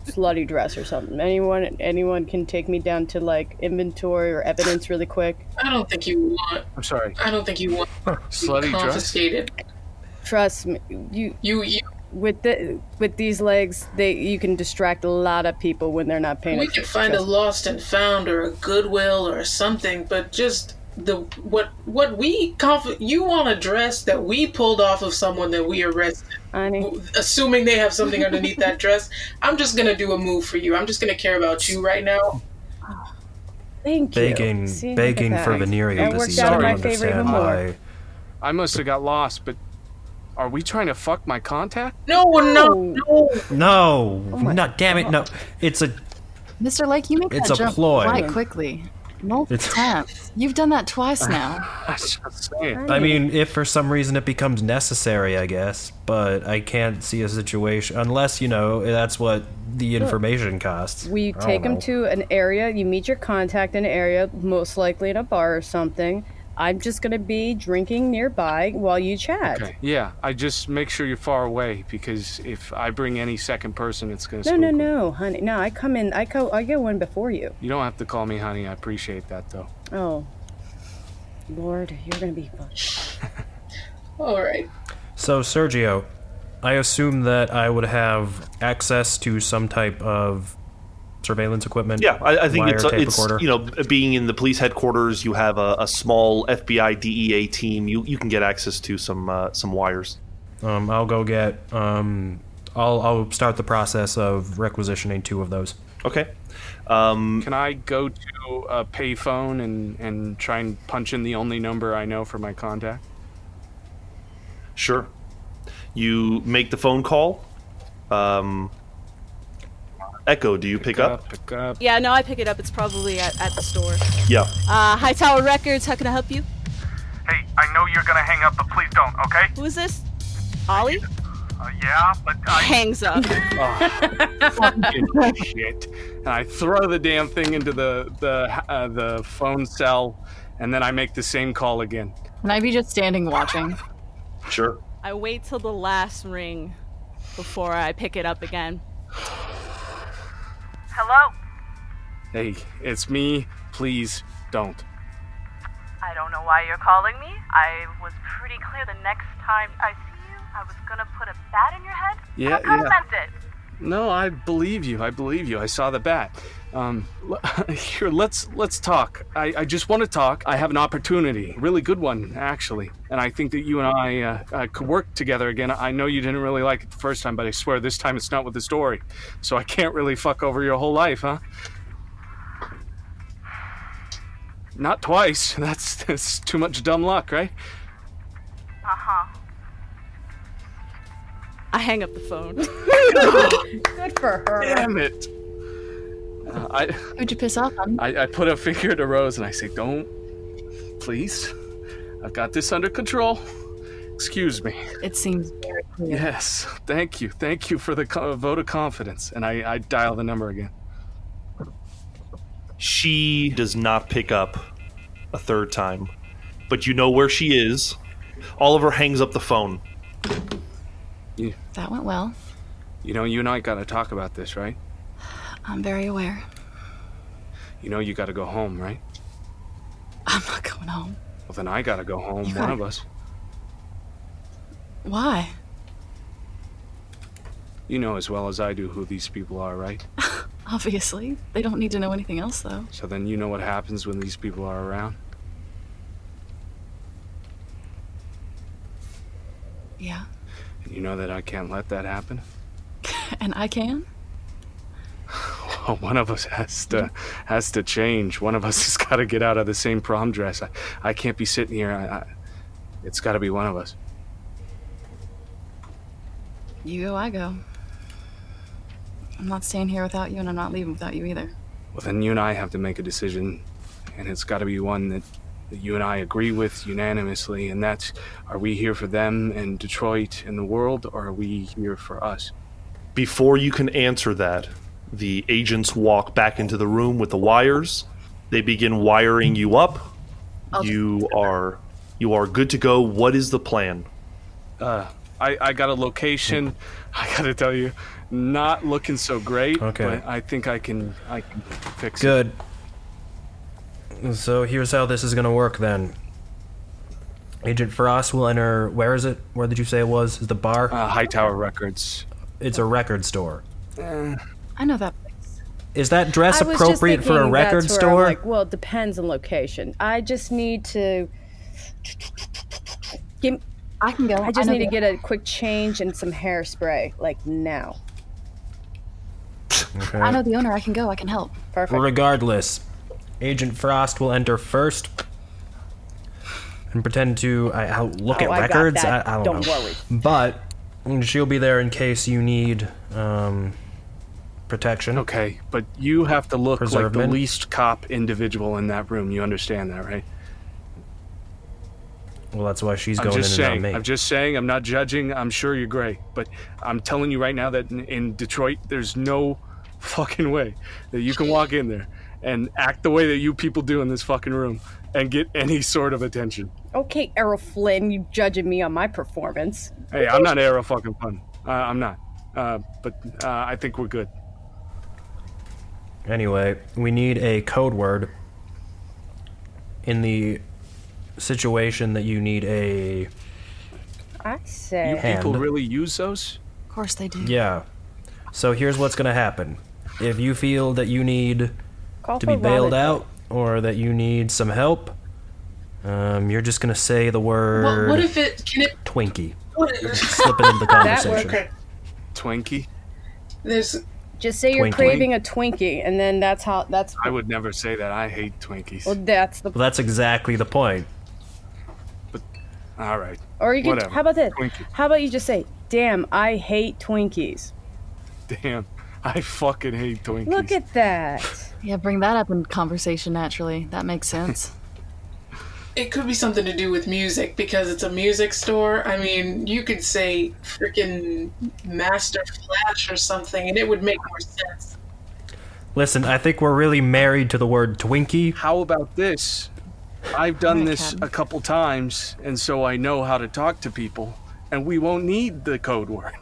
slutty dress or something. Anyone can take me down to, like, inventory or evidence really quick? I don't think you want slutty confiscated. Dress? Trust me. You With these legs, you can distract a lot of people when they're not paying. We could find a lost and found or a Goodwill or something, but just you want a dress that we pulled off of someone that we arrested, assuming they have something underneath that dress. I'm just gonna do a move for you. I'm just gonna care about you right now. Oh, thank you. Begging for venereal disease. I don't understand why. I must have got lost, but. Are we trying to fuck my contact? No. No, damn it, no. It's a... Mr. Lake, you make that jump quite quickly. Multiple times. You've done that twice now. I mean, if for some reason it becomes necessary, I guess, but I can't see a situation, unless, that's what the information costs. We take him to an area, you meet your contact in an area, most likely in a bar or something. I'm just going to be drinking nearby while you chat. Okay. Yeah, I just make sure you're far away, because if I bring any second person, it's going to spook. No, honey. No, I come in. I get one before you. You don't have to call me honey. I appreciate that, though. Oh, Lord, you're going to be fun. All right. So, Sergio, I assume that I would have access to some type of surveillance equipment. Yeah, I think it's being in the police headquarters, you have a small FBI DEA team. You can get access to some wires. I'll go get. I'll start the process of requisitioning 2 of those. Okay. Can I go to a payphone and try and punch in the only number I know for my contact? Sure. You make the phone call. Echo, do you pick up? Pick up? Yeah, no, I pick it up. It's probably at the store. Yeah. Hightower Records, how can I help you? Hey, I know you're going to hang up, but please don't, okay? Who is this? Ollie? Yeah, but I... Hangs up. Oh, fucking shit. And I throw the damn thing into the phone cell, and then I make the same call again. Can I be just standing watching? Sure. I wait till the last ring before I pick it up again. Hello? Hey, it's me. Please don't. I don't know why you're calling me. I was pretty clear the next time I see you, I was going to put a bat in your head. Yeah, I kind of meant it. No, I believe you. I saw the bat. Here, let's talk. I just want to talk. I have an opportunity. A really good one, actually. And I think that you and I could work together again. I know you didn't really like it the first time, but I swear this time it's not with the story. So I can't really fuck over your whole life, huh? Not twice. That's too much dumb luck, right? Uh-huh. I hang up the phone. Good for her. Damn it. Who'd you piss off on? I put a finger to Rose and I say, don't, please. I've got this under control. Excuse me. It seems very clear. Yes, thank you. Thank you for the vote of confidence. And I dial the number again. She does not pick up a third time, but you know where she is. Oliver hangs up the phone. Yeah. That went well. You and I got to talk about this, right? I'm very aware. You gotta go home, right? I'm not going home. Well, then I gotta go home, one of us. Why? You know as well as I do who these people are, right? Obviously. They don't need to know anything else, though. So then you know what happens when these people are around? Yeah. And you know that I can't let that happen? And I can? Well, one of us has to change. One of us has got to get out of the same prom dress. I can't be sitting here. It's got to be one of us. You go, I go. I'm not staying here without you, and I'm not leaving without you either. Well, then you and I have to make a decision, and it's got to be one that you and I agree with unanimously, and that's, are we here for them and Detroit and the world, or are we here for us? Before you can answer that, the agents walk back into the room with the wires. They begin wiring you up. You are good to go. What is the plan? I got a location. I gotta tell you, not looking so great. Okay. But I think I can fix it. Good. So here's how this is gonna work then. Agent Frost will enter. Where is it? Where did you say it was? Is the bar? Hightower Records. It's a record store. I know that place. Is that dress appropriate for a record store? I'm like, well, it depends on location. I just need to. I can go. I just need to get a quick change and some hairspray, like now. Okay. I know the owner. I can go. I can help. Perfect. Regardless, Agent Frost will enter first. And pretend to look at records. I don't worry. But she'll be there in case you need protection. Okay, but you have to look like the least cop individual in that room. You understand that, right? Well, that's why she's going in and not me. I'm just saying, I'm not judging. I'm sure you're great. But I'm telling you right now that in Detroit, there's no fucking way that you can walk in there and act the way that you people do in this fucking room and get any sort of attention. Okay, Errol Flynn, you judging me on my performance. Hey, I'm not Errol fucking Flynn. I'm not. But I think we're good. Anyway, we need a code word in the situation that you need a... I say... You people really use those? Of course they do. Yeah. So here's what's going to happen. If you feel that you need to be bailed out, or that you need some help, you're just gonna say the word. Well, what if it can it Twinkie? Slip it into the conversation. That Twinkie. There's just say you're craving a Twinkie, and then that's how. That's. I would never say that. I hate Twinkies. Well, that's the. Well, that's exactly the point. But all right. Or you can. Whatever. How about this? Twinkie. How about you just say, "Damn, I hate Twinkies." Damn, I fucking hate Twinkies. Look at that. Yeah, bring that up in conversation naturally. That makes sense. It could be something to do with music because it's a music store. I mean, you could say freaking Master Flash or something and it would make more sense. Listen, I think we're really married to the word Twinkie. How about this? I've done this a couple times and so I know how to talk to people and we won't need the code word.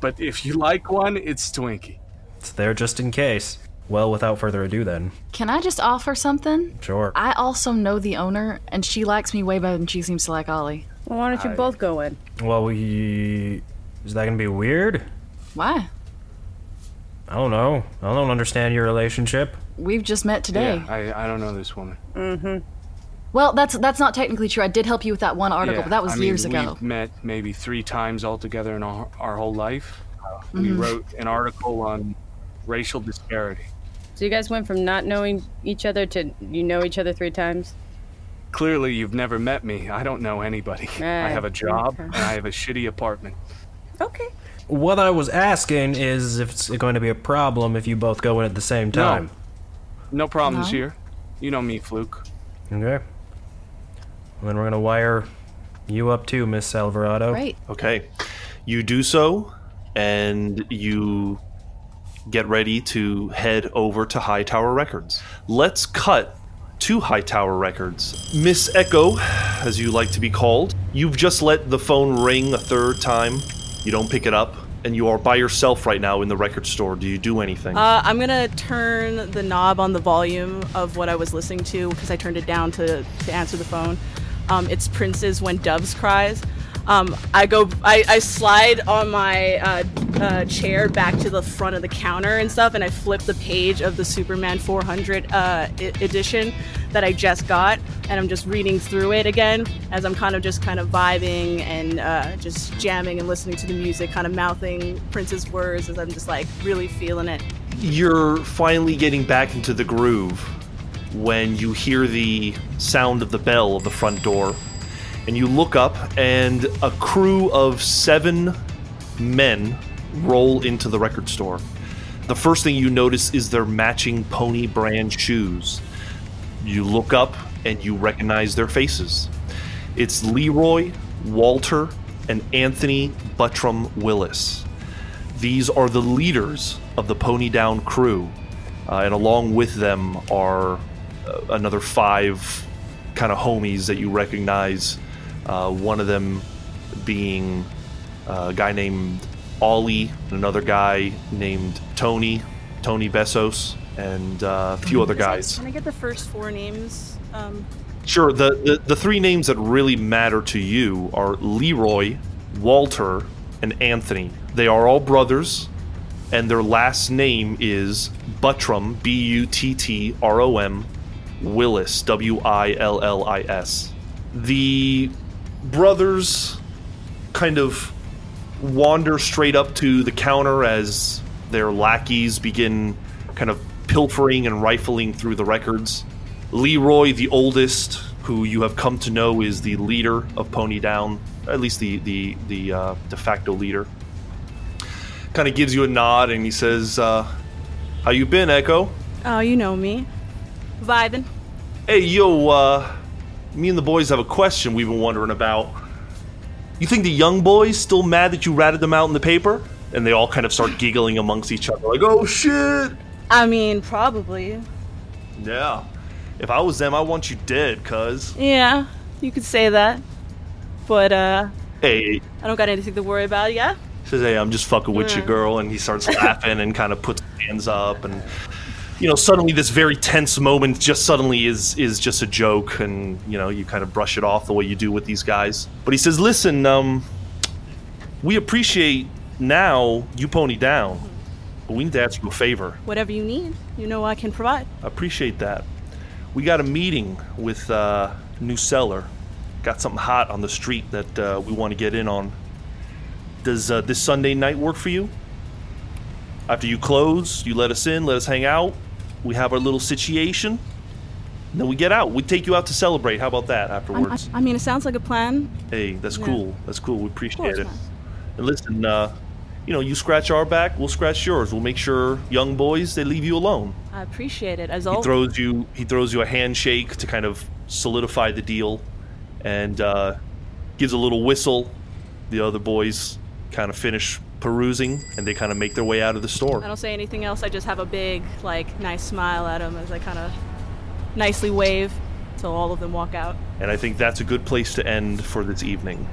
But if you like one, it's Twinkie. It's there just in case. Well, without further ado, then. Can I just offer something? Sure. I also know the owner, and she likes me way better than she seems to like Ollie. Well, why don't you both go in? Well, is that going to be weird? Why? I don't know. I don't understand your relationship. We've just met today. Yeah, I don't know this woman. Mm-hmm. Well, that's not technically true. I did help you with that one article, but that was years ago. We've met maybe 3 times altogether in our whole life. We wrote an article on racial disparity. So you guys went from not knowing each other to you know each other 3 times? Clearly you've never met me. I don't know anybody. I have a job and I have a shitty apartment. Okay. What I was asking is if it's going to be a problem if you both go in at the same time. No problems here. You know me, Fluke. Okay. And then we're going to wire you up too, Miss Alvarado. Right. Okay. You do so and you... get ready to head over to Hightower Records. Let's cut to Hightower Records. Miss Echo, as you like to be called, you've just let the phone ring a 3rd time. You don't pick it up, and you are by yourself right now in the record store. Do you do anything? I'm going to turn the knob on the volume of what I was listening to because I turned it down to answer the phone. It's Prince's When Doves Cries. I slide on my chair back to the front of the counter and stuff, and I flip the page of the Superman 400 edition that I just got, and I'm just reading through it again as I'm kind of vibing and just jamming and listening to the music, kind of mouthing Prince's words as I'm just like really feeling it. You're finally getting back into the groove when you hear the sound of the bell of the front door. And you look up, and a crew of 7 men roll into the record store. The first thing you notice is their matching Pony brand shoes. You look up, and you recognize their faces. It's Leroy, Walter, and Anthony Buttram Willis. These are the leaders of the Pony Down crew, and along with them are another five kind of homies that you recognize. One of them being a guy named Ollie, and another guy named Tony Bessos, and a few other guys. Can I get the first four names? Sure. The three names that really matter to you are Leroy, Walter, and Anthony. They are all brothers, and their last name is Buttram, B-U-T-T-R-O-M, Willis, W-I-L-L-I-S. The brothers kind of wander straight up to the counter as their lackeys begin kind of pilfering and rifling through the records. Leroy, the oldest, who you have come to know is the leader of Pony Down, at least the de facto leader, kind of gives you a nod and he says, how you been, Echo? Oh, you know me. Vibin'. Hey, yo, me and the boys have a question we've been wondering about. You think the young boy's still mad that you ratted them out in the paper? And they all kind of start giggling amongst each other, like, oh, shit! I mean, probably. Yeah. If I was them, I want you dead, cuz. Yeah, you could say that. But, hey. I don't got anything to worry about, yeah? Says, hey, I'm just fucking with you, girl. And he starts laughing and kind of puts his hands up. And, you know, suddenly this very tense moment just suddenly is just a joke. And, you know, you kind of brush it off the way you do with these guys. But he says, listen, we appreciate now you Pony Down. But we need to ask you a favor. Whatever you need, you know I can provide. I appreciate that. We got a meeting with new seller. Got something hot on the street that we want to get in on. Does this Sunday night work for you? After you close, you let us in, let us hang out. We have our little situation. Then we get out. We take you out to celebrate. How about that afterwards? I mean, it sounds like a plan. Hey, that's cool. That's cool. We appreciate it. And listen, you know, you scratch our back, we'll scratch yours. We'll make sure young boys, they leave you alone. I appreciate it, as always. He throws you a handshake to kind of solidify the deal and gives a little whistle. The other boys kind of finish perusing, and they kind of make their way out of the store. I don't say anything else. I just have a big, like, nice smile at them as I kind of nicely wave till all of them walk out. And I think that's a good place to end for this evening.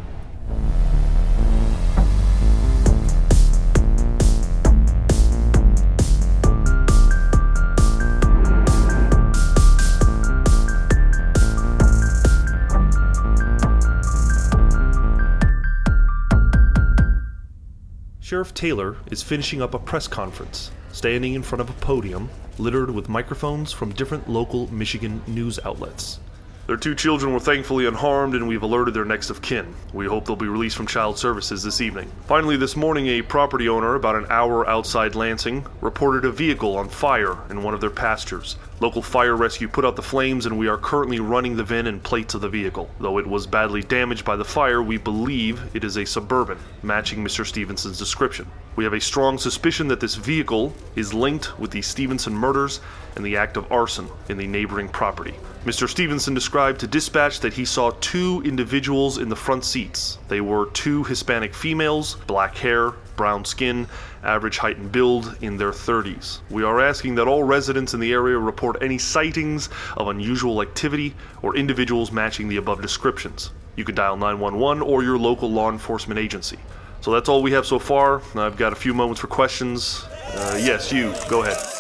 Sheriff Taylor is finishing up a press conference, standing in front of a podium littered with microphones from different local Michigan news outlets. Their two children were thankfully unharmed, and we've alerted their next of kin. We hope they'll be released from child services this evening. Finally, this morning, a property owner about an hour outside Lansing reported a vehicle on fire in one of their pastures. Local fire rescue put out the flames, and we are currently running the VIN and plates of the vehicle. Though it was badly damaged by the fire, we believe it is a Suburban, matching Mr. Stevenson's description. We have a strong suspicion that this vehicle is linked with the Stevenson murders and the act of arson in the neighboring property. Mr. Stevenson described to dispatch that he saw two individuals in the front seats. They were two Hispanic females, black hair, brown skin, average height and build, in their 30s. We are asking that all residents in the area report any sightings of unusual activity or individuals matching the above descriptions. You can dial 911 or your local law enforcement agency. So that's all we have so far. I've got a few moments for questions. Yes, you. Go ahead.